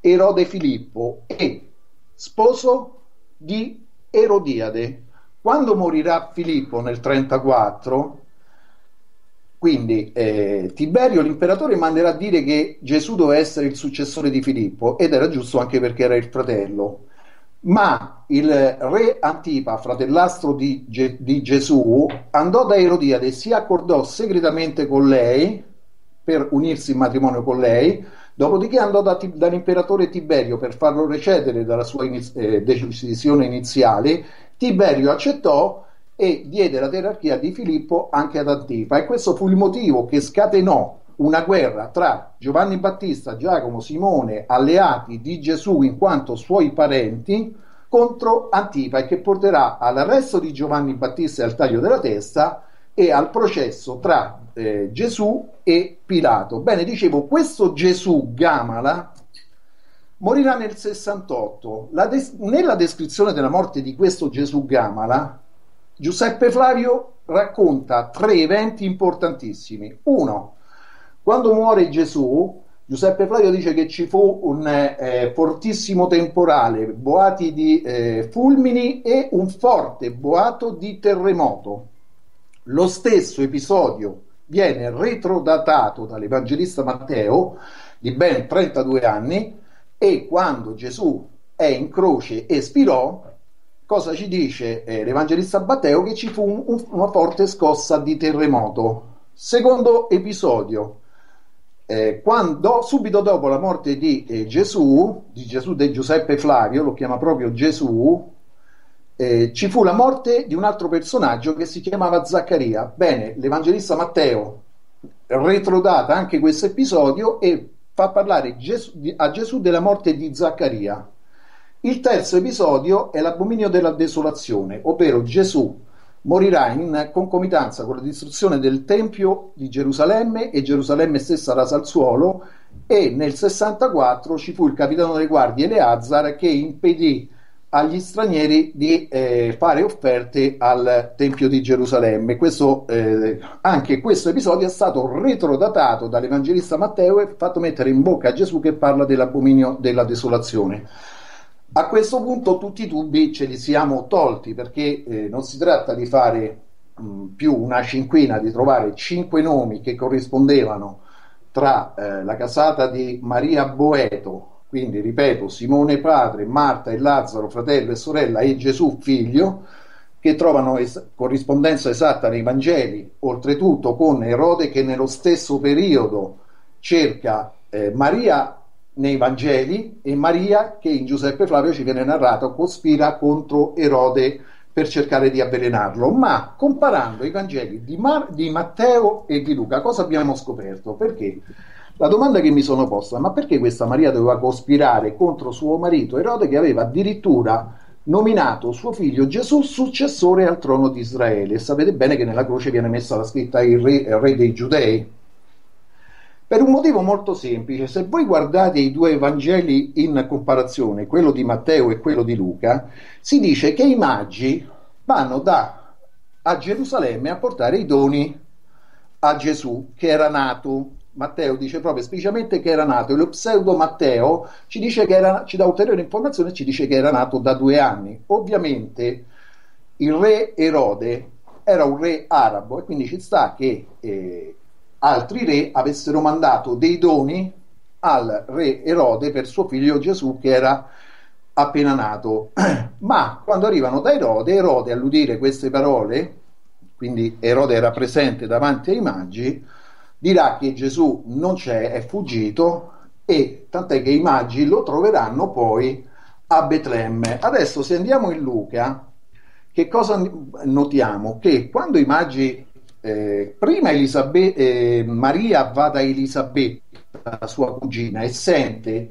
Erode Filippo e sposo di Erodiade. Quando morirà Filippo nel trentaquattro, quindi eh, Tiberio l'imperatore manderà a dire che Gesù doveva essere il successore di Filippo, ed era giusto anche perché era il fratello, ma il re Antipa, fratellastro di, Ge- di Gesù, andò da Erodiade e si accordò segretamente con lei per unirsi in matrimonio con lei, dopodiché andò da, dall'imperatore Tiberio per farlo recedere dalla sua iniz- eh, decisione iniziale. Tiberio accettò e diede la gerarchia di Filippo anche ad Antipa, e questo fu il motivo che scatenò una guerra tra Giovanni Battista, Giacomo, Simone, alleati di Gesù in quanto suoi parenti, contro Antipa, e che porterà all'arresto di Giovanni Battista e al taglio della testa e al processo tra eh, Gesù e Pilato. Bene, dicevo, questo Gesù Gamala morirà nel sessantotto. La des- nella descrizione della morte di questo Gesù Gamala Giuseppe Flavio racconta tre eventi importantissimi. Uno, quando muore Gesù, Giuseppe Flavio dice che ci fu un eh, fortissimo temporale, boati di eh, fulmini e un forte boato di terremoto. Lo stesso episodio viene retrodatato dall'Evangelista Matteo di ben trentadue anni, e quando Gesù è in croce e spirò, cosa ci dice eh, l'Evangelista Matteo? Che ci fu un, un, una forte scossa di terremoto. Secondo episodio, eh, quando subito dopo la morte di eh, Gesù, di Gesù de Giuseppe Flavio, lo chiama proprio Gesù, eh, ci fu la morte di un altro personaggio che si chiamava Zaccaria. Bene, l'Evangelista Matteo retrodata anche questo episodio e fa parlare Gesù, a Gesù della morte di Zaccaria. Il terzo episodio è l'abominio della desolazione, ovvero Gesù morirà in concomitanza con la distruzione del Tempio di Gerusalemme, e Gerusalemme stessa rasa al suolo, e nel sessantaquattro ci fu il capitano delle guardie Eleazar che impedì agli stranieri di eh, fare offerte al Tempio di Gerusalemme. Questo, eh, anche questo episodio è stato retrodatato dall'Evangelista Matteo e fatto mettere in bocca a Gesù che parla dell'abominio della desolazione. A questo punto tutti i dubbi ce li siamo tolti, perché eh, non si tratta di fare mh, più una cinquina, di trovare cinque nomi che corrispondevano tra eh, la casata di Maria Boeto, quindi ripeto Simone padre, Marta e Lazzaro fratello e sorella, e Gesù figlio, che trovano es- corrispondenza esatta nei Vangeli, oltretutto con Erode che nello stesso periodo cerca eh, Maria nei Vangeli, e Maria che in Giuseppe Flavio ci viene narrato cospira contro Erode per cercare di avvelenarlo, ma comparando i Vangeli di, Mar- di Matteo e di Luca, cosa abbiamo scoperto? Perché la domanda che mi sono posta, ma perché questa Maria doveva cospirare contro suo marito Erode, che aveva addirittura nominato suo figlio Gesù successore al trono di Israele? Sapete bene che nella croce viene messa la scritta il re, il re dei Giudei, per un motivo molto semplice. Se voi guardate i due Vangeli in comparazione, quello di Matteo e quello di Luca, si dice che i magi vanno da, a Gerusalemme a portare i doni a Gesù che era nato. Matteo dice proprio esplicitamente che era nato, e lo pseudo Matteo ci dice che era, ci dà ulteriore informazione, ci dice che era nato da due anni. Ovviamente il re Erode era un re arabo, e quindi ci sta che eh, altri re avessero mandato dei doni al re Erode per suo figlio Gesù che era appena nato. Ma quando arrivano da Erode, Erode all'udire queste parole, quindi Erode era presente davanti ai magi, dirà che Gesù non c'è, è fuggito, e tant'è che i magi lo troveranno poi a Betlemme. Adesso, se andiamo in Luca, che cosa notiamo? Che quando i magi eh, prima Elisabetta, eh, Maria va da Elisabetta, sua cugina, e sente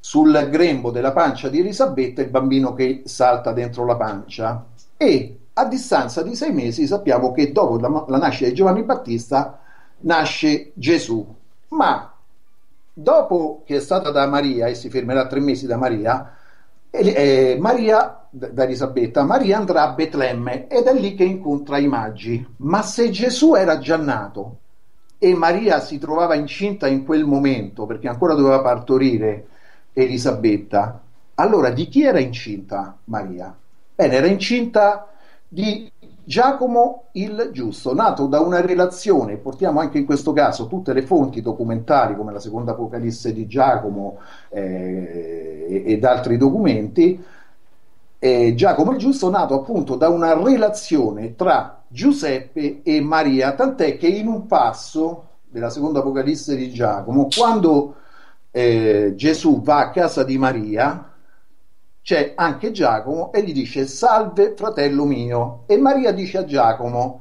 sul grembo della pancia di Elisabetta il bambino che salta dentro la pancia, e a distanza di sei mesi sappiamo che dopo la, la nascita di Giovanni Battista nasce Gesù. Ma dopo che è stata da Maria e si fermerà tre mesi da Maria, eh, Maria da Elisabetta, Maria andrà a Betlemme ed è lì che incontra i magi. Ma se Gesù era già nato e Maria si trovava incinta in quel momento, perché ancora doveva partorire Elisabetta, allora di chi era incinta Maria? Bene, era incinta di Giacomo il Giusto, nato da una relazione. Portiamo anche in questo caso tutte le fonti documentali, come la seconda Apocalisse di Giacomo eh, ed altri documenti. eh, Giacomo il Giusto, nato appunto da una relazione tra Giuseppe e Maria, tant'è che in un passo della seconda Apocalisse di Giacomo, quando eh, Gesù va a casa di Maria, c'è anche Giacomo e gli dice: salve fratello mio. E Maria dice a Giacomo: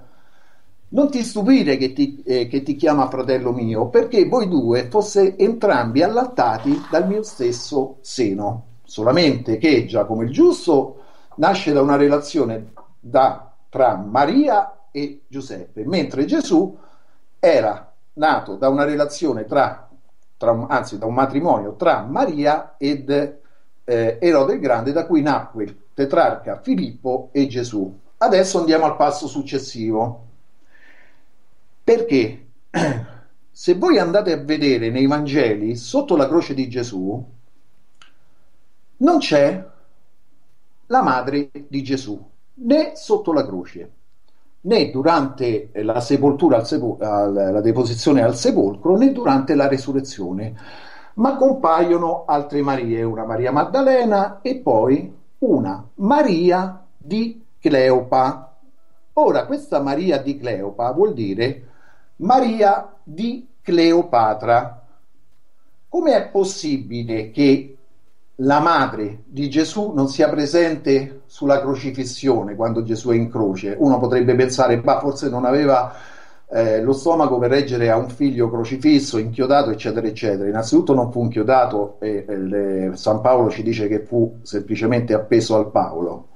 non ti stupire che ti, eh, che ti chiama fratello mio, perché voi due fosse entrambi allattati dal mio stesso seno. Solamente che Giacomo il Giusto nasce da una relazione da, tra Maria e Giuseppe, mentre Gesù era nato da una relazione tra, tra anzi da un matrimonio tra Maria ed Eh, Erode il Grande, da cui nacque il tetrarca Filippo e Gesù. Adesso andiamo al passo successivo, perché se voi andate a vedere nei Vangeli, sotto la croce di Gesù non c'è la madre di Gesù, né sotto la croce né durante la sepoltura al sepol- la deposizione al sepolcro, né durante la resurrezione, ma compaiono altre Marie, una Maria Maddalena e poi una Maria di Cleopa. Ora, questa Maria di Cleopa vuol dire Maria di Cleopatra. Come è possibile che la madre di Gesù non sia presente sulla crocifissione quando Gesù è in croce? Uno potrebbe pensare, ma forse non aveva Eh, lo stomaco per reggere a un figlio crocifisso, inchiodato, eccetera eccetera. Innanzitutto non fu inchiodato, e, e le, San Paolo ci dice che fu semplicemente appeso al Paolo,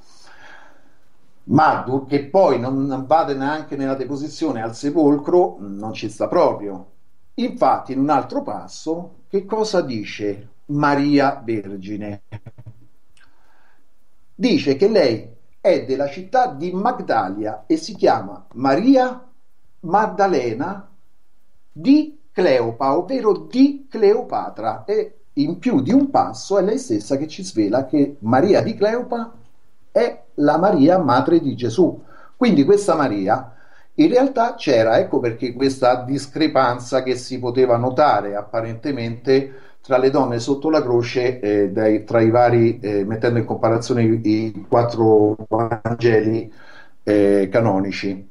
ma che poi non vada neanche nella deposizione al sepolcro non ci sta proprio. Infatti, in un altro passo, che cosa dice Maria Vergine? Dice che lei è della città di Magdalia e si chiama Maria Maddalena di Cleopa, ovvero di Cleopatra, e in più di un passo è lei stessa che ci svela che Maria di Cleopa è la Maria madre di Gesù. Quindi questa Maria in realtà c'era, ecco perché questa discrepanza che si poteva notare apparentemente tra le donne sotto la croce, eh, dai, tra i vari, eh, mettendo in comparazione i, i quattro Vangeli eh, canonici.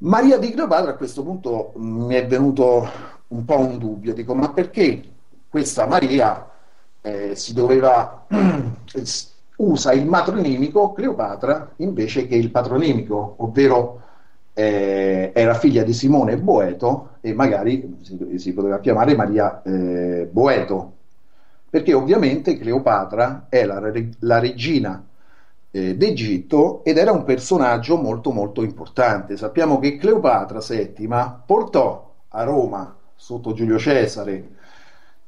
Maria di Cleopatra, a questo punto mi è venuto un po' un dubbio, dico, ma perché questa Maria eh, si doveva usa il matronimico Cleopatra invece che il patronimico, ovvero eh, era figlia di Simone Boeto e magari si, si poteva chiamare Maria eh, Boeto, perché ovviamente Cleopatra è la, la regina eh, d'Egitto ed era un personaggio molto molto importante. Sappiamo che Cleopatra settimo portò a Roma sotto Giulio Cesare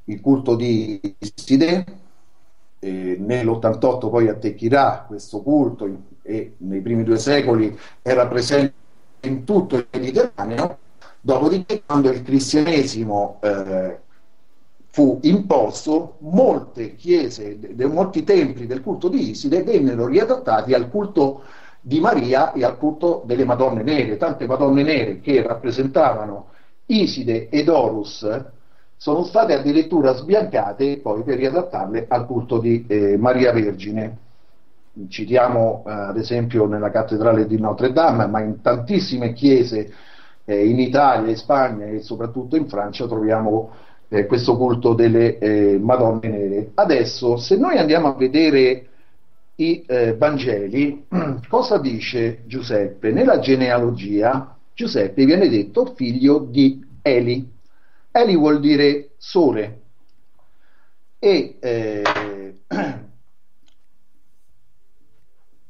il culto di Iside, eh, nell'ottantotto poi attecchirà questo culto e nei primi due secoli era presente in tutto il Mediterraneo. Dopodiché, quando il cristianesimo eh, fu imposto, molte chiese, de, de, molti templi del culto di Iside vennero riadattati al culto di Maria e al culto delle Madonne Nere. Tante Madonne Nere che rappresentavano Iside ed Horus sono state addirittura sbiancate poi per riadattarle al culto di eh, Maria Vergine. Citiamo eh, ad esempio nella cattedrale di Notre Dame, ma in tantissime chiese eh, in Italia, in Spagna e soprattutto in Francia troviamo eh, questo culto delle eh, Madonne Nere. Adesso, se noi andiamo a vedere i eh, Vangeli, cosa dice Giuseppe? Nella genealogia Giuseppe viene detto figlio di Eli. Eli vuol dire sole, e eh,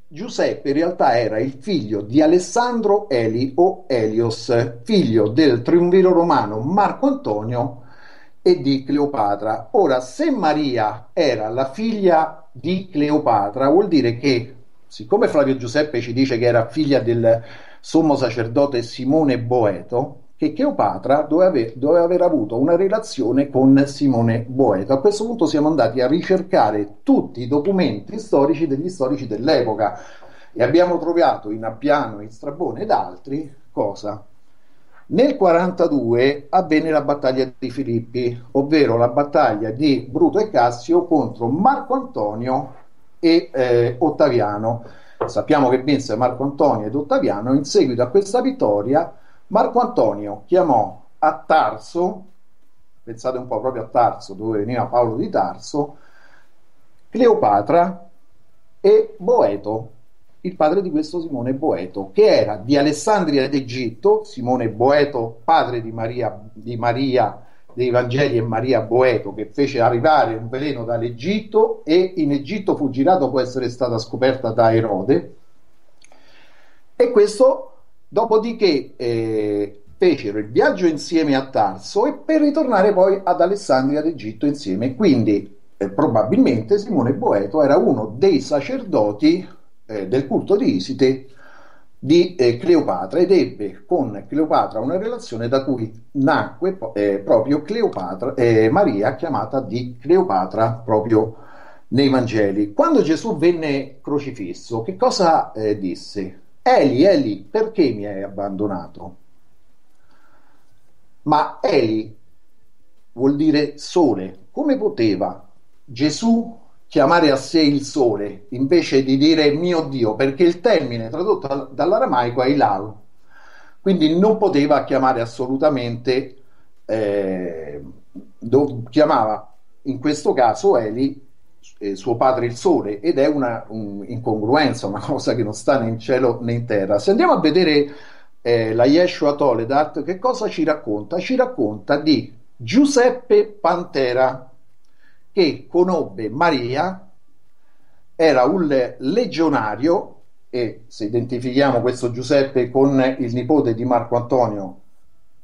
Giuseppe in realtà era il figlio di Alessandro Eli o Elios, figlio del triumviro romano Marco Antonio e di Cleopatra. Ora, se Maria era la figlia di Cleopatra, vuol dire che, siccome Flavio Giuseppe ci dice che era figlia del sommo sacerdote Simone Boeto, che Cleopatra doveva aver, doveva aver avuto una relazione con Simone Boeto. A questo punto siamo andati a ricercare tutti i documenti storici degli storici dell'epoca e abbiamo trovato in Appiano, in Strabone ed altri cosa? Nel quarantadue avvenne la battaglia di Filippi, ovvero la battaglia di Bruto e Cassio contro Marco Antonio e eh, Ottaviano. Sappiamo che vinse Marco Antonio ed Ottaviano. In seguito a questa vittoria Marco Antonio chiamò a Tarso, pensate un po', proprio a Tarso, dove veniva Paolo di Tarso, Cleopatra e Boeto, il padre di questo Simone Boeto, che era di Alessandria d'Egitto. Simone Boeto, padre di Maria, di Maria dei Vangeli e Maria Boeto, che fece arrivare un veleno dall'Egitto e in Egitto fu girato dopo essere stata scoperta da Erode, e questo. Dopodiché eh, fecero il viaggio insieme a Tarso e per ritornare poi ad Alessandria d'Egitto insieme. Quindi eh, probabilmente Simone Boeto era uno dei sacerdoti eh, del culto di Iside di eh, Cleopatra ed ebbe con Cleopatra una relazione da cui nacque eh, proprio Cleopatra, eh, Maria chiamata di Cleopatra proprio nei Vangeli. Quando Gesù venne crocifisso, che cosa eh, disse? Eli, Eli, perché mi hai abbandonato? Ma Eli vuol dire sole. Come poteva Gesù chiamare a sé il sole invece di dire mio Dio? Perché il termine tradotto dall'aramaico è Ilau. Quindi non poteva chiamare assolutamente, eh, do, chiamava in questo caso Eli suo padre il sole, ed è una un, incongruenza, una cosa che non sta né in cielo né in terra. Se andiamo a vedere eh, la Yeshua Toledat, che cosa ci racconta? Ci racconta di Giuseppe Pantera, che conobbe Maria, era un legionario, e se identifichiamo questo Giuseppe con il nipote di Marco Antonio,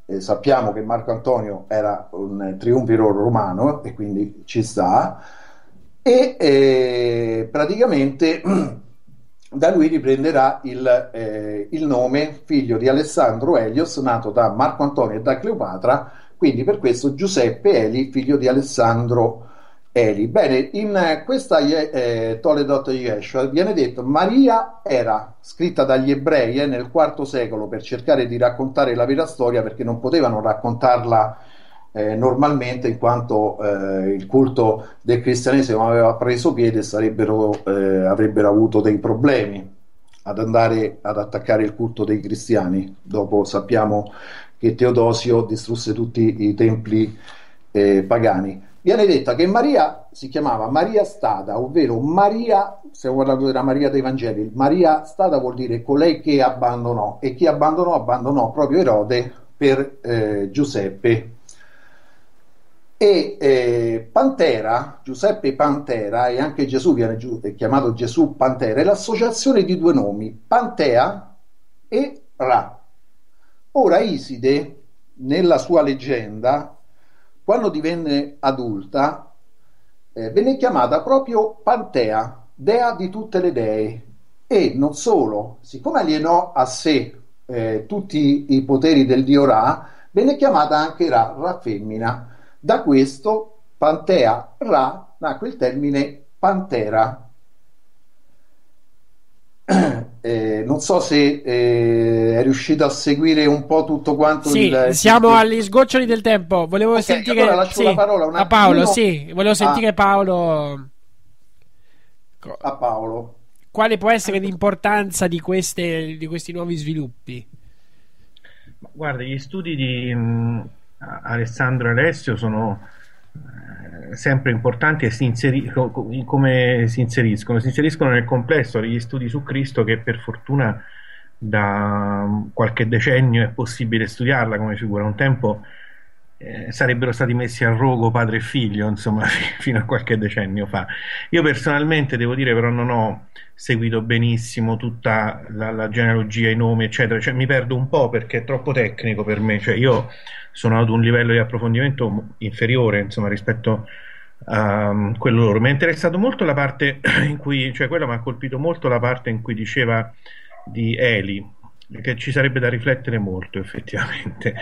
eh, sappiamo che Marco Antonio era un triumviro romano e quindi ci sta. E eh, praticamente da lui riprenderà il, eh, il nome, figlio di Alessandro Elios, nato da Marco Antonio e da Cleopatra, quindi per questo Giuseppe Eli, figlio di Alessandro Eli. Bene, in questa eh, Toledot Yeshua viene detto Maria era scritta dagli ebrei eh, nel quarto secolo per cercare di raccontare la vera storia, perché non potevano raccontarla Eh, normalmente, in quanto eh, il culto del cristianesimo aveva preso piede, sarebbero, eh, avrebbero avuto dei problemi ad andare ad attaccare il culto dei cristiani. Dopo sappiamo che Teodosio distrusse tutti i templi eh, pagani. viene detta che Maria si chiamava Maria Stada, ovvero Maria, stiamo parlando della Maria dei Vangeli, Maria Stada vuol dire colei che abbandonò, e chi abbandonò abbandonò proprio Erode per eh, Giuseppe. E eh, Pantera, Giuseppe Pantera, e anche Gesù viene giù, è chiamato Gesù Pantera, è l'associazione di due nomi, Pantea e Ra. Ora Iside, nella sua leggenda, quando divenne adulta, eh, venne chiamata proprio Pantea, dea di tutte le dee, e non solo, siccome alienò a sé eh, tutti i poteri del dio Ra, venne chiamata anche Ra, Ra femmina. Da questo Pantea Ra nacque il termine Pantera. Eh, non so se eh, è riuscito a seguire un po' tutto quanto. Sì, il, siamo il... agli sgoccioli del tempo. Volevo okay, sentire allora lascio sì, la parola un a Paolo. Attimo. Sì, volevo sentire a... Paolo. A Paolo. Quale può essere l'importanza di queste di questi nuovi sviluppi? Guarda, gli studi di mh, Alessandro e Alessio sono sempre importanti e si inseri- come si inseriscono si inseriscono nel complesso degli studi su Cristo, che per fortuna da qualche decennio è possibile studiarla come figura. Un tempo eh, sarebbero stati messi a rogo padre e figlio, insomma, f- fino a qualche decennio fa. Io personalmente devo dire però non ho seguito benissimo tutta la, la genealogia, i nomi eccetera, cioè, mi perdo un po' perché è troppo tecnico per me, cioè io sono ad un livello di approfondimento inferiore, insomma, rispetto a um, quello loro. Mi è interessato molto la parte in cui, cioè quella mi ha colpito molto la parte in cui diceva di Eli, che ci sarebbe da riflettere molto effettivamente,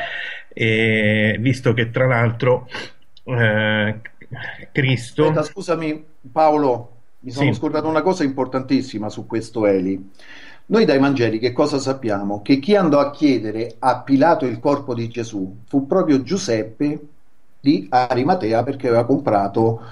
e, visto che tra l'altro eh, Cristo... Aspetta, scusami Paolo, mi sono sì. scordato una cosa importantissima su questo Eli. Noi dai Vangeli che cosa sappiamo? Che chi andò a chiedere a Pilato il corpo di Gesù fu proprio Giuseppe di Arimatea, perché aveva comprato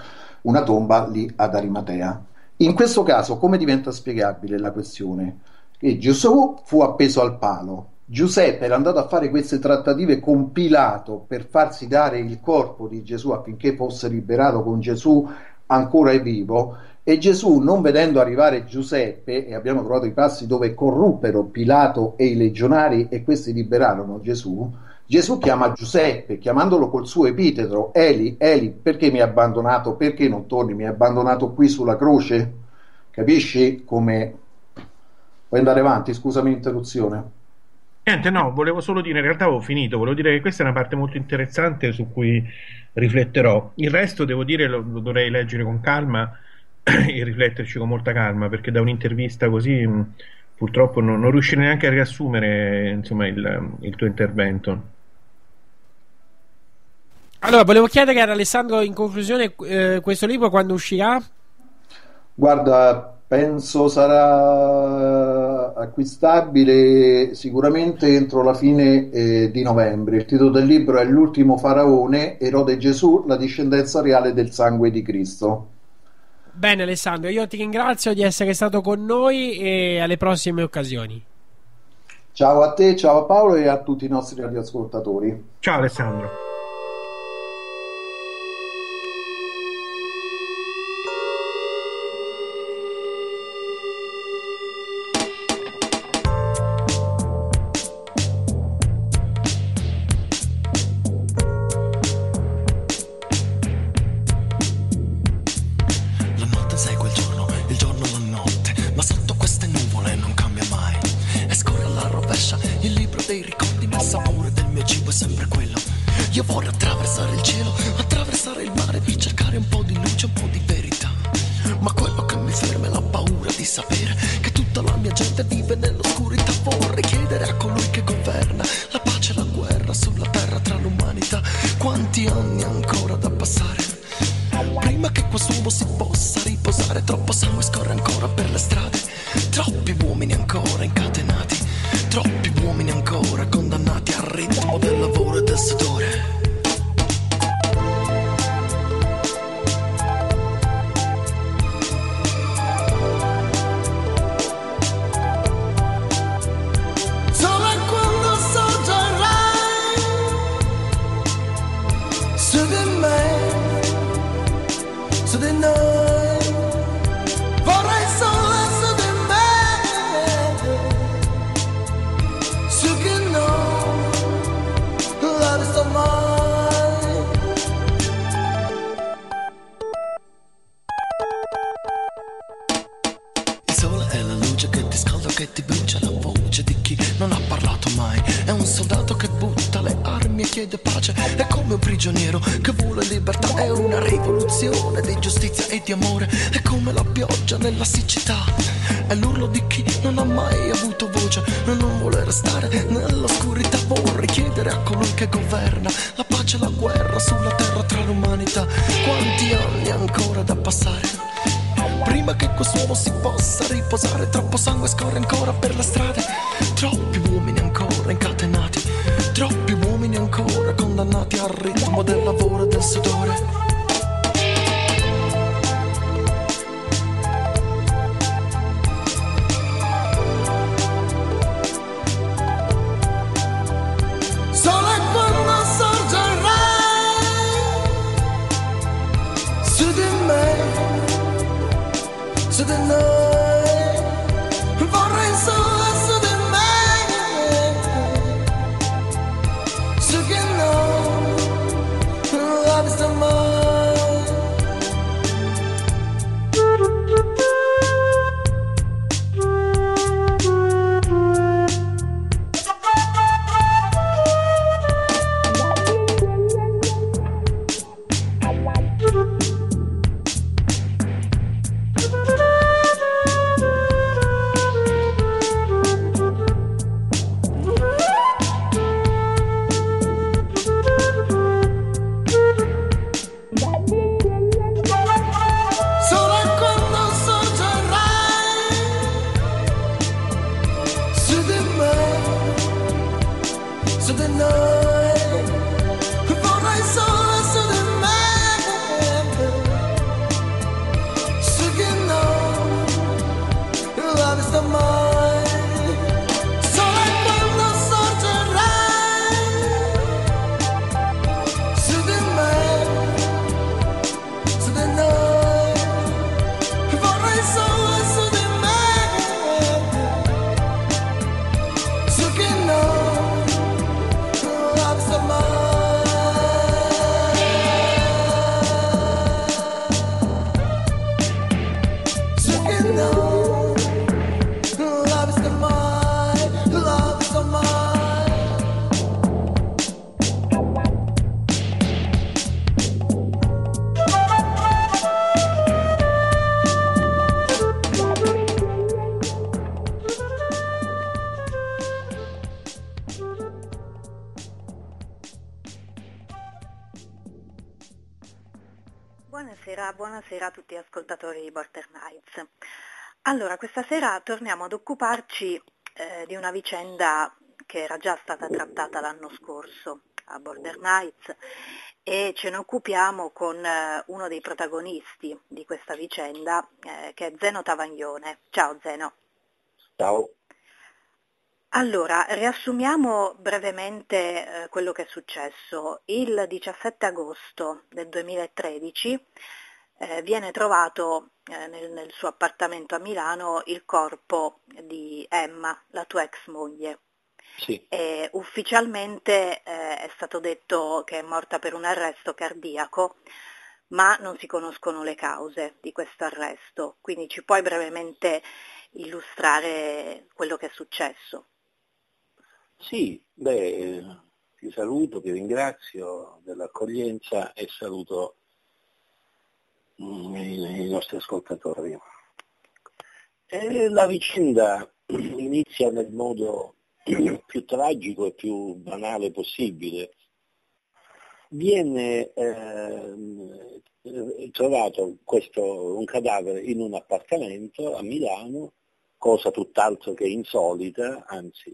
una tomba lì ad Arimatea. In questo caso come diventa spiegabile la questione? Che Gesù fu appeso al palo, Giuseppe era andato a fare queste trattative con Pilato per farsi dare il corpo di Gesù affinché fosse liberato con Gesù ancora vivo, e Gesù, non vedendo arrivare Giuseppe, e abbiamo trovato i passi dove corruppero Pilato e i legionari e questi liberarono Gesù, Gesù chiama Giuseppe, chiamandolo col suo epiteto, Eli, Eli, perché mi hai abbandonato, perché non torni, mi hai abbandonato qui sulla croce? Capisci come... Puoi andare avanti, scusami l'interruzione. Niente, no, volevo solo dire, in realtà avevo finito, volevo dire che questa è una parte molto interessante su cui rifletterò. Il resto, devo dire, lo, lo dovrei leggere con calma e rifletterci con molta calma, perché da un'intervista così mh, purtroppo non, non riuscirei neanche a riassumere, insomma, il, il tuo intervento. Allora, volevo chiedere ad Alessandro, in conclusione, eh, questo libro quando uscirà? Guarda, penso sarà acquistabile sicuramente entro la fine eh, di novembre. Il titolo del libro è L'ultimo faraone, Erode Gesù, la discendenza reale del sangue di Cristo. Bene Alessandro, io ti ringrazio di essere stato con noi e alle prossime occasioni. Ciao a te, ciao a Paolo e a tutti i nostri radioascoltatori. Ciao Alessandro. Su di me mai. È un soldato che butta le armi e chiede pace, è come un prigioniero che vuole libertà. È una rivoluzione di giustizia e di amore, è come la pioggia nella siccità, è l'urlo di chi non ha mai avuto voce e non vuole restare nell'oscurità. Vorrei chiedere a colui che governa la pace e la guerra sulla terra tra l'umanità. Quanti anni ancora da passare prima che quest'uomo si possa riposare? Troppo sangue scorre ancora per le strade, troppi uomini ancora incatenati, troppi uomini ancora condannati al ritmo del lavoro e del sudore. Buonasera a tutti gli ascoltatori di Border Nights. Allora, questa sera torniamo ad occuparci eh, di una vicenda che era già stata trattata l'anno scorso a Border Nights e ce ne occupiamo con eh, uno dei protagonisti di questa vicenda eh, che è Zeno Tavagnone. Ciao Zeno. Ciao. Allora, riassumiamo brevemente eh, quello che è successo. Il diciassette agosto del duemilatredici Eh, viene trovato eh, nel, nel suo appartamento a Milano il corpo di Emma, la tua ex moglie. Sì. E ufficialmente eh, è stato detto che è morta per un arresto cardiaco, ma non si conoscono le cause di questo arresto. Quindi ci puoi brevemente illustrare quello che è successo? Sì, beh, ti saluto, ti ringrazio dell'accoglienza e saluto I, i nostri ascoltatori. E la vicenda inizia nel modo più tragico e più banale possibile. Viene eh, trovato questo, un cadavere in un appartamento a Milano, cosa tutt'altro che insolita, anzi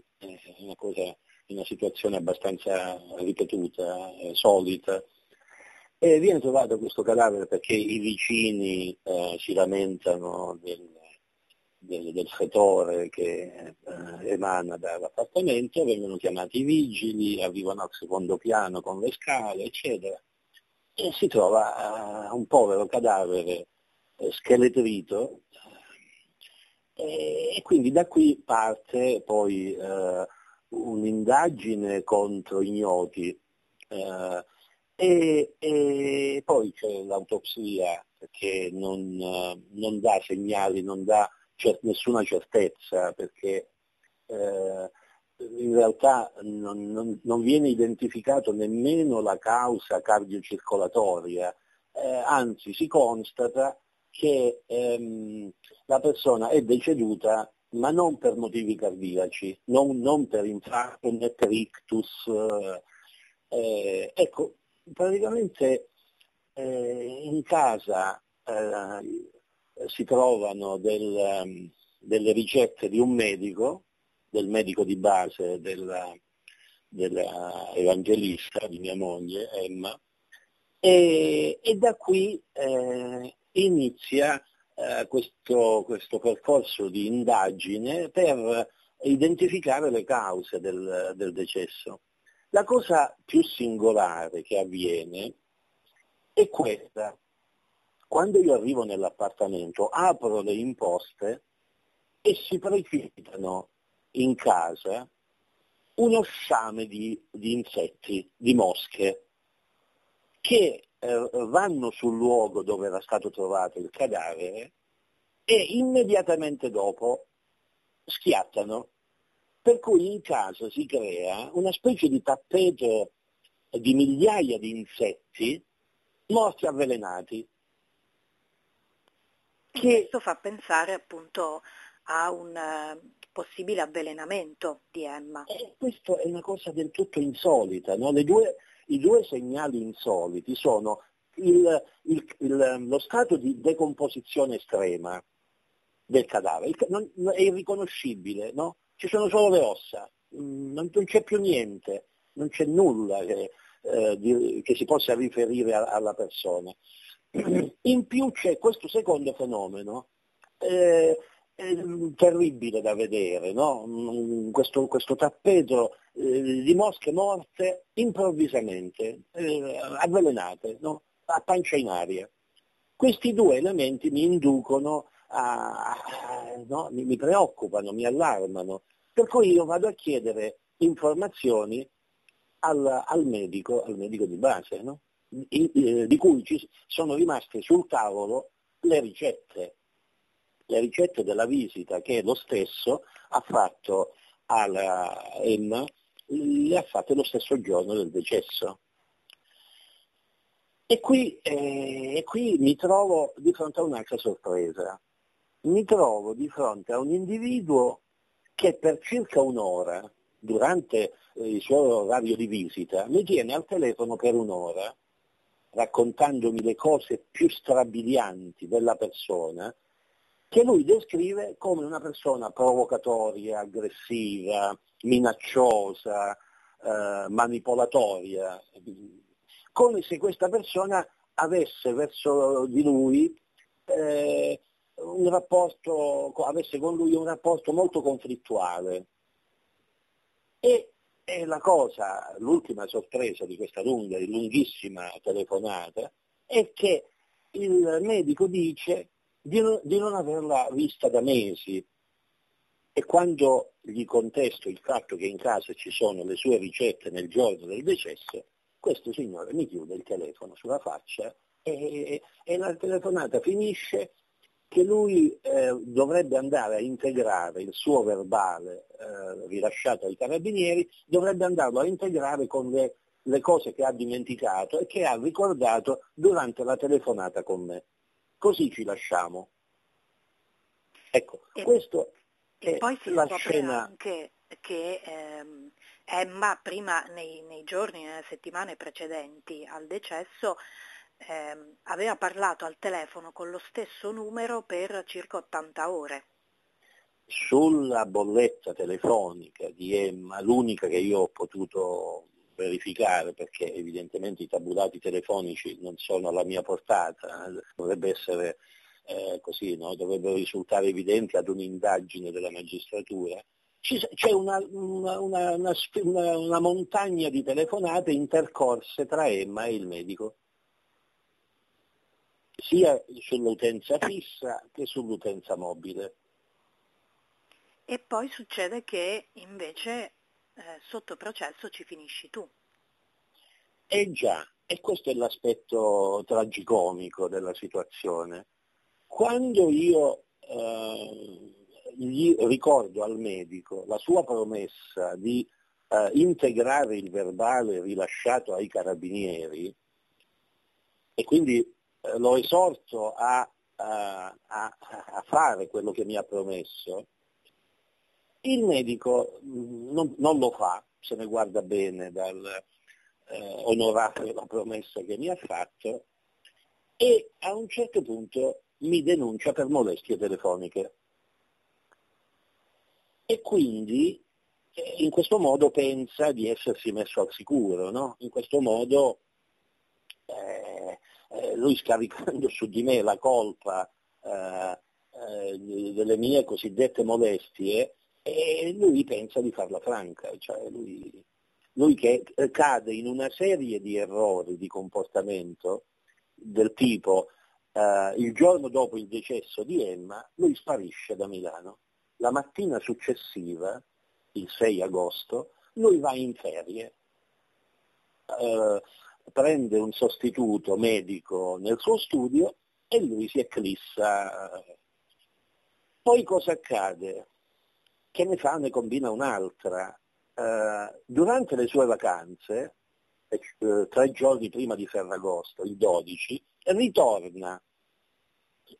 una cosa, una situazione abbastanza ripetuta, eh, solita. E viene trovato questo cadavere perché i vicini eh, si lamentano del, del, del fetore che eh, emana dall'appartamento, vengono chiamati i vigili, arrivano al secondo piano con le scale, eccetera, e si trova eh, un povero cadavere eh, scheletrito, e, e quindi da qui parte poi eh, un'indagine contro ignoti. Eh, E, e poi c'è l'autopsia che non, non dà segnali, non dà cer- nessuna certezza, perché eh, in realtà non, non, non viene identificato nemmeno la causa cardiocircolatoria, eh, anzi si constata che ehm, la persona è deceduta ma non per motivi cardiaci, non, non per infarto né per ictus. Eh, ecco, praticamente eh, in casa eh, si trovano del, delle ricette di un medico, del medico di base della, della evangelista di mia moglie, Emma, e, e da qui eh, inizia eh, questo, questo percorso di indagine per identificare le cause del, del decesso. La cosa più singolare che avviene è questa. Quando io arrivo nell'appartamento, apro le imposte e si precipitano in casa uno sciame di, di insetti, di mosche, che eh, vanno sul luogo dove era stato trovato il cadavere e immediatamente dopo schiattano. Per cui in casa si crea una specie di tappeto di migliaia di insetti morti avvelenati. Che... Questo fa pensare appunto a un uh, possibile avvelenamento di Emma. E questo è una cosa del tutto insolita, no? Le due, i due segnali insoliti sono il, il, il, lo stato di decomposizione estrema del cadavere, il, non, è irriconoscibile, no? Ci sono solo le ossa, non, non c'è più niente, non c'è nulla che, eh, di, che si possa riferire a, alla persona. In più c'è questo secondo fenomeno eh, terribile da vedere, no? questo, questo tappeto eh, di mosche morte improvvisamente, eh, avvelenate, no? A pancia in aria. Questi due elementi mi inducono a, a no? mi, mi preoccupano, mi allarmano, per cui io vado a chiedere informazioni al, al medico, al medico di base, no? di cui ci sono rimaste sul tavolo le ricette, le ricette della visita che lo stesso ha fatto alla Emma, le ha fatte lo stesso giorno del decesso. E qui, eh, e qui mi trovo di fronte a un'altra sorpresa, mi trovo di fronte a un individuo che per circa un'ora, durante il suo orario di visita, mi tiene al telefono per un'ora, raccontandomi le cose più strabilianti della persona, che lui descrive come una persona provocatoria, aggressiva, minacciosa, eh, manipolatoria, come se questa persona avesse verso di lui eh, un rapporto, avesse con lui un rapporto molto conflittuale. E E la cosa, l'ultima sorpresa di questa lunga e lunghissima telefonata è che il medico dice di non, di non averla vista da mesi, e quando gli contesto il fatto che in casa ci sono le sue ricette nel giorno del decesso, questo signore mi chiude il telefono sulla faccia e, e la telefonata finisce che lui eh, dovrebbe andare a integrare il suo verbale eh, rilasciato ai carabinieri, dovrebbe andarlo a integrare con le, le cose che ha dimenticato e che ha ricordato durante la telefonata con me. Così ci lasciamo. Ecco, e, questo e è poi si la scena... anche che ehm, Emma prima, nei, nei giorni, nelle settimane precedenti al decesso, Eh, aveva parlato al telefono con lo stesso numero per circa ottanta ore. Sulla bolletta telefonica di Emma, l'unica che io ho potuto verificare, perché evidentemente i tabulati telefonici non sono alla mia portata, dovrebbe essere eh, così, no? Dovrebbero risultare evidenti ad un'indagine della magistratura, c'è una, una, una, una, una, una montagna di telefonate intercorse tra Emma e il medico, sia sull'utenza fissa che sull'utenza mobile. E poi succede che invece eh, sotto processo ci finisci tu. Eh già, e questo è l'aspetto tragicomico della situazione. Quando io eh, gli ricordo al medico la sua promessa di eh, integrare il verbale rilasciato ai carabinieri, e quindi eh, l'ho esorto a, a, a fare quello che mi ha promesso. Il medico non, non lo fa, se ne guarda bene dal eh, onorare la promessa che mi ha fatto, e a un certo punto mi denuncia per molestie telefoniche. E quindi in questo modo pensa di essersi messo al sicuro, no? In questo modo eh, lui, scaricando su di me la colpa eh, eh, delle mie cosiddette molestie, e lui pensa di farla franca, cioè lui, lui che cade in una serie di errori di comportamento del tipo eh, il giorno dopo il decesso di Emma lui sparisce da Milano, la mattina successiva, il sei agosto, lui va in ferie, eh, prende un sostituto medico nel suo studio e lui si eclissa. Poi cosa accade? Che ne fa? Ne combina un'altra. Uh, durante le sue vacanze, eh, tre giorni prima di Ferragosto, il dodici, ritorna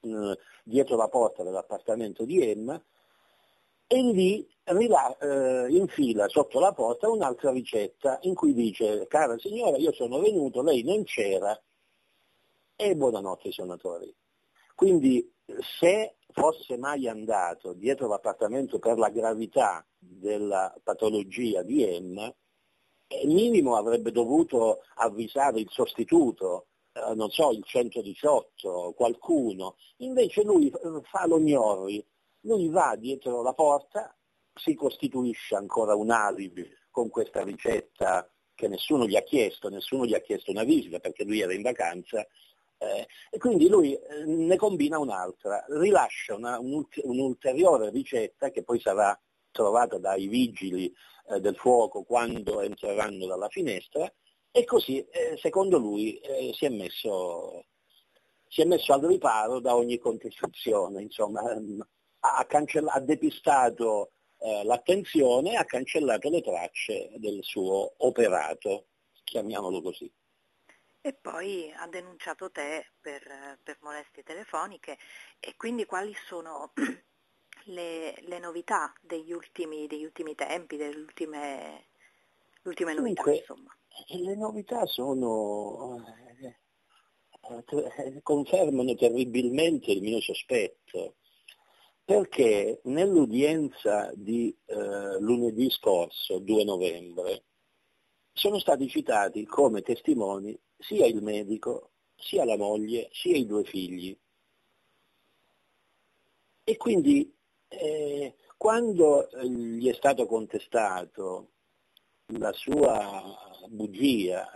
uh, dietro la porta dell'appartamento di Emma e lì rila- uh, infila sotto la porta un'altra ricetta in cui dice: cara signora, io sono venuto, lei non c'era, e buonanotte suonatori. Quindi se fosse mai andato dietro l'appartamento per la gravità della patologia di Emma, minimo avrebbe dovuto avvisare il sostituto, eh, non so, il centodiciotto, qualcuno. Invece lui fa lo gnorri, lui va dietro la porta, si costituisce ancora un alibi con questa ricetta che nessuno gli ha chiesto, nessuno gli ha chiesto una visita perché lui era in vacanza. Eh, e quindi lui eh, ne combina un'altra, rilascia una, un, un'ulteriore ricetta che poi sarà trovata dai vigili eh, del fuoco quando entreranno dalla finestra, e così eh, secondo lui eh, si è messo, si è messo al riparo da ogni contestazione, insomma ehm, ha, cancella- ha depistato eh, l'attenzione, ha cancellato le tracce del suo operato, chiamiamolo così. E poi ha denunciato te per, per molestie telefoniche. E quindi quali sono le, le novità degli ultimi, degli ultimi tempi, delle ultime, ultime novità? Dunque, insomma, le novità sono eh, confermano terribilmente il mio sospetto, perché nell'udienza di eh, lunedì scorso, due novembre, sono stati citati come testimoni sia il medico, sia la moglie, sia i due figli. E quindi eh, quando gli è stato contestato la sua bugia,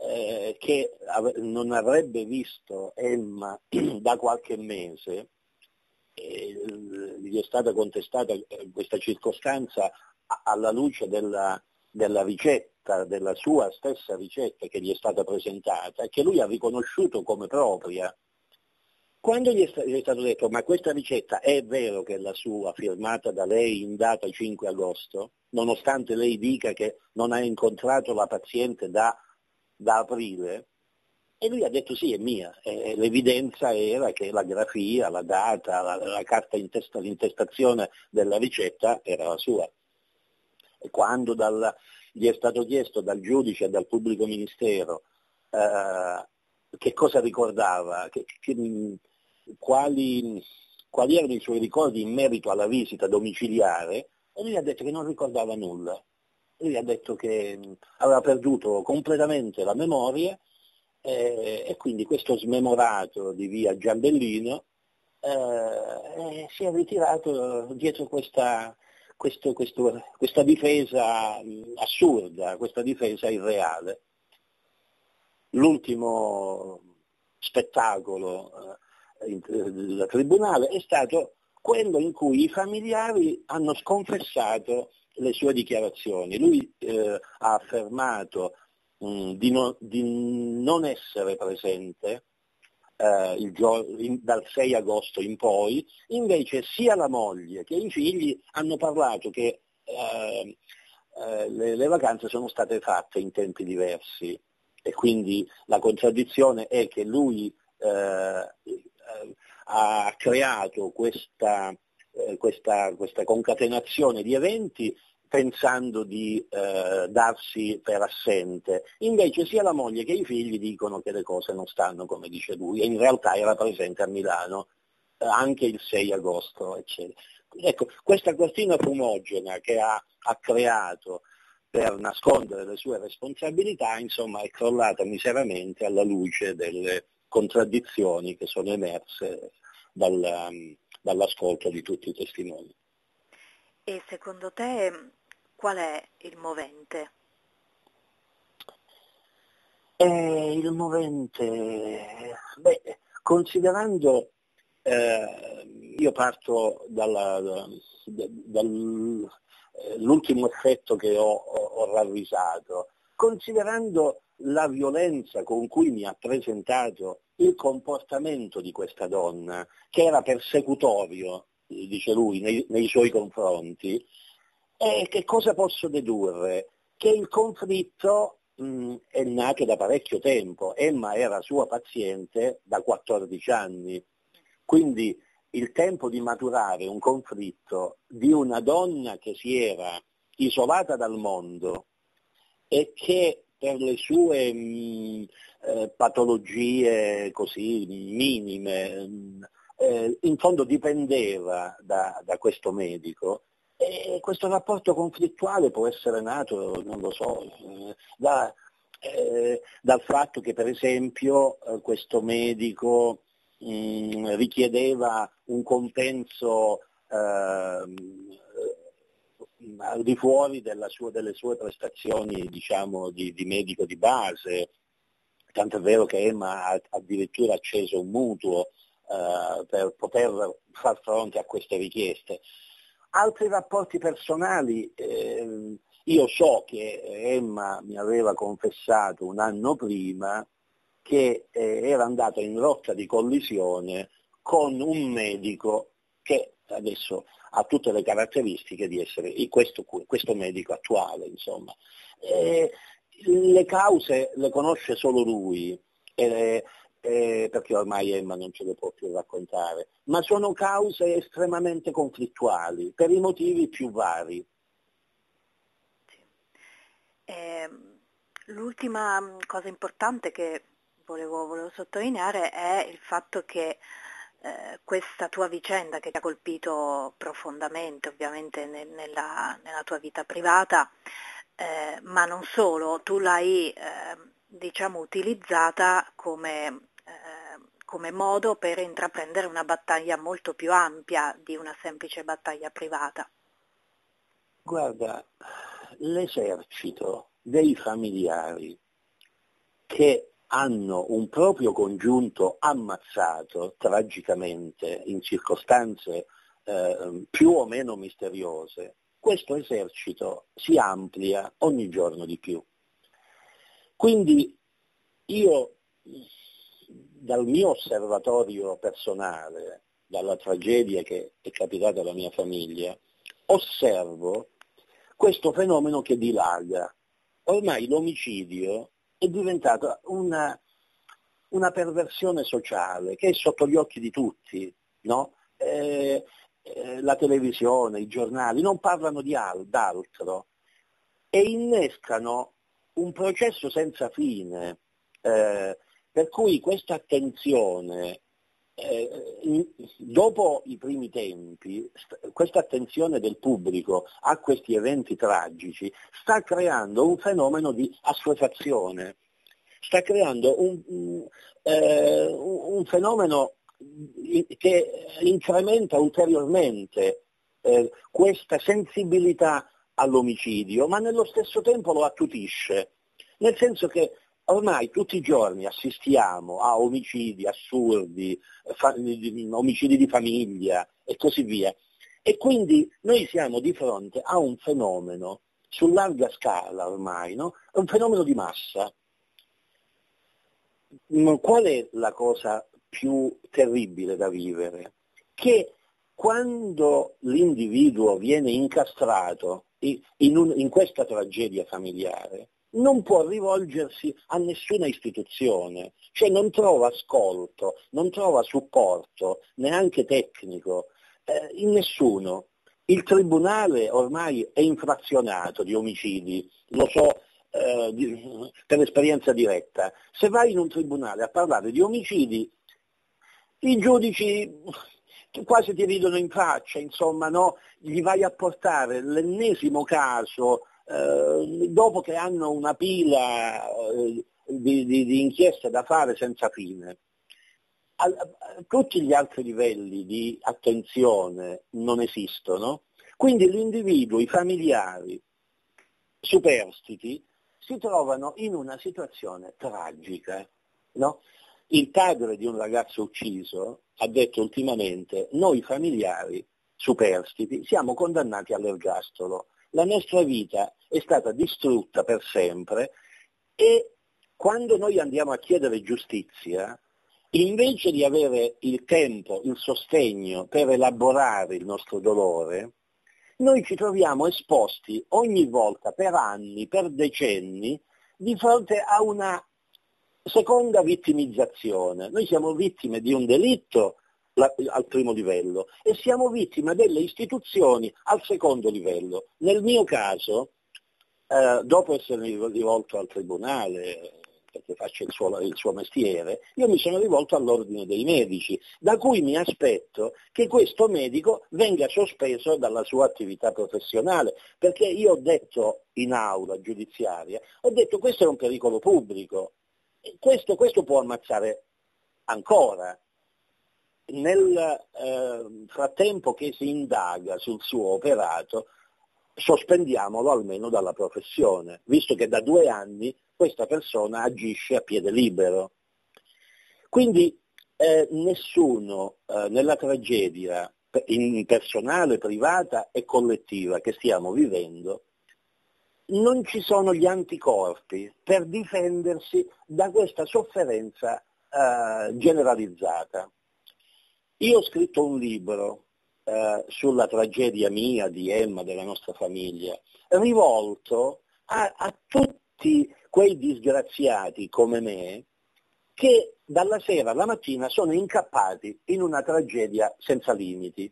eh, che av- non avrebbe visto Emma da qualche mese, eh, gli è stata contestata questa circostanza alla luce della, della ricetta, della sua stessa ricetta che gli è stata presentata, che lui ha riconosciuto come propria. Quando gli è, sta- gli è stato detto: ma questa ricetta è vero che è la sua, firmata da lei in data cinque agosto, nonostante lei dica che non ha incontrato la paziente da, da aprile, e lui ha detto sì, è mia, e l'evidenza era che la grafia, la data, la, la carta in testa, l'intestazione della ricetta era la sua. E quando dalla gli è stato chiesto dal giudice e dal pubblico ministero eh, che cosa ricordava, che, che, quali, quali erano i suoi ricordi in merito alla visita domiciliare, e lui ha detto che non ricordava nulla. Lui ha detto che aveva perduto completamente la memoria, eh, e quindi questo smemorato di via Giambellino eh, si è ritirato dietro questa... Questo, questo, questa difesa assurda, questa difesa irreale. L'ultimo spettacolo del tribunale è stato quello in cui i familiari hanno sconfessato le sue dichiarazioni. Lui eh, ha affermato mh, di, no, di non essere presente eh, il gio- in, dal sei agosto in poi, invece sia la moglie che i figli hanno parlato che eh, eh, le, le vacanze sono state fatte in tempi diversi e quindi la contraddizione è che lui eh, ha creato questa, eh, questa, questa concatenazione di eventi pensando di eh, darsi per assente. Invece sia la moglie che i figli dicono che le cose non stanno come dice lui, e in realtà era presente a Milano eh, anche il sei agosto, eccetera. Ecco, questa cortina fumogena che ha, ha creato per nascondere le sue responsabilità, insomma, è crollata miseramente alla luce delle contraddizioni che sono emerse dal, dall'ascolto di tutti i testimoni. E secondo te qual è il movente? Eh, il movente, beh, considerando, eh, io parto dalla, dall'ultimo effetto che ho, ho ravvisato, considerando la violenza con cui mi ha presentato il comportamento di questa donna, che era persecutorio, dice lui, nei, nei suoi confronti, e che cosa posso dedurre? Che il conflitto mh, è nato da parecchio tempo. Emma era sua paziente da quattordici anni, quindi il tempo di maturare un conflitto di una donna che si era isolata dal mondo e che per le sue mh, eh, patologie così minime, mh, eh, in fondo dipendeva da, da questo medico, e questo rapporto conflittuale può essere nato, non lo so, da, eh, dal fatto che per esempio eh, questo medico mh, richiedeva un compenso eh, al di fuori della sua, delle sue prestazioni, diciamo, di, di medico di base, tant'è vero che Emma ha addirittura acceso un mutuo eh, per poter far fronte a queste richieste. Altri rapporti personali, eh, io so che Emma mi aveva confessato un anno prima che eh, era andata in rotta di collisione con un medico che adesso ha tutte le caratteristiche di essere questo, questo medico attuale, insomma. E le cause le conosce solo lui, e, e, perché ormai Emma non ce le può più raccontare, ma sono cause estremamente conflittuali per i motivi più vari. Sì. Eh, l'ultima cosa importante che volevo, volevo sottolineare è il fatto che Eh, questa tua vicenda, che ti ha colpito profondamente ovviamente nel, nella, nella tua vita privata, eh, ma non solo, tu l'hai eh, diciamo utilizzata come, eh, come modo per intraprendere una battaglia molto più ampia di una semplice battaglia privata. Guarda, l'esercito dei familiari che hanno un proprio congiunto ammazzato tragicamente in circostanze eh, più o meno misteriose, questo esercito si amplia ogni giorno di più. Quindi io, dal mio osservatorio personale, dalla tragedia che è capitata alla mia famiglia, osservo questo fenomeno che dilaga. Ormai l'omicidio è diventata una, una perversione sociale che è sotto gli occhi di tutti, no? Eh, eh, la televisione, i giornali non parlano di al, d'altro e innescano un processo senza fine, eh, per cui questa attenzione, eh, dopo i primi tempi, st- questa attenzione del pubblico a questi eventi tragici sta creando un fenomeno di assuefazione, sta creando un, un, eh, un fenomeno che incrementa ulteriormente eh, questa sensibilità all'omicidio, ma nello stesso tempo lo attutisce, nel senso che ormai tutti i giorni assistiamo a omicidi assurdi, fa- omicidi di famiglia e così via. E quindi noi siamo di fronte a un fenomeno su larga scala ormai, no? Un fenomeno di massa. Qual è la cosa più terribile da vivere, che quando l'individuo viene incastrato in, un, in questa tragedia familiare non può rivolgersi a nessuna istituzione, cioè non trova ascolto, non trova supporto, neanche tecnico, eh, in nessuno. Il tribunale ormai è infrazionato di omicidi, lo so eh, di, per esperienza diretta. Se vai in un tribunale a parlare di omicidi, i giudici quasi ti ridono in faccia, insomma, no? Gli vai a portare l'ennesimo caso eh, dopo che hanno una pila eh, di, di, di inchieste da fare senza fine. Tutti gli altri livelli di attenzione non esistono, quindi l'individuo, i familiari superstiti si trovano in una situazione tragica, no? Il padre di un ragazzo ucciso ha detto ultimamente: noi familiari superstiti siamo condannati all'ergastolo, la nostra vita è stata distrutta per sempre, e quando noi andiamo a chiedere giustizia, invece di avere il tempo, il sostegno per elaborare il nostro dolore, noi ci troviamo esposti ogni volta, per anni, per decenni, di fronte a una seconda vittimizzazione. Noi siamo vittime di un delitto al primo livello e siamo vittime delle istituzioni al secondo livello. Nel mio caso, eh, dopo essermi rivolto al tribunale, perché faccio il suo, il suo mestiere, io mi sono rivolto all'ordine dei medici, da cui mi aspetto che questo medico venga sospeso dalla sua attività professionale, perché io ho detto in aula giudiziaria, ho detto: questo è un pericolo pubblico, questo, questo può ammazzare ancora. Nel eh, frattempo che si indaga sul suo operato, sospendiamolo almeno dalla professione, visto che da due anni questa persona agisce a piede libero. Quindi eh, nessuno eh, nella tragedia in personale, privata e collettiva che stiamo vivendo, non ci sono gli anticorpi per difendersi da questa sofferenza eh, generalizzata. Io ho scritto un libro eh, sulla tragedia mia, di Emma, della nostra famiglia, rivolto a, a tutti quei disgraziati come me che dalla sera alla mattina sono incappati in una tragedia senza limiti.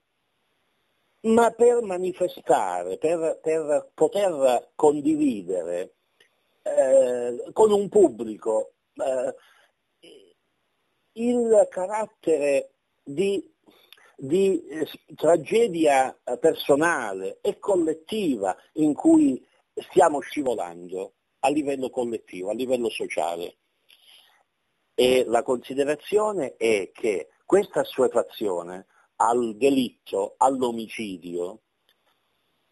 Ma per manifestare, per, per poter condividere eh, con un pubblico eh, il carattere di, di eh, tragedia personale e collettiva in cui stiamo scivolando, a livello collettivo, a livello sociale. E la considerazione è che questa assuefazione al delitto, all'omicidio,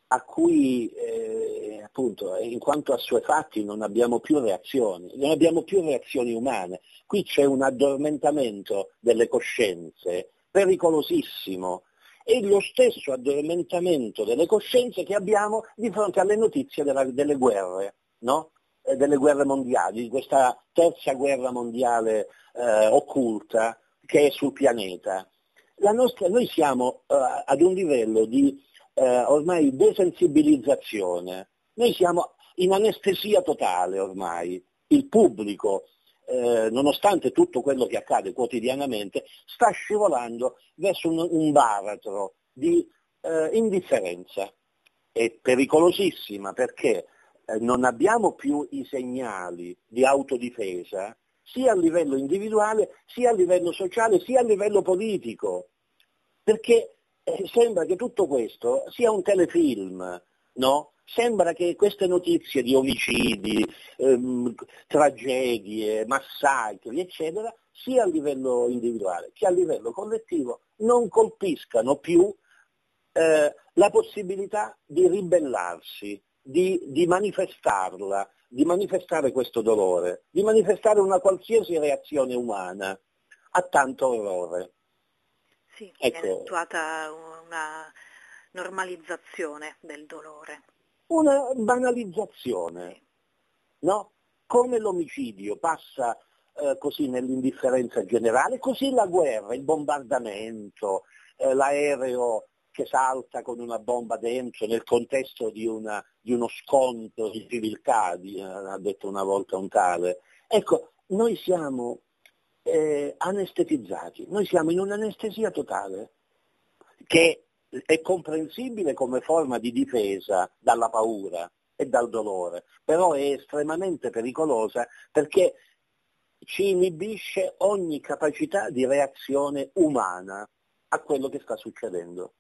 a cui eh, appunto in quanto assuefatti non abbiamo più reazioni, non abbiamo più reazioni umane. Qui c'è un addormentamento delle coscienze pericolosissimo, e lo stesso addormentamento delle coscienze che abbiamo di fronte alle notizie della, delle guerre, no? Delle guerre mondiali, di questa terza guerra mondiale eh, occulta che è sul pianeta. La nostra, noi siamo eh, ad un livello di eh, ormai desensibilizzazione, noi siamo in anestesia totale ormai, il pubblico, eh, nonostante tutto quello che accade quotidianamente, sta scivolando verso un, un baratro di eh, indifferenza. È pericolosissima perché non abbiamo più i segnali di autodifesa, sia a livello individuale, sia a livello sociale, sia a livello politico, perché sembra che tutto questo sia un telefilm, no? Sembra che queste notizie di omicidi, ehm, tragedie, massacri, eccetera, sia a livello individuale che a livello collettivo non colpiscano più eh, la possibilità di ribellarsi, Di, di manifestarla, di manifestare questo dolore, di manifestare una qualsiasi reazione umana a tanto orrore. Sì, ecco. È attuata una normalizzazione del dolore. Una banalizzazione, sì. No? Come l'omicidio passa eh, così nell'indifferenza generale, così la guerra, il bombardamento, eh, l'aereo che salta con una bomba dentro nel contesto di, una, di uno scontro di civiltà, di, ha detto una volta un tale. Ecco, noi siamo eh, anestetizzati, noi siamo in un'anestesia totale, che è comprensibile come forma di difesa dalla paura e dal dolore, però è estremamente pericolosa perché ci inibisce ogni capacità di reazione umana a quello che sta succedendo.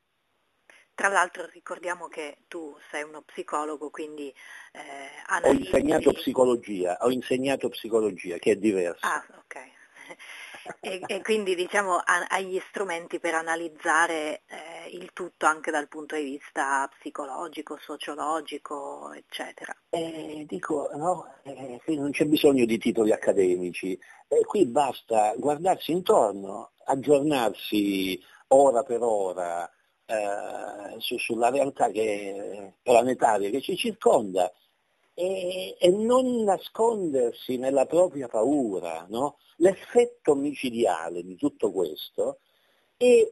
Tra l'altro ricordiamo che tu sei uno psicologo, quindi eh, analizzi... Ho insegnato psicologia, ho insegnato psicologia, che è diverso. Ah, ok. E, e quindi diciamo agli strumenti per analizzare eh, il tutto anche dal punto di vista psicologico, sociologico, eccetera. Eh, dico, no, eh, non c'è bisogno di titoli accademici, eh, qui basta guardarsi intorno, aggiornarsi ora per ora eh, su, sulla realtà che, planetaria che ci circonda e, e non nascondersi nella propria paura, no? L'effetto micidiale di tutto questo è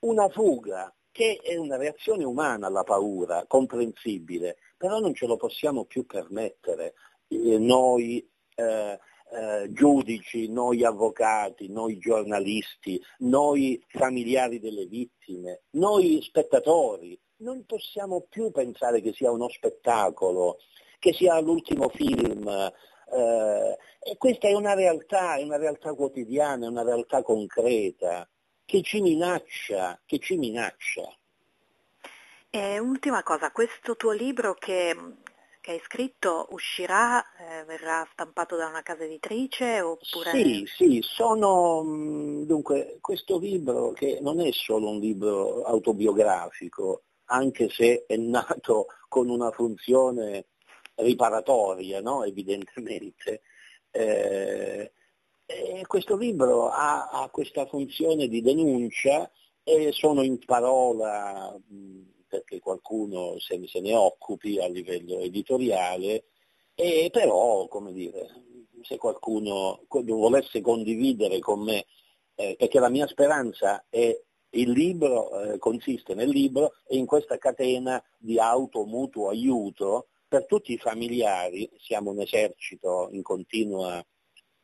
una fuga, che è una reazione umana alla paura, comprensibile, però non ce lo possiamo più permettere. Eh, noi eh, eh, giudici, noi avvocati, noi giornalisti, noi familiari delle vittime, noi spettatori, non possiamo più pensare che sia uno spettacolo, che sia l'ultimo film. Uh, e questa è una realtà, è una realtà quotidiana, è una realtà concreta che ci minaccia, che ci minaccia. E ultima cosa, questo tuo libro che, che hai scritto uscirà, eh, verrà stampato da una casa editrice oppure? Sì, sì, sono dunque questo libro che non è solo un libro autobiografico, anche se è nato con una funzione riparatoria, no? Evidentemente. Eh, eh, questo libro ha, ha questa funzione di denuncia e sono in parola, mh, perché qualcuno se, se ne occupi a livello editoriale, e però, come dire, se qualcuno volesse condividere con me, eh, perché la mia speranza è il libro, eh, consiste nel libro e in questa catena di auto mutuo aiuto per tutti i familiari. Siamo un esercito in continua,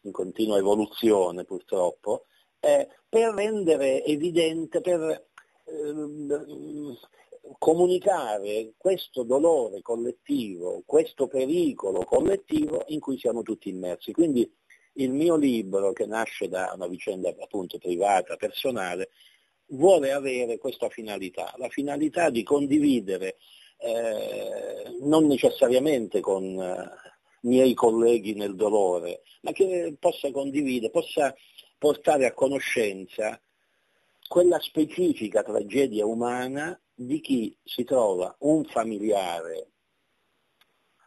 in continua evoluzione purtroppo, eh, per rendere evidente, per eh, comunicare questo dolore collettivo, questo pericolo collettivo in cui siamo tutti immersi. Quindi il mio libro, che nasce da una vicenda appunto privata, personale, vuole avere questa finalità, la finalità di condividere, Eh, non necessariamente con eh, miei colleghi nel dolore, ma che possa condividere, possa portare a conoscenza quella specifica tragedia umana di chi si trova un familiare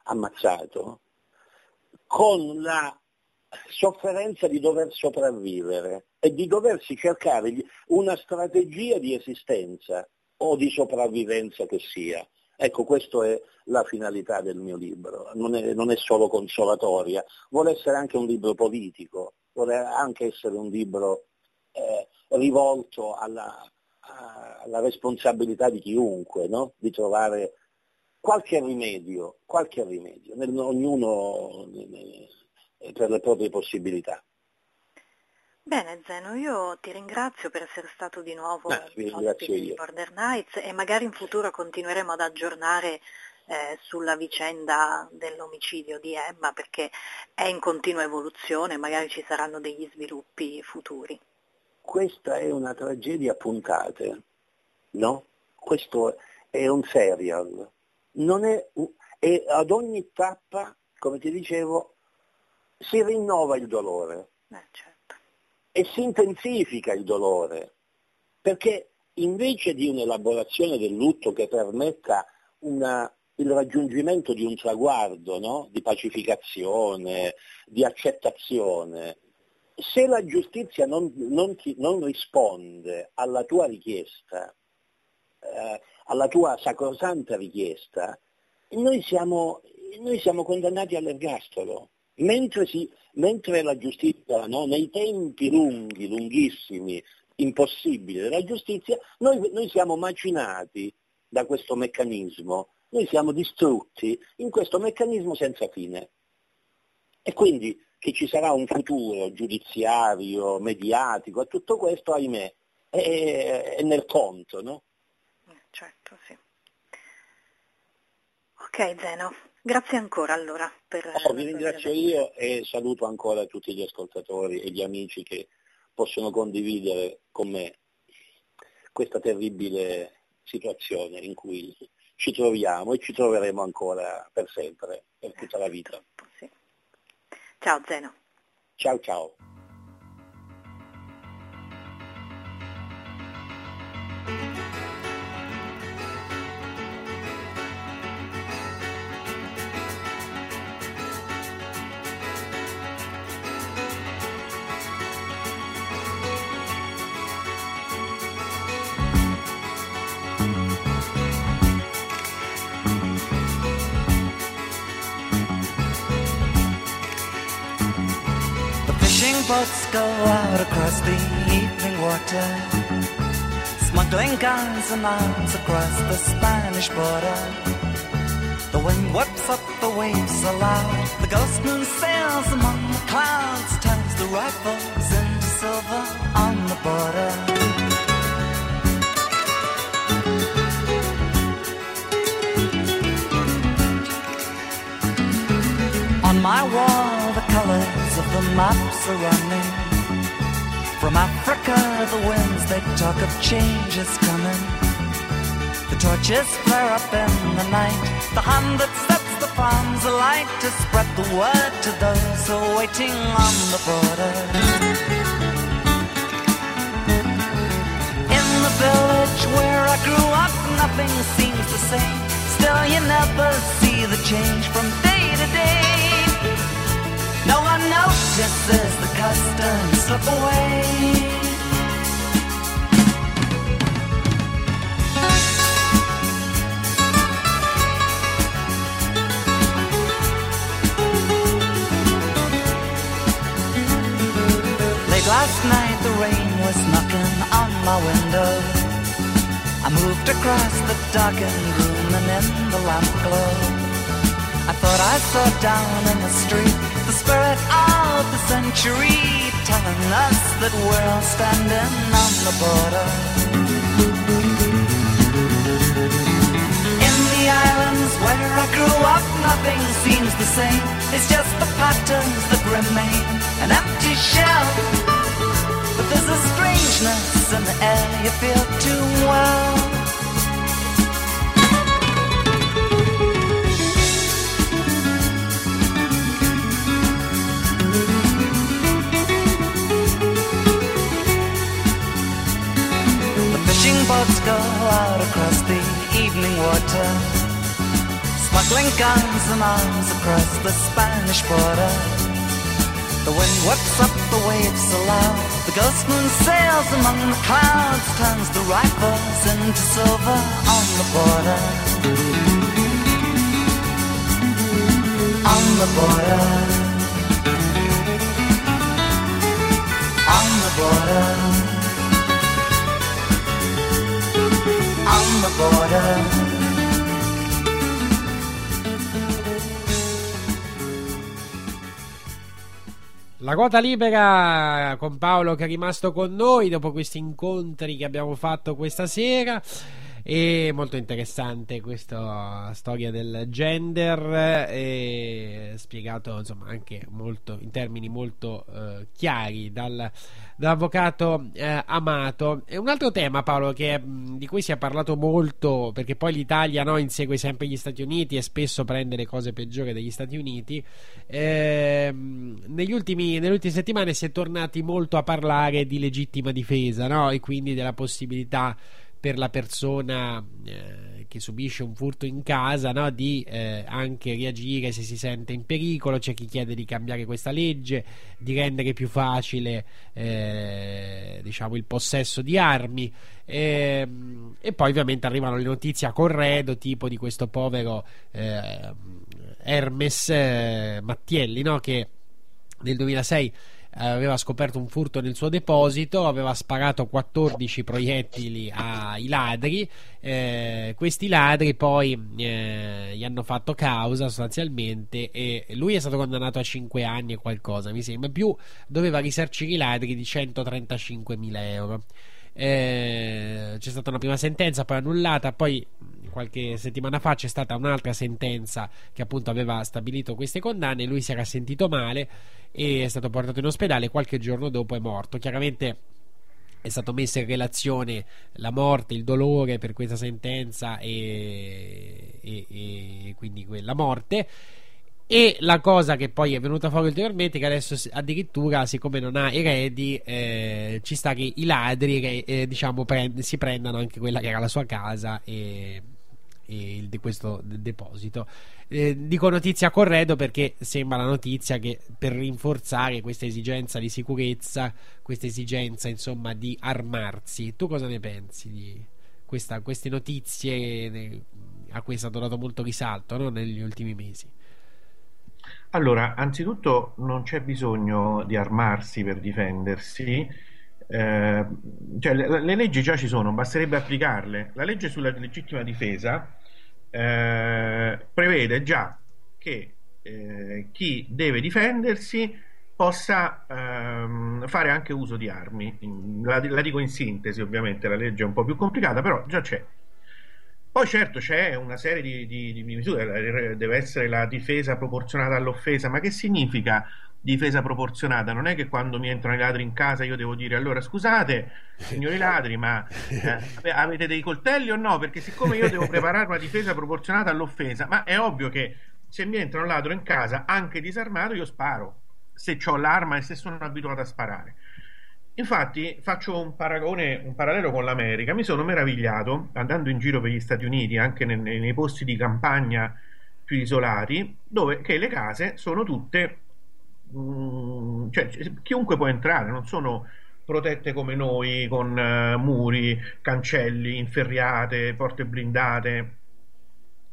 ammazzato con la sofferenza di dover sopravvivere e di doversi cercare una strategia di esistenza o di sopravvivenza che sia. Ecco, questa è la finalità del mio libro, non è, non è solo consolatoria, vuole essere anche un libro politico, vuole anche essere un libro eh, rivolto alla, alla responsabilità di chiunque, no? Di trovare qualche rimedio, qualche rimedio, nel, ognuno eh, per le proprie possibilità. Bene Zeno, io ti ringrazio per essere stato di nuovo ospite di Border Nights e magari in futuro continueremo ad aggiornare eh, sulla vicenda dell'omicidio di Emma, perché è in continua evoluzione, magari ci saranno degli sviluppi futuri. Questa è una tragedia a puntate, no? Questo è un serial, non è, è ad ogni tappa, come ti dicevo, si rinnova il dolore. Eh, certo. E si intensifica il dolore, perché invece di un'elaborazione del lutto che permetta una, il raggiungimento di un traguardo, no? Di pacificazione, di accettazione, se la giustizia non, non, ti, non risponde alla tua richiesta, eh, alla tua sacrosanta richiesta, noi siamo, noi siamo condannati all'ergastolo. Mentre, si, mentre la giustizia, no, nei tempi lunghi, lunghissimi, impossibili della giustizia, noi, noi siamo macinati da questo meccanismo, noi siamo distrutti in questo meccanismo senza fine. E quindi che ci sarà un futuro giudiziario, mediatico, a tutto questo, ahimè, è, è nel conto, no? Certo, sì. Ok, Zeno, grazie ancora allora per... Oh, vi ringrazio io e saluto ancora tutti gli ascoltatori e gli amici che possono condividere con me questa terribile situazione in cui ci troviamo e ci troveremo ancora per sempre, per tutta la vita. Sì. Ciao Zeno. Ciao ciao. Boats go out across the evening water, smuggling guns and arms across the Spanish border. The wind whips up the waves aloud, the ghost moon sails among the clouds, turns the rifles into silver on the border. On my wall the colors of the maps are running. From Africa the winds, they talk of change is coming. The torches flare up in the night, the hum that sets the farms alight, to spread the word to those who are waiting on the border. In the village where I grew up, nothing seems the same. Still you never see the change from day to day. No one notices the customs slip away. Late last night the rain was knocking on my window. I moved across the darkened room and in the lamp glow I thought I saw down in the street the spirit of the century, telling us that we're all standing on the border. In the islands where I grew up, nothing seems the same. It's just the patterns that remain, an empty shell. But there's a strangeness in the air you feel too well. Boats go out across the evening water, smuggling guns and arms across the Spanish border. The wind whips up the waves aloud, the ghost moon sails among the clouds, turns the rifles into silver on the border. On the border. On the border. On the border. La ruota libera con Paolo che è rimasto con noi dopo questi incontri che abbiamo fatto questa sera. È molto interessante questa storia del gender, e spiegato insomma anche molto in termini molto eh, chiari dal, dall'avvocato eh, Amato. E un altro tema, Paolo, che, mh, di cui si è parlato molto, perché poi l'Italia, no, insegue sempre gli Stati Uniti e spesso prende le cose peggiori degli Stati Uniti, eh, negli ultimi, nelle ultime settimane si è tornati molto a parlare di legittima difesa, no? E quindi della possibilità per la persona eh, che subisce un furto in casa, no, di eh, anche reagire se si sente in pericolo. C'è chi chiede di cambiare questa legge, di rendere più facile eh, diciamo il possesso di armi, e, e poi ovviamente arrivano le notizie a corredo, tipo di questo povero eh, Hermes eh, Mattielli, no? Che nel duemilasei aveva scoperto un furto nel suo deposito, aveva sparato quattordici proiettili ai ladri, eh, questi ladri poi eh, gli hanno fatto causa sostanzialmente, e lui è stato condannato a cinque anni e qualcosa mi sembra, più doveva risarcire i ladri di centotrentacinquemila euro. Eh, c'è stata una prima sentenza poi annullata, poi qualche settimana fa c'è stata un'altra sentenza che appunto aveva stabilito queste condanne, lui si era sentito male e è stato portato in ospedale, qualche giorno dopo è morto. Chiaramente è stato messo in relazione la morte, il dolore per questa sentenza e, e, e quindi quella morte. E la cosa che poi è venuta fuori ulteriormente è che adesso addirittura, siccome non ha eredi, eh, ci sta che i ladri eh, diciamo prend- si prendano anche quella che era la sua casa e, e il di questo deposito. Eh, dico notizia a corredo perché sembra la notizia che per rinforzare questa esigenza di sicurezza, questa esigenza insomma di armarsi. Tu cosa ne pensi di questa, queste notizie a cui è stato dato molto risalto, no? Negli ultimi mesi? Allora, anzitutto non c'è bisogno di armarsi per difendersi, eh, cioè le, le leggi già ci sono, basterebbe applicarle. La legge sulla legittima difesa eh, prevede già che eh, chi deve difendersi possa ehm, fare anche uso di armi. La, la dico in sintesi, ovviamente la legge è un po' più complicata, però già c'è. Poi certo c'è una serie di, di, di misure, deve essere la difesa proporzionata all'offesa. Ma che significa difesa proporzionata? Non è che quando mi entrano i ladri in casa io devo dire: allora scusate signori ladri, ma eh, avete dei coltelli o no? Perché siccome io devo preparare una difesa proporzionata all'offesa, ma è ovvio che se mi entra un ladro in casa anche disarmato io sparo, se ho l'arma e se sono abituato a sparare. Infatti faccio un paragone, un parallelo con l'America. Mi sono meravigliato, andando in giro per gli Stati Uniti, anche nei, nei posti di campagna più isolati, dove che le case sono tutte mh, cioè chiunque può entrare, non sono protette come noi con uh, muri, cancelli, inferriate, porte blindate.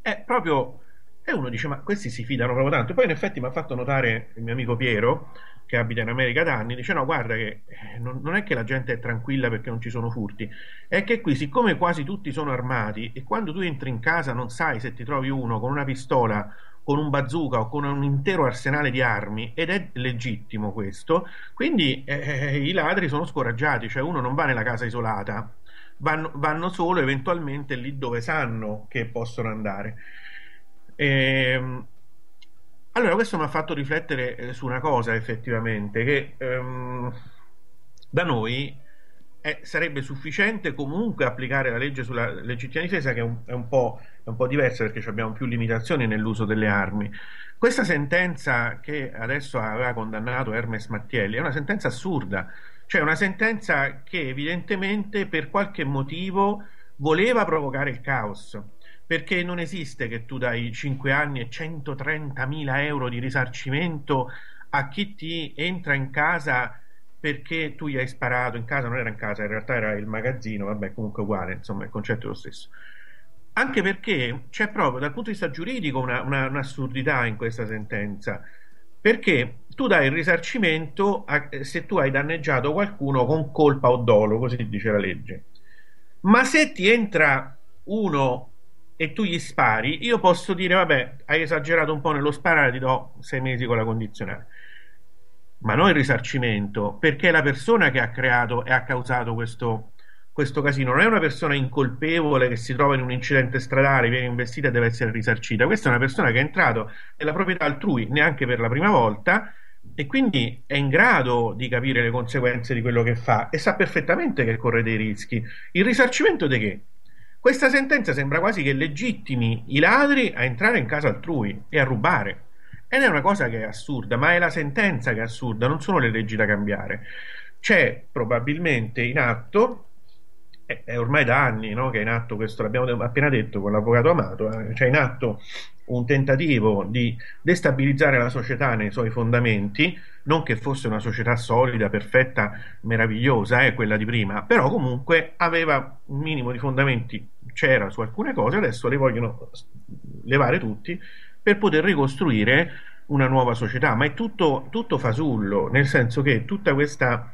È proprio, e uno dice: ma questi si fidano proprio tanto. E poi in effetti mi ha fatto notare il mio amico Piero, che abita in America da anni, dice: no, guarda che non, non è che la gente è tranquilla perché non ci sono furti, è che qui siccome quasi tutti sono armati e quando tu entri in casa non sai se ti trovi uno con una pistola, con un bazooka o con un intero arsenale di armi, ed è legittimo questo, quindi eh, i ladri sono scoraggiati, cioè uno non va nella casa isolata, vanno, vanno solo eventualmente lì dove sanno che possono andare. ehm Allora, questo mi ha fatto riflettere eh, su una cosa, effettivamente, che ehm, da noi è, sarebbe sufficiente comunque applicare la legge sulla legittima difesa, che è un, è un po', è un po' diversa perché abbiamo più limitazioni nell'uso delle armi. Questa sentenza che adesso aveva condannato Hermes Mattielli è una sentenza assurda, cioè una sentenza che evidentemente per qualche motivo voleva provocare il caos. Perché non esiste che tu dai cinque anni e centotrentamila euro di risarcimento a chi ti entra in casa perché tu gli hai sparato in casa, non era in casa, in realtà era il magazzino, vabbè, comunque uguale, insomma il concetto è lo stesso. Anche perché c'è proprio dal punto di vista giuridico una, una, un'assurdità in questa sentenza, perché tu dai il risarcimento a, se tu hai danneggiato qualcuno con colpa o dolo, così dice la legge, ma se ti entra uno e tu gli spari, io posso dire: vabbè, hai esagerato un po' nello sparare, ti do sei mesi con la condizionale, ma non il risarcimento, perché è la persona che ha creato e ha causato questo, questo casino, non è una persona incolpevole che si trova in un incidente stradale, viene investita e deve essere risarcita. Questa è una persona che è entrato nella proprietà altrui, neanche per la prima volta, e quindi è in grado di capire le conseguenze di quello che fa e sa perfettamente che corre dei rischi. Il risarcimento di che? Questa sentenza sembra quasi che legittimi i ladri a entrare in casa altrui e a rubare, ed è una cosa che è assurda, ma è la sentenza che è assurda, non sono le leggi da cambiare. C'è probabilmente in atto, è ormai da anni, no, che è in atto questo, l'abbiamo appena detto con l'avvocato Amato, eh, c'è in atto un tentativo di destabilizzare la società nei suoi fondamenti, non che fosse una società solida, perfetta, meravigliosa, è eh, quella di prima, però comunque aveva un minimo di fondamenti, c'era su alcune cose, adesso le vogliono levare tutti per poter ricostruire una nuova società. Ma è tutto, tutto fasullo, nel senso che tutta questa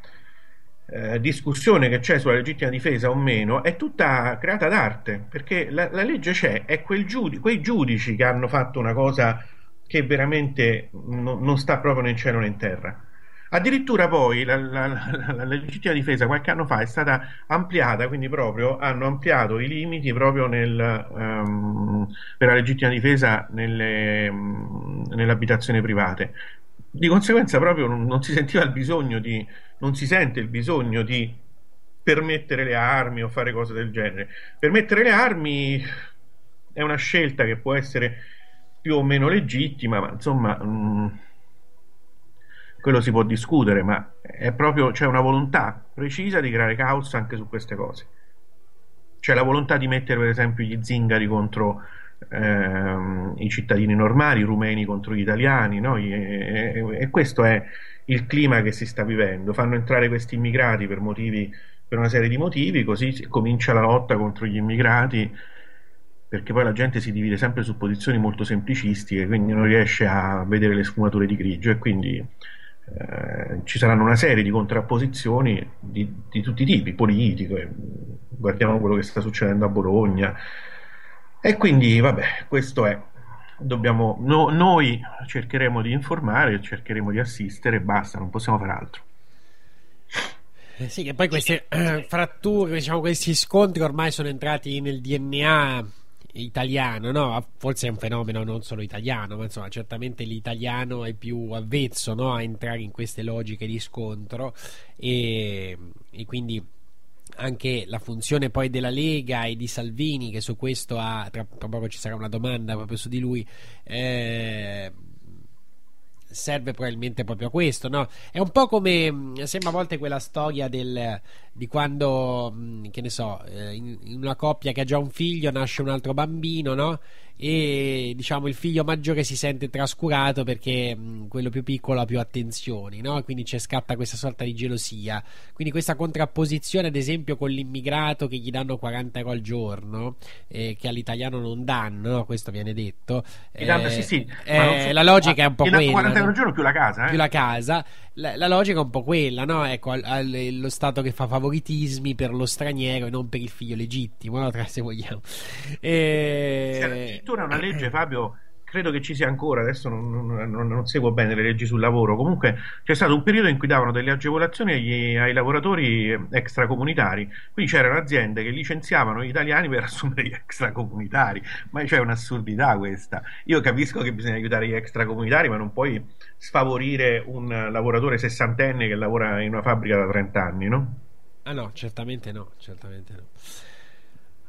eh, discussione che c'è sulla legittima difesa o meno è tutta creata d'arte, perché la, la legge c'è, è quel giud- quei giudici che hanno fatto una cosa che veramente no, non sta proprio né in cielo né in terra. Addirittura poi la, la, la, la legittima difesa qualche anno fa è stata ampliata, quindi proprio hanno ampliato i limiti proprio nel, um, per la legittima difesa nelle, um, nelle abitazioni private. Di conseguenza proprio non, non si sentiva il bisogno di, non si sente il bisogno di permettere le armi o fare cose del genere. Permettere le armi è una scelta che può essere più o meno legittima, ma insomma... Um, quello si può discutere, ma è proprio, c'è cioè una volontà precisa di creare caos anche su queste cose. C'è la volontà di mettere per esempio gli zingari contro ehm, i cittadini normali, i rumeni contro gli italiani, no? e, e, e questo è il clima che si sta vivendo. Fanno entrare questi immigrati per motivi, per una serie di motivi, così comincia la lotta contro gli immigrati, perché poi la gente si divide sempre su posizioni molto semplicistiche, quindi non riesce a vedere le sfumature di grigio, e quindi Eh, ci saranno una serie di contrapposizioni di, di tutti i tipi, politiche. Guardiamo quello che sta succedendo a Bologna, e quindi vabbè, questo è, dobbiamo, no, noi cercheremo di informare, cercheremo di assistere, basta, non possiamo fare altro. Sì, che poi queste eh, fratture, diciamo, questi scontri ormai sono entrati nel D N A italiano, no? Forse è un fenomeno non solo italiano, ma insomma certamente l'italiano è più avvezzo, no? A entrare in queste logiche di scontro, e, e quindi anche la funzione poi della Lega e di Salvini, che su questo ha, tra poco ci sarà una domanda proprio su di lui, eh, serve probabilmente proprio a questo, no? È un po' come sembra a volte quella storia del di quando, che ne so, in, in una coppia che ha già un figlio nasce un altro bambino, no? E diciamo il figlio maggiore si sente trascurato perché mh, quello più piccolo ha più attenzioni, no? Quindi c'è, scatta questa sorta di gelosia, quindi questa contrapposizione ad esempio con l'immigrato che gli danno quaranta euro al giorno, eh, che all'italiano non danno, no? Questo viene detto, eh, danno, sì, sì. Eh, so, la logica è un po' quella, quaranta euro al giorno più la casa, eh? più la casa la, la logica è un po' quella, no? Ecco, al, al, lo Stato che fa favoritismi per lo straniero e non per il figlio legittimo, no? Tra, se vogliamo, eh, una legge, Fabio, credo che ci sia ancora, adesso non, non, non, non seguo bene le leggi sul lavoro, comunque c'è stato un periodo in cui davano delle agevolazioni agli, ai lavoratori extracomunitari, quindi c'erano aziende che licenziavano gli italiani per assumere gli extracomunitari, ma c'è un'assurdità questa. Io capisco che bisogna aiutare gli extracomunitari, ma non puoi sfavorire un lavoratore sessantenne che lavora in una fabbrica da trenta anni, no? Ah no, certamente no, certamente no.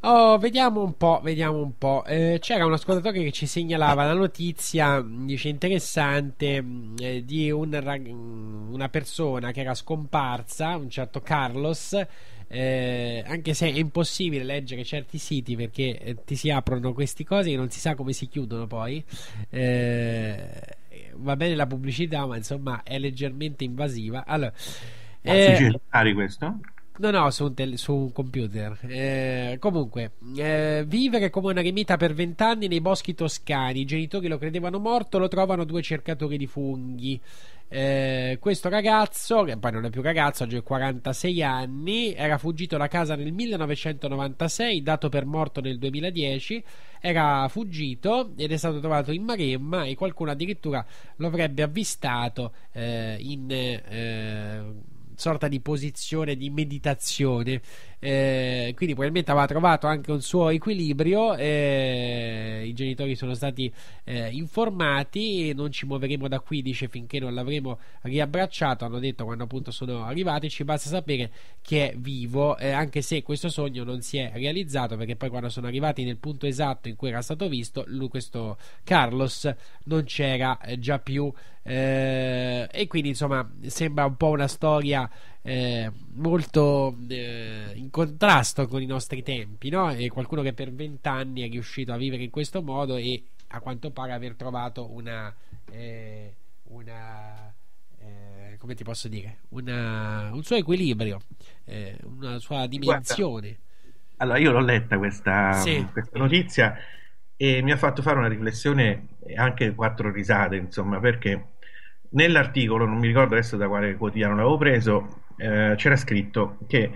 Oh, vediamo un po', vediamo un po'. Eh, c'era un ascoltatore che ci segnalava la notizia, dice, interessante, eh, di un, una persona che era scomparsa, un certo Carlos, eh, anche se è impossibile leggere certi siti perché eh, ti si aprono queste cose che non si sa come si chiudono poi. Eh, va bene la pubblicità, ma insomma è leggermente invasiva. Allora, eh, ah, questo? No, no, su un, tel- su un computer. Eh, comunque, eh, vivere come una eremita per vent'anni nei boschi toscani. I genitori lo credevano morto, lo trovano due cercatori di funghi. Eh, questo ragazzo, che poi non è più ragazzo, oggi ha quarantasei anni, era fuggito da casa nel millenovecentonovantasei, dato per morto nel duemiladieci, era fuggito ed è stato trovato in Maremma, e qualcuno addirittura lo avrebbe avvistato eh, in... Eh, sorta di posizione di meditazione, eh, quindi probabilmente aveva trovato anche un suo equilibrio. Eh, i genitori sono stati eh, informati, non ci muoveremo da qui, dice, finché non l'avremo riabbracciato, hanno detto quando appunto sono arrivati, ci basta sapere che è vivo, eh, anche se questo sogno non si è realizzato, perché poi quando sono arrivati nel punto esatto in cui era stato visto lui, questo Carlos non c'era già più. Eh, e quindi insomma sembra un po' una storia eh, molto eh, in contrasto con i nostri tempi, no? E qualcuno che per vent'anni è riuscito a vivere in questo modo e a quanto pare aver trovato una eh, una eh, come ti posso dire una, un suo equilibrio, eh, una sua dimensione. Guarda, allora io l'ho letta questa, sì. questa notizia e mi ha fatto fare una riflessione e anche quattro risate, insomma, perché nell'articolo, non mi ricordo adesso da quale quotidiano l'avevo preso, eh, c'era scritto che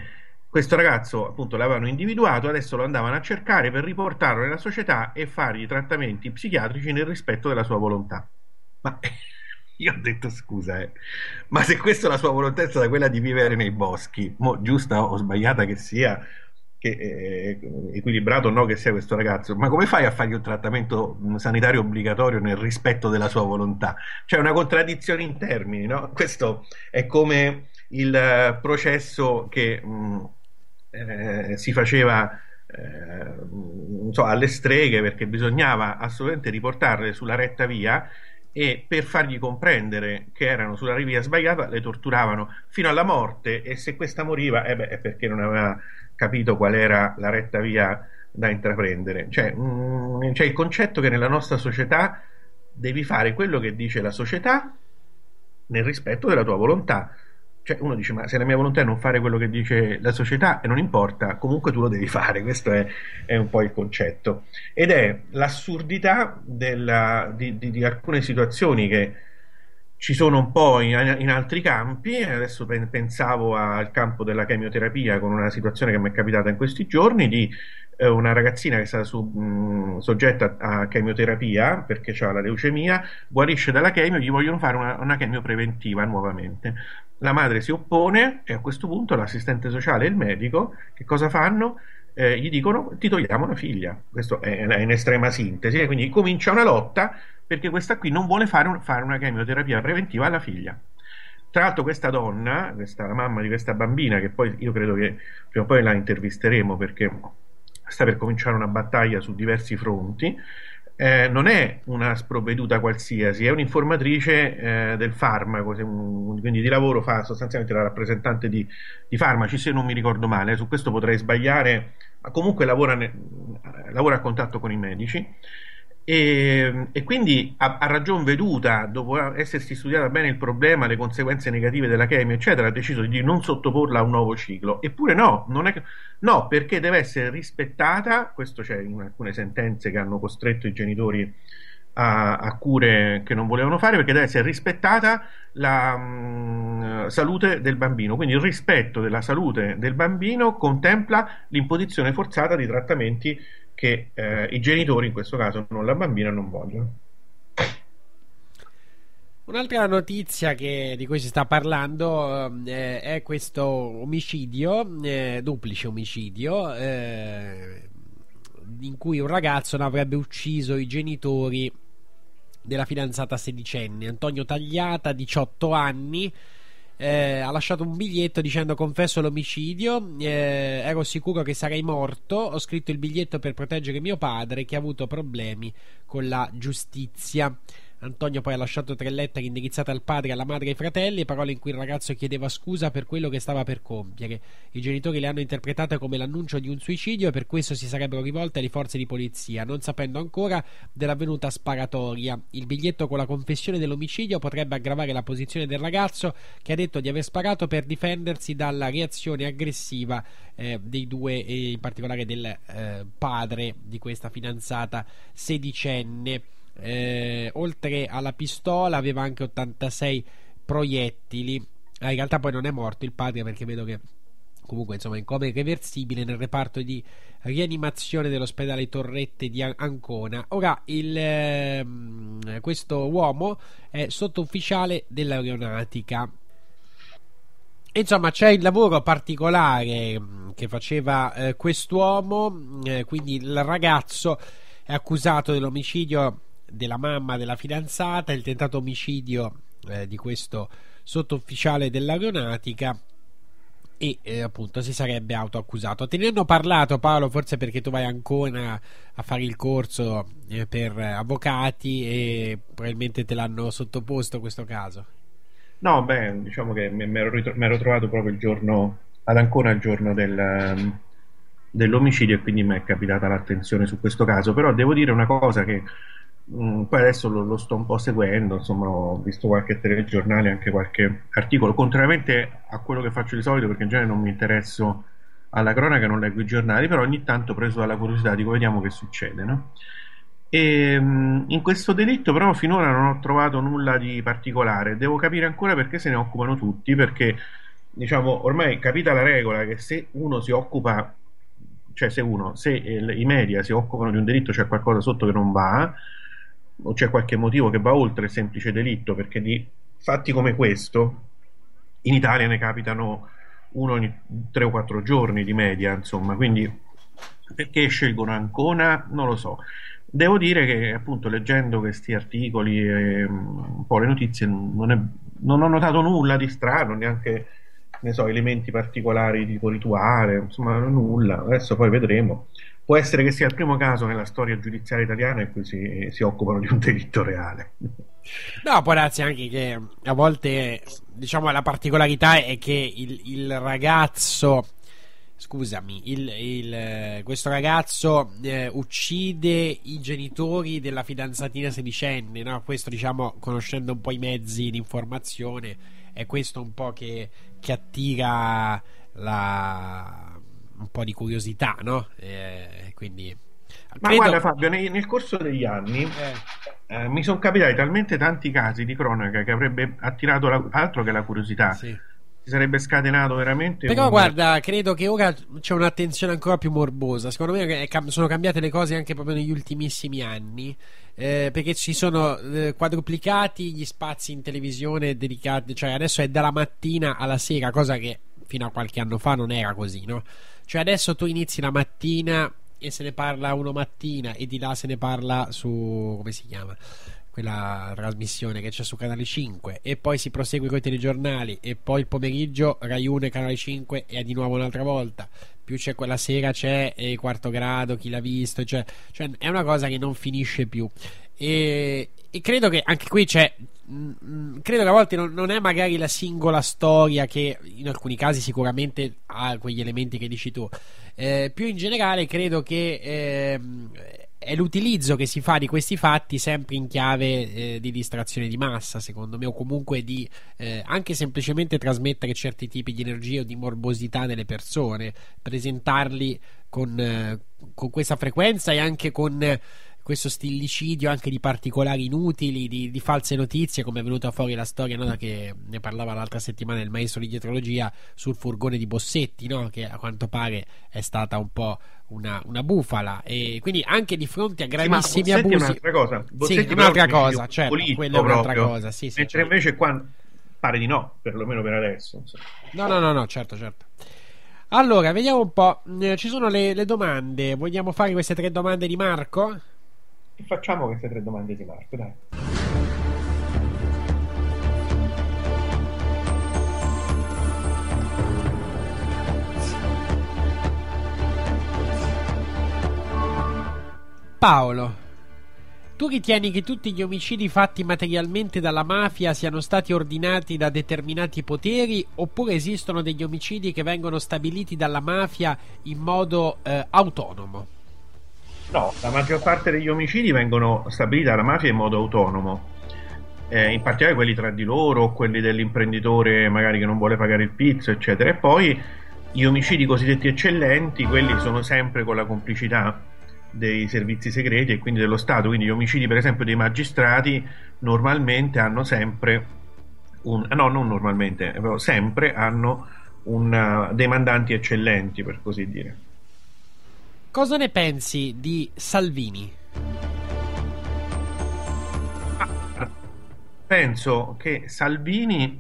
questo ragazzo appunto l'avevano individuato, adesso lo andavano a cercare per riportarlo nella società e fargli trattamenti psichiatrici nel rispetto della sua volontà. Ma io ho detto scusa, eh, ma se questa è la sua volontà, è stata quella di vivere nei boschi, mo, giusta o sbagliata che sia, che, eh, equilibrato o no che sia questo ragazzo, ma come fai a fargli un trattamento sanitario obbligatorio nel rispetto della sua volontà? C'è una contraddizione in termini, no? Questo è come il processo che mh, eh, si faceva eh, non so, alle streghe, perché bisognava assolutamente riportarle sulla retta via, e per fargli comprendere che erano sulla via sbagliata le torturavano fino alla morte, e se questa moriva eh beh, è perché non aveva capito qual era la retta via da intraprendere. Cioè, mh, c'è il concetto che nella nostra società devi fare quello che dice la società nel rispetto della tua volontà. Cioè, uno dice, ma se la mia volontà è non fare quello che dice la società, e non importa, comunque tu lo devi fare. Questo è, è un po' il concetto, ed è l'assurdità della, di, di, di alcune situazioni che ci sono un po' in, in altri campi. Adesso pensavo al campo della chemioterapia, con una situazione che mi è capitata in questi giorni di eh, una ragazzina che è stata su, mh, soggetta a chemioterapia perché ha la leucemia, guarisce dalla chemio, gli vogliono fare una, una chemio preventiva nuovamente. La madre si oppone, e a questo punto l'assistente sociale e il medico che cosa fanno? Eh, gli dicono: ti togliamo una figlia. Questo è in estrema sintesi, e quindi comincia una lotta perché questa qui non vuole fare, un, fare una chemioterapia preventiva alla figlia. Tra l'altro questa donna, questa, la mamma di questa bambina, che poi io credo che prima o poi la intervisteremo perché sta per cominciare una battaglia su diversi fronti, Eh, non è una sprovveduta qualsiasi, è un'informatrice eh, del farmaco, quindi di lavoro fa sostanzialmente la rappresentante di, di farmaci, se non mi ricordo male, su questo potrei sbagliare, ma comunque lavora, ne, lavora a contatto con i medici, e, e quindi a, a ragion veduta, dopo essersi studiata bene il problema, le conseguenze negative della chemio eccetera, ha deciso di non sottoporla a un nuovo ciclo. Eppure no, non è che, no, perché deve essere rispettata. Questo c'è in alcune sentenze che hanno costretto i genitori a, a cure che non volevano fare, perché deve essere rispettata la mh, salute del bambino. Quindi il rispetto della salute del bambino contempla l'imposizione forzata di trattamenti che eh, i genitori, in questo caso non la bambina, non vogliono. Un'altra notizia che, di cui si sta parlando eh, è questo omicidio, eh, duplice omicidio, eh, in cui un ragazzo avrebbe ucciso i genitori della fidanzata sedicenne. Antonio Tagliata, diciotto anni, eh, ha lasciato un biglietto dicendo: confesso l'omicidio, eh, ero sicuro che sarei morto, ho scritto il biglietto per proteggere mio padre che ha avuto problemi con la giustizia. Antonio poi ha lasciato tre lettere indirizzate al padre, alla madre e ai fratelli, parole in cui il ragazzo chiedeva scusa per quello che stava per compiere. I genitori le hanno interpretate come l'annuncio di un suicidio e per questo si sarebbero rivolte alle forze di polizia, non sapendo ancora dell'avvenuta sparatoria. Il biglietto con la confessione dell'omicidio potrebbe aggravare la posizione del ragazzo, che ha detto di aver sparato per difendersi dalla reazione aggressiva eh, dei due, e in particolare del eh, padre di questa fidanzata sedicenne. Eh, oltre alla pistola aveva anche ottantasei proiettili. Ah, in realtà poi non è morto il padre, perché vedo che comunque insomma in coma irreversibile nel reparto di rianimazione dell'ospedale Torrette di Ancona. Ora il, eh, questo uomo è sottufficiale dell'aeronautica. Insomma, c'è il lavoro particolare che faceva eh, quest'uomo, eh, quindi il ragazzo è accusato dell'omicidio della mamma della fidanzata, il tentato omicidio eh, di questo sottufficiale dell'aeronautica, e eh, appunto si sarebbe autoaccusato. Te ne hanno parlato, Paolo, forse perché tu vai a Ancona a fare il corso eh, per avvocati e probabilmente te l'hanno sottoposto questo caso. No, beh, diciamo che mi ero, ritro- mi ero trovato proprio il giorno ad Ancona, il giorno del dell'omicidio, e quindi mi è capitata l'attenzione su questo caso. Però devo dire una cosa che Mh, poi adesso lo, lo sto un po' seguendo, insomma, ho visto qualche telegiornale, anche qualche articolo, contrariamente a quello che faccio di solito, perché in genere non mi interesso alla cronaca, non leggo i giornali, però ogni tanto, preso dalla curiosità, dico vediamo che succede, no? E in questo delitto però finora non ho trovato nulla di particolare. Devo capire ancora perché se ne occupano tutti, perché diciamo ormai capita la regola che se uno si occupa, cioè se uno, se il, i media si occupano di un delitto, c'è qualcosa sotto che non va, o c'è qualche motivo che va oltre il semplice delitto, perché di fatti come questo in Italia ne capitano uno ogni tre o quattro giorni di media, insomma. Quindi perché scelgono Ancona non lo so. Devo dire che appunto leggendo questi articoli e un po' le notizie non, è, non ho notato nulla di strano, neanche ne so, elementi particolari tipo rituale, insomma nulla. Adesso poi vedremo, può essere che sia il primo caso nella storia giudiziaria italiana in cui si, si occupano di un delitto reale. No, può darsi anche che a volte, diciamo, la particolarità è che il, il ragazzo Scusami, il, il, questo ragazzo eh, uccide i genitori della fidanzatina sedicenne, no? Questo, diciamo, conoscendo un po' i mezzi di informazione, è questo un po' che, che attira la, un po' di curiosità, no? Eh, quindi, ma credo... guarda Fabio, nel, nel corso degli anni eh. Eh, mi sono capitati talmente tanti casi di cronaca che avrebbe attirato la, altro che la curiosità. Sì. Si sarebbe scatenato veramente. Però un... guarda, credo che ora c'è un'attenzione ancora più morbosa. Secondo me sono cambiate le cose anche proprio negli ultimissimi anni, eh, perché ci sono eh, quadruplicati gli spazi in televisione dedicati, cioè adesso è dalla mattina alla sera, cosa che fino a qualche anno fa non era così, no? Cioè adesso tu inizi la mattina e se ne parla uno mattina e di là se ne parla su, come si chiama, quella trasmissione che c'è su Canale cinque, e poi si prosegue con i telegiornali, e poi il pomeriggio Rai uno e Canale cinque, e di nuovo un'altra volta, più c'è quella sera, c'è eh, Quarto Grado, Chi l'ha visto, cioè, cioè è una cosa che non finisce più. E, e credo che anche qui c'è mh, mh, credo che a volte non, non è magari la singola storia, che in alcuni casi sicuramente ha quegli elementi che dici tu, eh, più in generale credo che eh, è l'utilizzo che si fa di questi fatti sempre in chiave eh, di distrazione di massa, secondo me, o comunque di eh, anche semplicemente trasmettere certi tipi di energie o di morbosità nelle persone, presentarli con, eh, con questa frequenza e anche con eh, questo stillicidio anche di particolari inutili, di, di false notizie, come è venuta fuori la storia, no, che ne parlava l'altra settimana il maestro di dietrologia sul furgone di Bossetti, no, che a quanto pare è stata un po' una, una bufala. E quindi anche di fronte a gravissimi sì, ma abusi è un'altra cosa. Bossetti sì, un'altra cosa, certo, politico, quella è un'altra proprio. cosa sì, sì, mentre certo. Invece qua pare di no, perlomeno per adesso, insomma. no no no no certo certo Allora vediamo un po', ci sono le, le domande. Vogliamo fare queste tre domande di Marco? Facciamo queste tre domande di Marco, dai. Paolo, tu ritieni che tutti gli omicidi fatti materialmente dalla mafia siano stati ordinati da determinati poteri, oppure esistono degli omicidi che vengono stabiliti dalla mafia in modo eh, autonomo? No, la maggior parte degli omicidi vengono stabiliti dalla mafia in modo autonomo, eh, in particolare quelli tra di loro, quelli dell'imprenditore magari che non vuole pagare il pizzo, eccetera. E poi gli omicidi cosiddetti eccellenti, quelli sono sempre con la complicità dei servizi segreti e quindi dello Stato. Quindi gli omicidi, per esempio, dei magistrati normalmente hanno sempre un... no, non normalmente, però sempre hanno un, dei mandanti eccellenti, per così dire. Cosa ne pensi di Salvini? Ah, penso che Salvini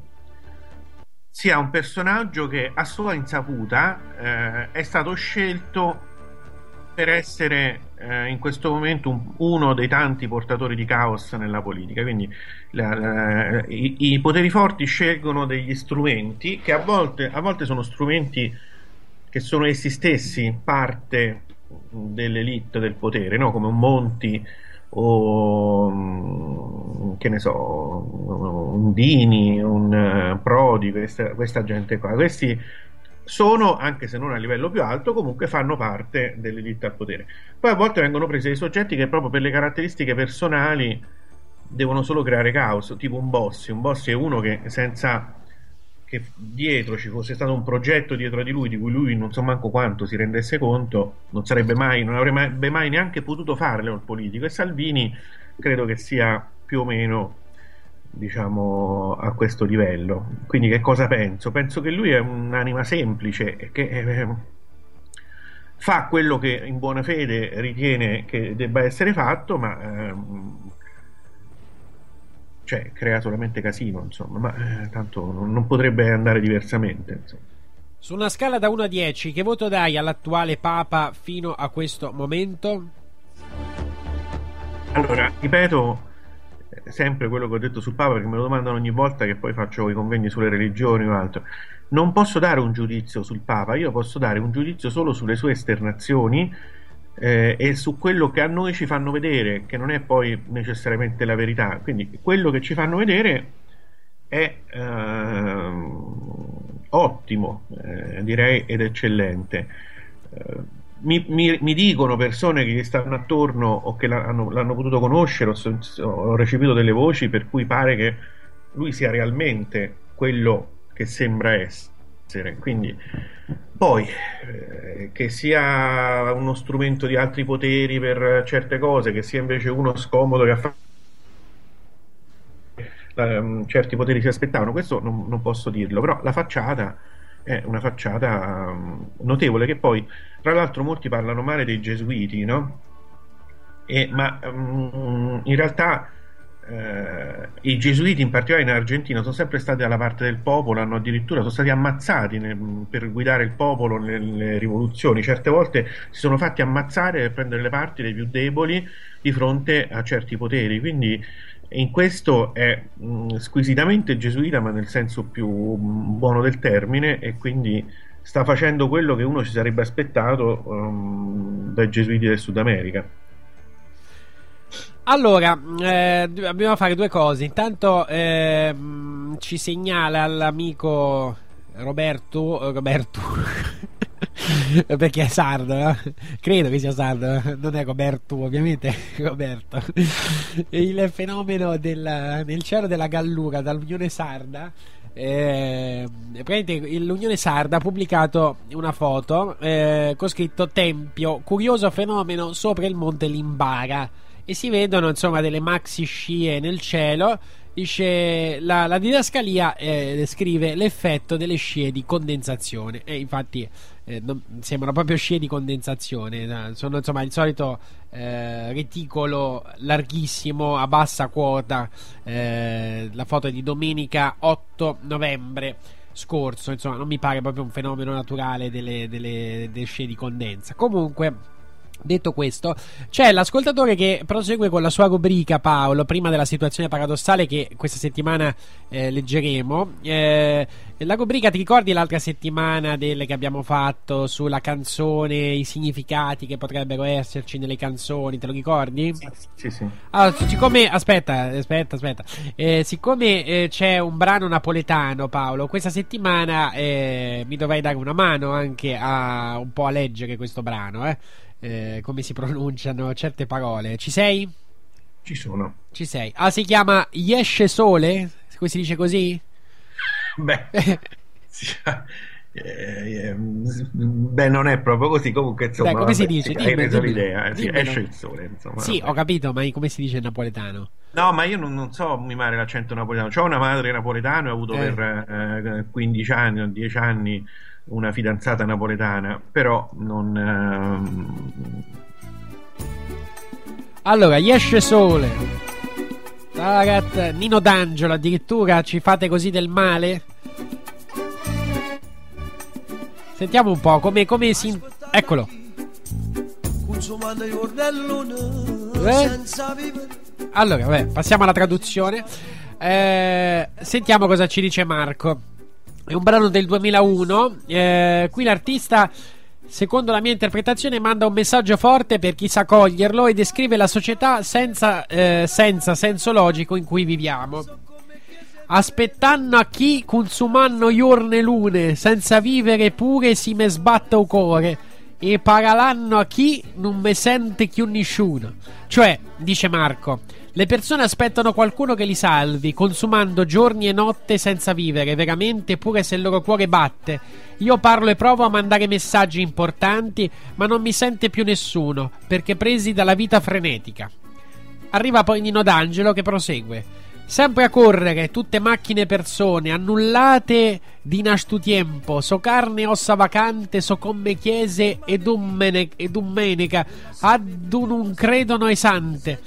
sia un personaggio che a sua insaputa eh, è stato scelto per essere eh, in questo momento un, uno dei tanti portatori di caos nella politica. Quindi la, la, i, i poteri forti scelgono degli strumenti che a volte, a volte sono strumenti che sono essi stessi parte dell'elite del potere, no? Come un Monti o che ne so, un Dini, un Prodi, questa, questa gente qua. Questi sono, anche se non a livello più alto, comunque fanno parte dell'elite al potere. Poi a volte vengono presi dei soggetti che proprio per le caratteristiche personali devono solo creare caos, tipo un Bossi. Un Bossi è uno che senza che dietro ci fosse stato un progetto dietro di lui di cui lui non so manco quanto si rendesse conto, non sarebbe mai, non avrebbe mai neanche potuto farlo il politico. E Salvini credo che sia più o meno, diciamo, a questo livello. Quindi che cosa penso? Penso che lui è un'anima semplice e che eh, fa quello che in buona fede ritiene che debba essere fatto, ma ehm, cioè crea solamente casino, insomma, ma eh, tanto non, non potrebbe andare diversamente, insomma. Su una scala da uno a dieci, che voto dai all'attuale Papa fino a questo momento? Allora, ripeto sempre quello che ho detto sul Papa, perché me lo domandano ogni volta che poi faccio i convegni sulle religioni o altro. Non posso dare un giudizio sul Papa, io posso dare un giudizio solo sulle sue esternazioni eh, e su quello che a noi ci fanno vedere, che non è poi necessariamente la verità. Quindi quello che ci fanno vedere è eh, ottimo, eh, direi, ed eccellente. eh, Mi, mi, mi dicono persone che gli stanno attorno o che l'hanno, l'hanno potuto conoscere, ho, ho recepito delle voci per cui pare che lui sia realmente quello che sembra essere. Quindi poi eh, che sia uno strumento di altri poteri per certe cose, che sia invece uno scomodo che ha fatto eh, certi poteri si aspettavano, questo non, non posso dirlo, però la facciata è una facciata um, notevole. Che poi tra l'altro molti parlano male dei gesuiti, no? E, ma um, in realtà eh, i gesuiti in particolare in Argentina sono sempre stati dalla parte del popolo, hanno addirittura sono stati ammazzati ne, per guidare il popolo nelle rivoluzioni, certe volte si sono fatti ammazzare per prendere le parti dei più deboli di fronte a certi poteri. Quindi in questo è mh, squisitamente gesuita, ma nel senso più mh, buono del termine, e quindi sta facendo quello che uno si sarebbe aspettato um, dai gesuiti del Sud America. Allora, eh, dobbiamo fare due cose. Intanto eh, ci segnala l'amico Roberto Roberto perché è sardo, no? Credo che sia sardo, non è Roberto ovviamente, Roberto, il fenomeno del, nel cielo della Gallura dall'Unione Sarda. Eh, praticamente l'Unione Sarda ha pubblicato una foto eh, con scritto "Tempio, curioso fenomeno sopra il monte Limbara", e si vedono insomma delle maxi scie nel cielo. Dice la, la didascalia eh, descrive l'effetto delle scie di condensazione, e infatti eh, non, sembrano proprio scie di condensazione, sono insomma il solito eh, reticolo larghissimo a bassa quota. Eh, la foto è di domenica otto novembre scorso, insomma non mi pare proprio un fenomeno naturale delle, delle, delle scie di condensa. Comunque, detto questo, c'è l'ascoltatore che prosegue con la sua rubrica, Paolo, prima della situazione paradossale che questa settimana eh, leggeremo. Eh, la rubrica, ti ricordi l'altra settimana delle che abbiamo fatto sulla canzone, i significati che potrebbero esserci nelle canzoni, te lo ricordi? Sì, sì. Allora, siccome, aspetta, aspetta, aspetta, eh, siccome eh, c'è un brano napoletano, Paolo, questa settimana eh, mi dovrai dare una mano anche a un po' a leggere questo brano, eh. Eh, come si pronunciano certe parole. Ci sei? Ci sono. Ci sei. Ah, si chiama Yesce Sole? Come si dice così? Beh, eh, beh, non è proprio così. Comunque, insomma, beh, come vabbè, si dice? Dimmi, hai reso dimmi, l'idea. Dimmi, sì, esce il sole, insomma. Sì, vabbè. Ho capito, ma come si dice in napoletano? No, ma io non, non so mimare l'accento napoletano. C'ho una madre napoletana, ho avuto eh. per eh, quindici anni o dieci anni una fidanzata napoletana, però non ehm... allora Yesce Sole, Tarat, Nino D'Angelo, addirittura ci fate così del male. Sentiamo un po' come come si, eccolo, eh? Allora vabbè, passiamo alla traduzione, eh, sentiamo cosa ci dice Marco. È un brano del duemilauno, eh, qui l'artista, secondo la mia interpretazione, manda un messaggio forte per chi sa coglierlo e descrive la società senza, eh, senza senso logico in cui viviamo. Aspettando a chi consumanno giorne lune, senza vivere pure si me sbatta o cuore, e paralanno a chi non me sente più nessuno. Cioè, dice Marco, Le persone aspettano qualcuno che li salvi, consumando giorni e notte senza vivere, veramente, pure se il loro cuore batte. Io parlo e provo a mandare messaggi importanti, ma non mi sente più nessuno, perché presi dalla vita frenetica. Arriva poi Nino D'Angelo che prosegue. Sempre a correre, tutte macchine e persone, annullate di nastu tempo, so carne ossa vacante, so come chiese e domenica, ad un, un credono esante.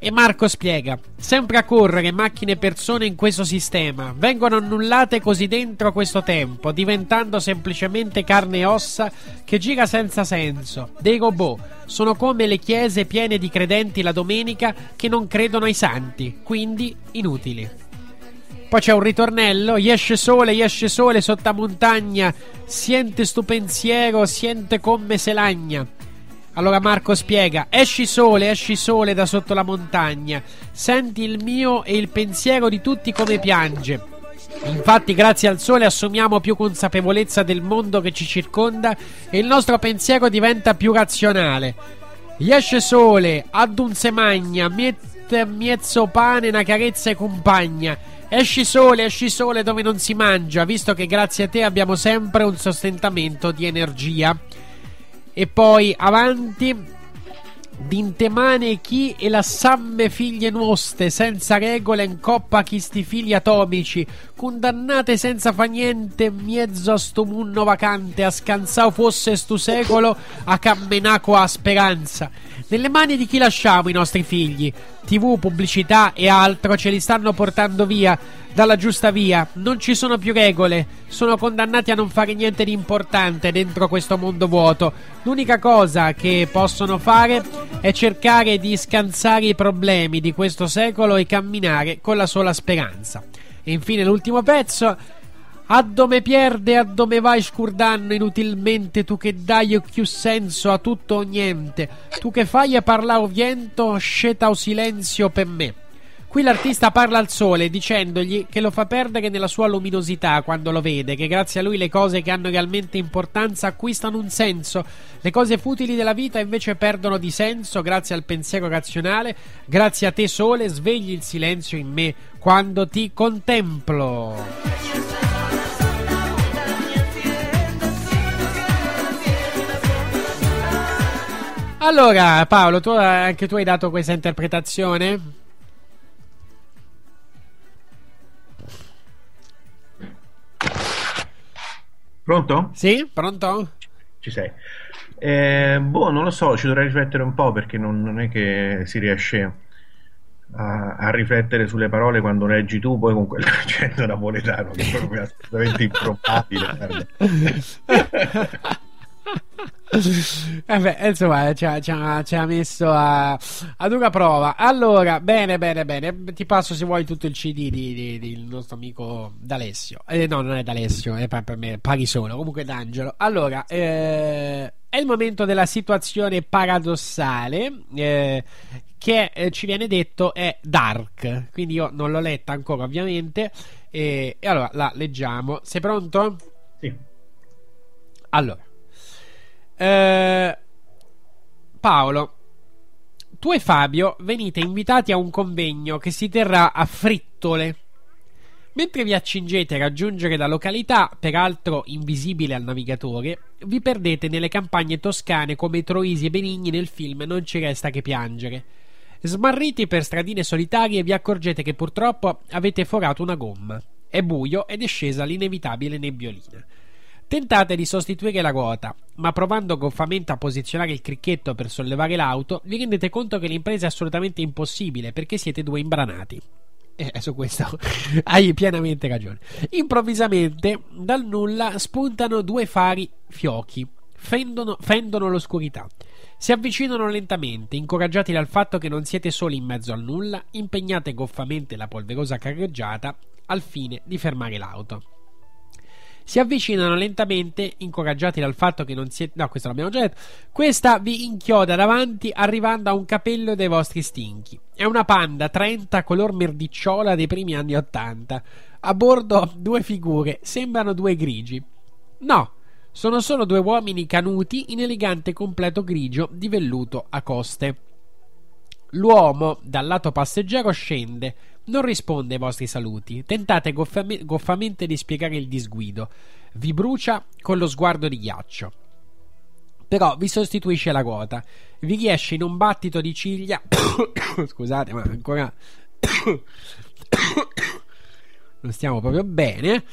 E Marco spiega, sempre a correre macchine e persone in questo sistema vengono annullate così dentro questo tempo, diventando semplicemente carne e ossa che gira senza senso. Dei robot sono come le chiese piene di credenti la domenica che non credono ai santi, quindi inutili. Poi c'è un ritornello, esce sole, esce sole sotto montagna, siente stu pensiero, siente come se lagna. Allora Marco spiega, esci sole, esci sole da sotto la montagna, senti il mio e il pensiero di tutti come piange. Infatti grazie al sole assumiamo più consapevolezza del mondo che ci circonda e il nostro pensiero diventa più razionale. Esce sole, ad un se magna, miet, miezzo pane, una carezza e compagna. Esci sole, esci sole dove non si mangia, visto che grazie a te abbiamo sempre un sostentamento di energia. E poi avanti, dintemane chi e la samme figlie nostre, senza regole in coppa chi sti figli atomici, condannate senza fa niente, mezzo a sto munno vacante, a scansau fosse stu secolo, a cammenaco a speranza. Nelle mani di chi lasciamo i nostri figli? Tv, pubblicità e altro ce li stanno portando via dalla giusta via, non ci sono più regole, sono condannati a non fare niente di importante dentro questo mondo vuoto. L'unica cosa che possono fare è cercare di scansare i problemi di questo secolo e camminare con la sola speranza. E infine l'ultimo pezzo. A dove pierde, a dove vai scurdanno inutilmente, tu che dai più senso a tutto o niente, tu che fai e parla o viento, sceta o silenzio per me. Qui l'artista parla al sole dicendogli che lo fa perdere nella sua luminosità quando lo vede, che grazie a lui le cose che hanno realmente importanza acquistano un senso, le cose futili della vita invece perdono di senso grazie al pensiero razionale. Grazie a te sole svegli il silenzio in me quando ti contemplo. Allora Paolo, tu, anche tu hai dato questa interpretazione? Pronto? Sì, pronto? Ci sei? Eh, boh, non lo so, ci dovrei riflettere un po' perché non, non è che si riesce a, a riflettere sulle parole quando leggi tu poi con quell'accento napoletano che è proprio assolutamente improbabile. Eh beh, insomma ci ha, ci ha, ci ha messo a, a dura prova. Allora, bene, bene, bene. Ti passo se vuoi tutto il C D di, di, di il nostro amico D'Alessio. Eh, no, non è D'Alessio, è per me pari solo. Comunque D'Angelo. Allora, eh, è il momento della situazione paradossale eh, che eh, ci viene detto è Dark. Quindi io non l'ho letta ancora, ovviamente. E, e allora la leggiamo. Sei pronto? Sì. Allora. Uh, Paolo, tu e Fabio venite invitati a un convegno che si terrà a Frittole. Mentre vi accingete a raggiungere la località, peraltro invisibile al navigatore, vi perdete nelle campagne toscane come Troisi e Benigni nel film Non ci resta che piangere. Smarriti per stradine solitarie vi accorgete che purtroppo avete forato una gomma. È buio ed è scesa l'inevitabile nebbiolina. Tentate di sostituire la ruota, ma provando goffamente a posizionare il cricchetto per sollevare l'auto, vi rendete conto che l'impresa è assolutamente impossibile perché siete due imbranati. Eh, su questo hai pienamente ragione. Improvvisamente, dal nulla, spuntano due fari fiochi, fendono, fendono l'oscurità. Si avvicinano lentamente, incoraggiati dal fatto che non siete soli in mezzo al nulla, impegnate goffamente la polverosa carreggiata al fine di fermare l'auto. Si avvicinano lentamente, incoraggiati dal fatto che non siete... No, questo l'abbiamo già detto. Questa vi inchioda davanti, arrivando a un capello dei vostri stinchi. È una Panda trenta color merdicciola dei primi anni ottanta. A bordo due figure, sembrano due grigi. No, sono solo due uomini canuti in elegante completo grigio di velluto a coste. L'uomo dal lato passeggero scende, non risponde ai vostri saluti, tentate goffami- goffamente di spiegare il disguido, vi brucia con lo sguardo di ghiaccio, però vi sostituisce la ruota, vi riesce in un battito di ciglia scusate ma ancora non stiamo proprio bene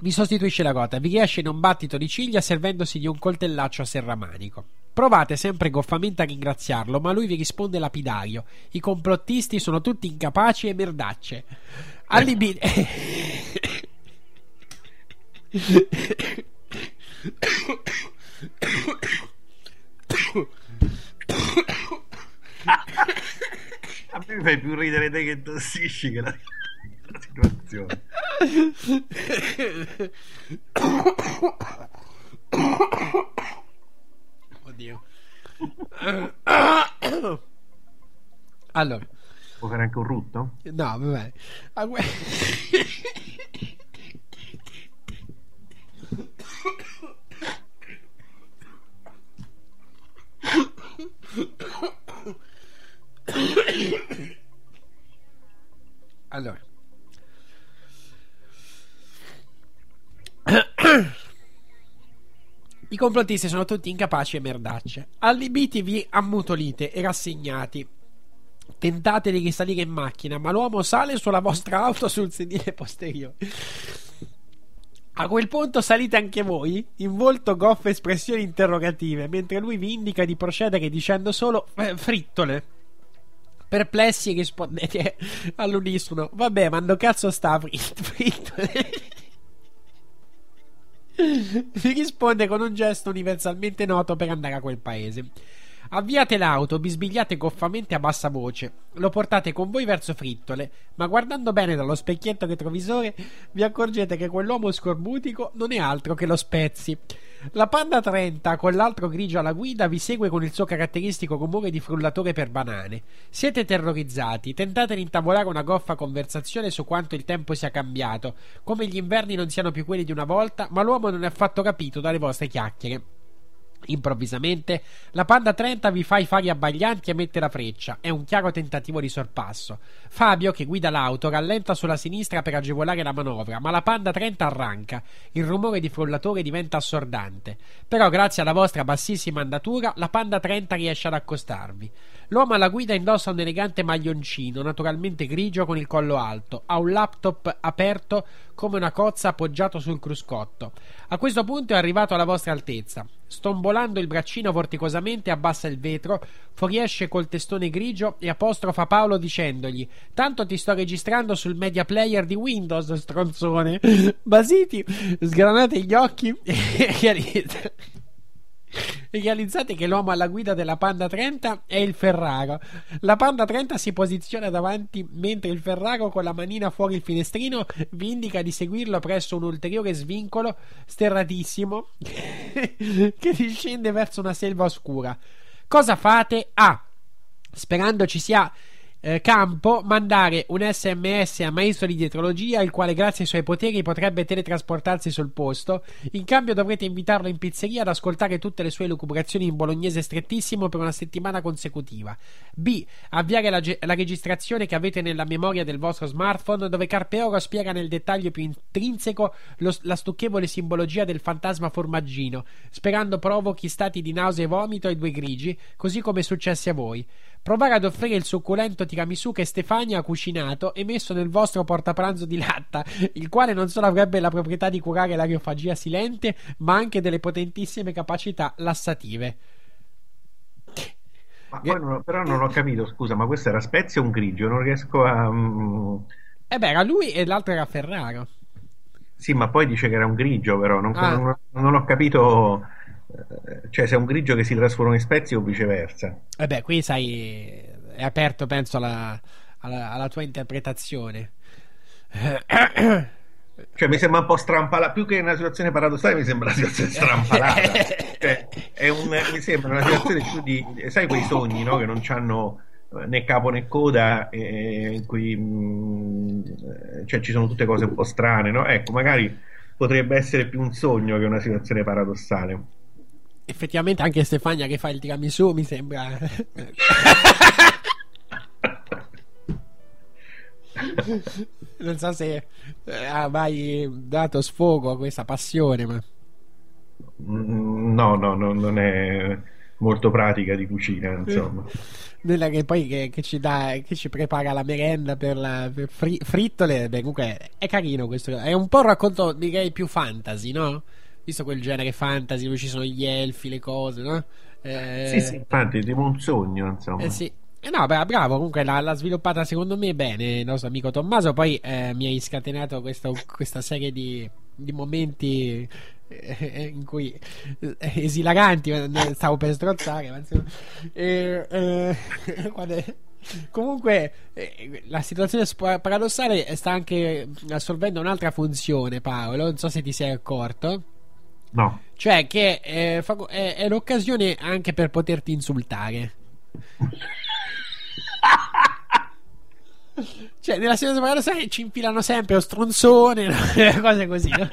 vi sostituisce la ruota, vi riesce in un battito di ciglia servendosi di un coltellaccio a serramanico. Provate sempre goffamente a ringraziarlo, ma lui vi risponde lapidario: i complottisti sono tutti incapaci e merdacce. Allibiti a me fai più ridere te che tossisci che la, la situazione. Oddio. Allora, può fare anche un rutto? No, vabbè. Allora, i complottisti sono tutti incapaci e merdacce. Allibiti vi ammutolite e rassegnati, tentate di risalire in macchina, ma l'uomo sale sulla vostra auto sul sedile posteriore. A quel punto salite anche voi, in volto goffe espressioni interrogative, mentre lui vi indica di procedere dicendo solo frittole. Perplessi rispondete all'unisono: vabbè, ma ando cazzo sta frittole. Vi risponde con un gesto universalmente noto per andare a quel paese. Avviate l'auto, bisbigliate goffamente a bassa voce, lo portate con voi verso Frittole, ma guardando bene dallo specchietto retrovisore vi accorgete che quell'uomo scorbutico non è altro che lo Spezzi. La Panda trenta, con l'altro grigio alla guida, vi segue con il suo caratteristico rumore di frullatore per banane. Siete terrorizzati, tentate di intavolare una goffa conversazione su quanto il tempo sia cambiato, come gli inverni non siano più quelli di una volta, ma l'uomo non è affatto capito dalle vostre chiacchiere. Improvvisamente la Panda trenta vi fa i fari abbaglianti e mette la freccia. È un chiaro tentativo di sorpasso. Fabio, che guida l'auto, rallenta sulla sinistra per agevolare la manovra, ma la Panda trenta arranca. Il rumore di frullatore diventa assordante, però grazie alla vostra bassissima andatura la Panda trenta riesce ad accostarvi. L'uomo alla guida indossa un elegante maglioncino, naturalmente grigio, con il collo alto. Ha un laptop aperto come una cozza appoggiato sul cruscotto. A questo punto è arrivato alla vostra altezza. Stombolando il braccino vorticosamente abbassa il vetro, fuoriesce col testone grigio e apostrofa Paolo dicendogli: tanto ti sto registrando sul media player di Windows, stronzone. Basiti, sgranate gli occhi e chiarite. Realizzate che l'uomo alla guida della Panda trenta è il Ferraro. La Panda trenta si posiziona davanti, mentre il Ferraro, con la manina fuori il finestrino, vi indica di seguirlo presso un ulteriore svincolo sterratissimo che discende verso una selva oscura. Cosa fate? A, sperando ci sia eh, campo, mandare un sms a maestro di dietrologia, il quale grazie ai suoi poteri potrebbe teletrasportarsi sul posto. In cambio dovrete invitarlo in pizzeria ad ascoltare tutte le sue elucubrazioni in bolognese strettissimo per una settimana consecutiva. B, avviare la, ge- la registrazione che avete nella memoria del vostro smartphone, dove Carpeoro spiega nel dettaglio più intrinseco lo, la stucchevole simbologia del fantasma formaggino, sperando provochi stati di nausea e vomito ai due grigi, così come successe a voi. Provare ad offrire il succulento tiramisù che Stefania ha cucinato e messo nel vostro portapranzo di latta, il quale non solo avrebbe la proprietà di curare l'areofagia silente, ma anche delle potentissime capacità lassative. Ma poi non, però non ho capito, scusa, ma questo era Spezia o un grigio? Non riesco a... Eh beh, era lui e l'altro era Ferraro. Sì, ma poi dice che era un grigio, però non, ah. non, non ho capito... Cioè, se è un grigio che si trasforma in Spezzi o viceversa. E beh, qui sai, è aperto, penso, alla, alla, alla tua interpretazione. Cioè, mi sembra un po' strampalata. Più che una situazione paradossale, mi sembra una situazione strampalata. Cioè, è un, mi sembra una situazione più di, sai, quei sogni, no? Che non c'hanno né capo né coda, e in cui mh, cioè, ci sono tutte cose un po' strane, no? Ecco, magari potrebbe essere più un sogno che una situazione paradossale. Effettivamente anche Stefania che fa il tiramisù mi sembra non so se ha mai dato sfogo a questa passione, ma no, no, no, non è molto pratica di cucina, insomma. Nulla che poi che, che ci dà, che ci prepara la merenda per la per fri, frittole. Beh, comunque è carino questo, è un po' un racconto, direi, più fantasy, no? Visto quel genere fantasy dove ci sono gli elfi, le cose, no? Eh... Sì, sì, infatti, tipo un sogno, insomma. Eh sì. Eh no, beh, bravo, comunque l'ha, l'ha sviluppata secondo me bene il nostro amico Tommaso. Poi eh, mi hai scatenato questa, questa serie di, di momenti eh, in cui eh, esilaranti, stavo per strozzare, ma insomma, eh, eh, guarda, comunque eh, la situazione paradossale sta anche assolvendo un'altra funzione, Paolo, non so se ti sei accorto. No. Cioè che eh, fa, è, è l'occasione anche per poterti insultare. Cioè nella serie paradossale ci infilano sempre lo stronzone, no? Cose così, no?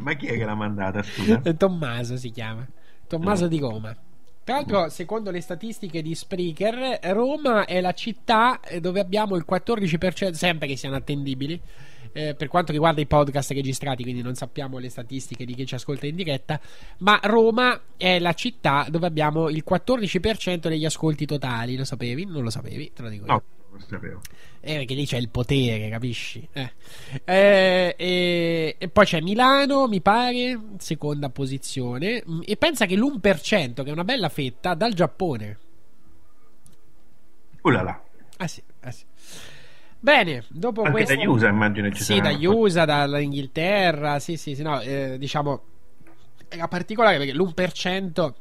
Ma chi è che l'ha mandata, scusa? Tommaso si chiama, Tommaso no. Di Roma. Tra l'altro, secondo le statistiche di Spreaker, Roma è la città dove abbiamo il quattordici per cento, sempre che siano attendibili, eh, per quanto riguarda i podcast registrati, quindi non sappiamo le statistiche di chi ci ascolta in diretta, ma Roma è la città dove abbiamo il quattordici per cento degli ascolti totali. Lo sapevi? Non lo sapevi? Te lo dico io. No, non lo sapevo. Eh, perché lì c'è il potere, capisci? Eh. Eh, eh, e poi c'è Milano, mi pare, seconda posizione, e pensa che l'uno per cento, che è una bella fetta, dal Giappone. Oh là là. Ah sì, ah sì. Bene, dopo anche questo... dagli U S A, immagino ci sì, dagli U S A, dall'Inghilterra, sì, sì, sì, no, eh, diciamo era particolare perché l'uno per cento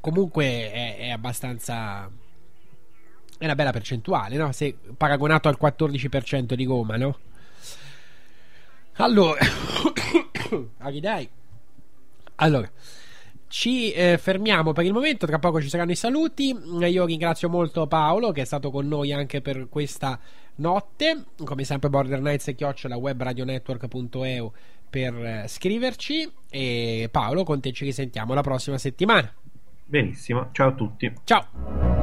comunque è, è abbastanza, è una bella percentuale, no? Se paragonato al quattordici per cento di Roma, no? Allora, dai. Allora, ci eh, fermiamo per il momento, tra poco ci saranno i saluti. Io ringrazio molto Paolo che è stato con noi anche per questa notte, come sempre Border Nights e chiocciola webradionetwork.eu per eh, scriverci, e Paolo, con te ci risentiamo la prossima settimana. Benissimo, ciao a tutti, ciao.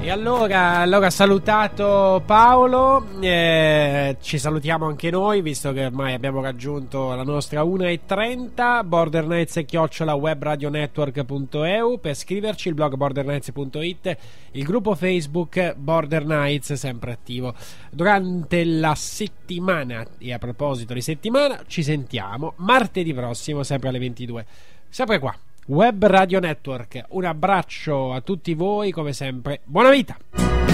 E allora, allora salutato Paolo, eh, ci salutiamo anche noi, visto che ormai abbiamo raggiunto la nostra una e trenta. Border Nights e chiocciola webradionetwork.eu per scriverci, il blog border nights punto it, il gruppo Facebook Border Nights sempre attivo durante la settimana. E a proposito di settimana, ci sentiamo martedì prossimo sempre alle ventidue, sempre qua Web Radio Network. Un abbraccio a tutti voi, come sempre buona vita.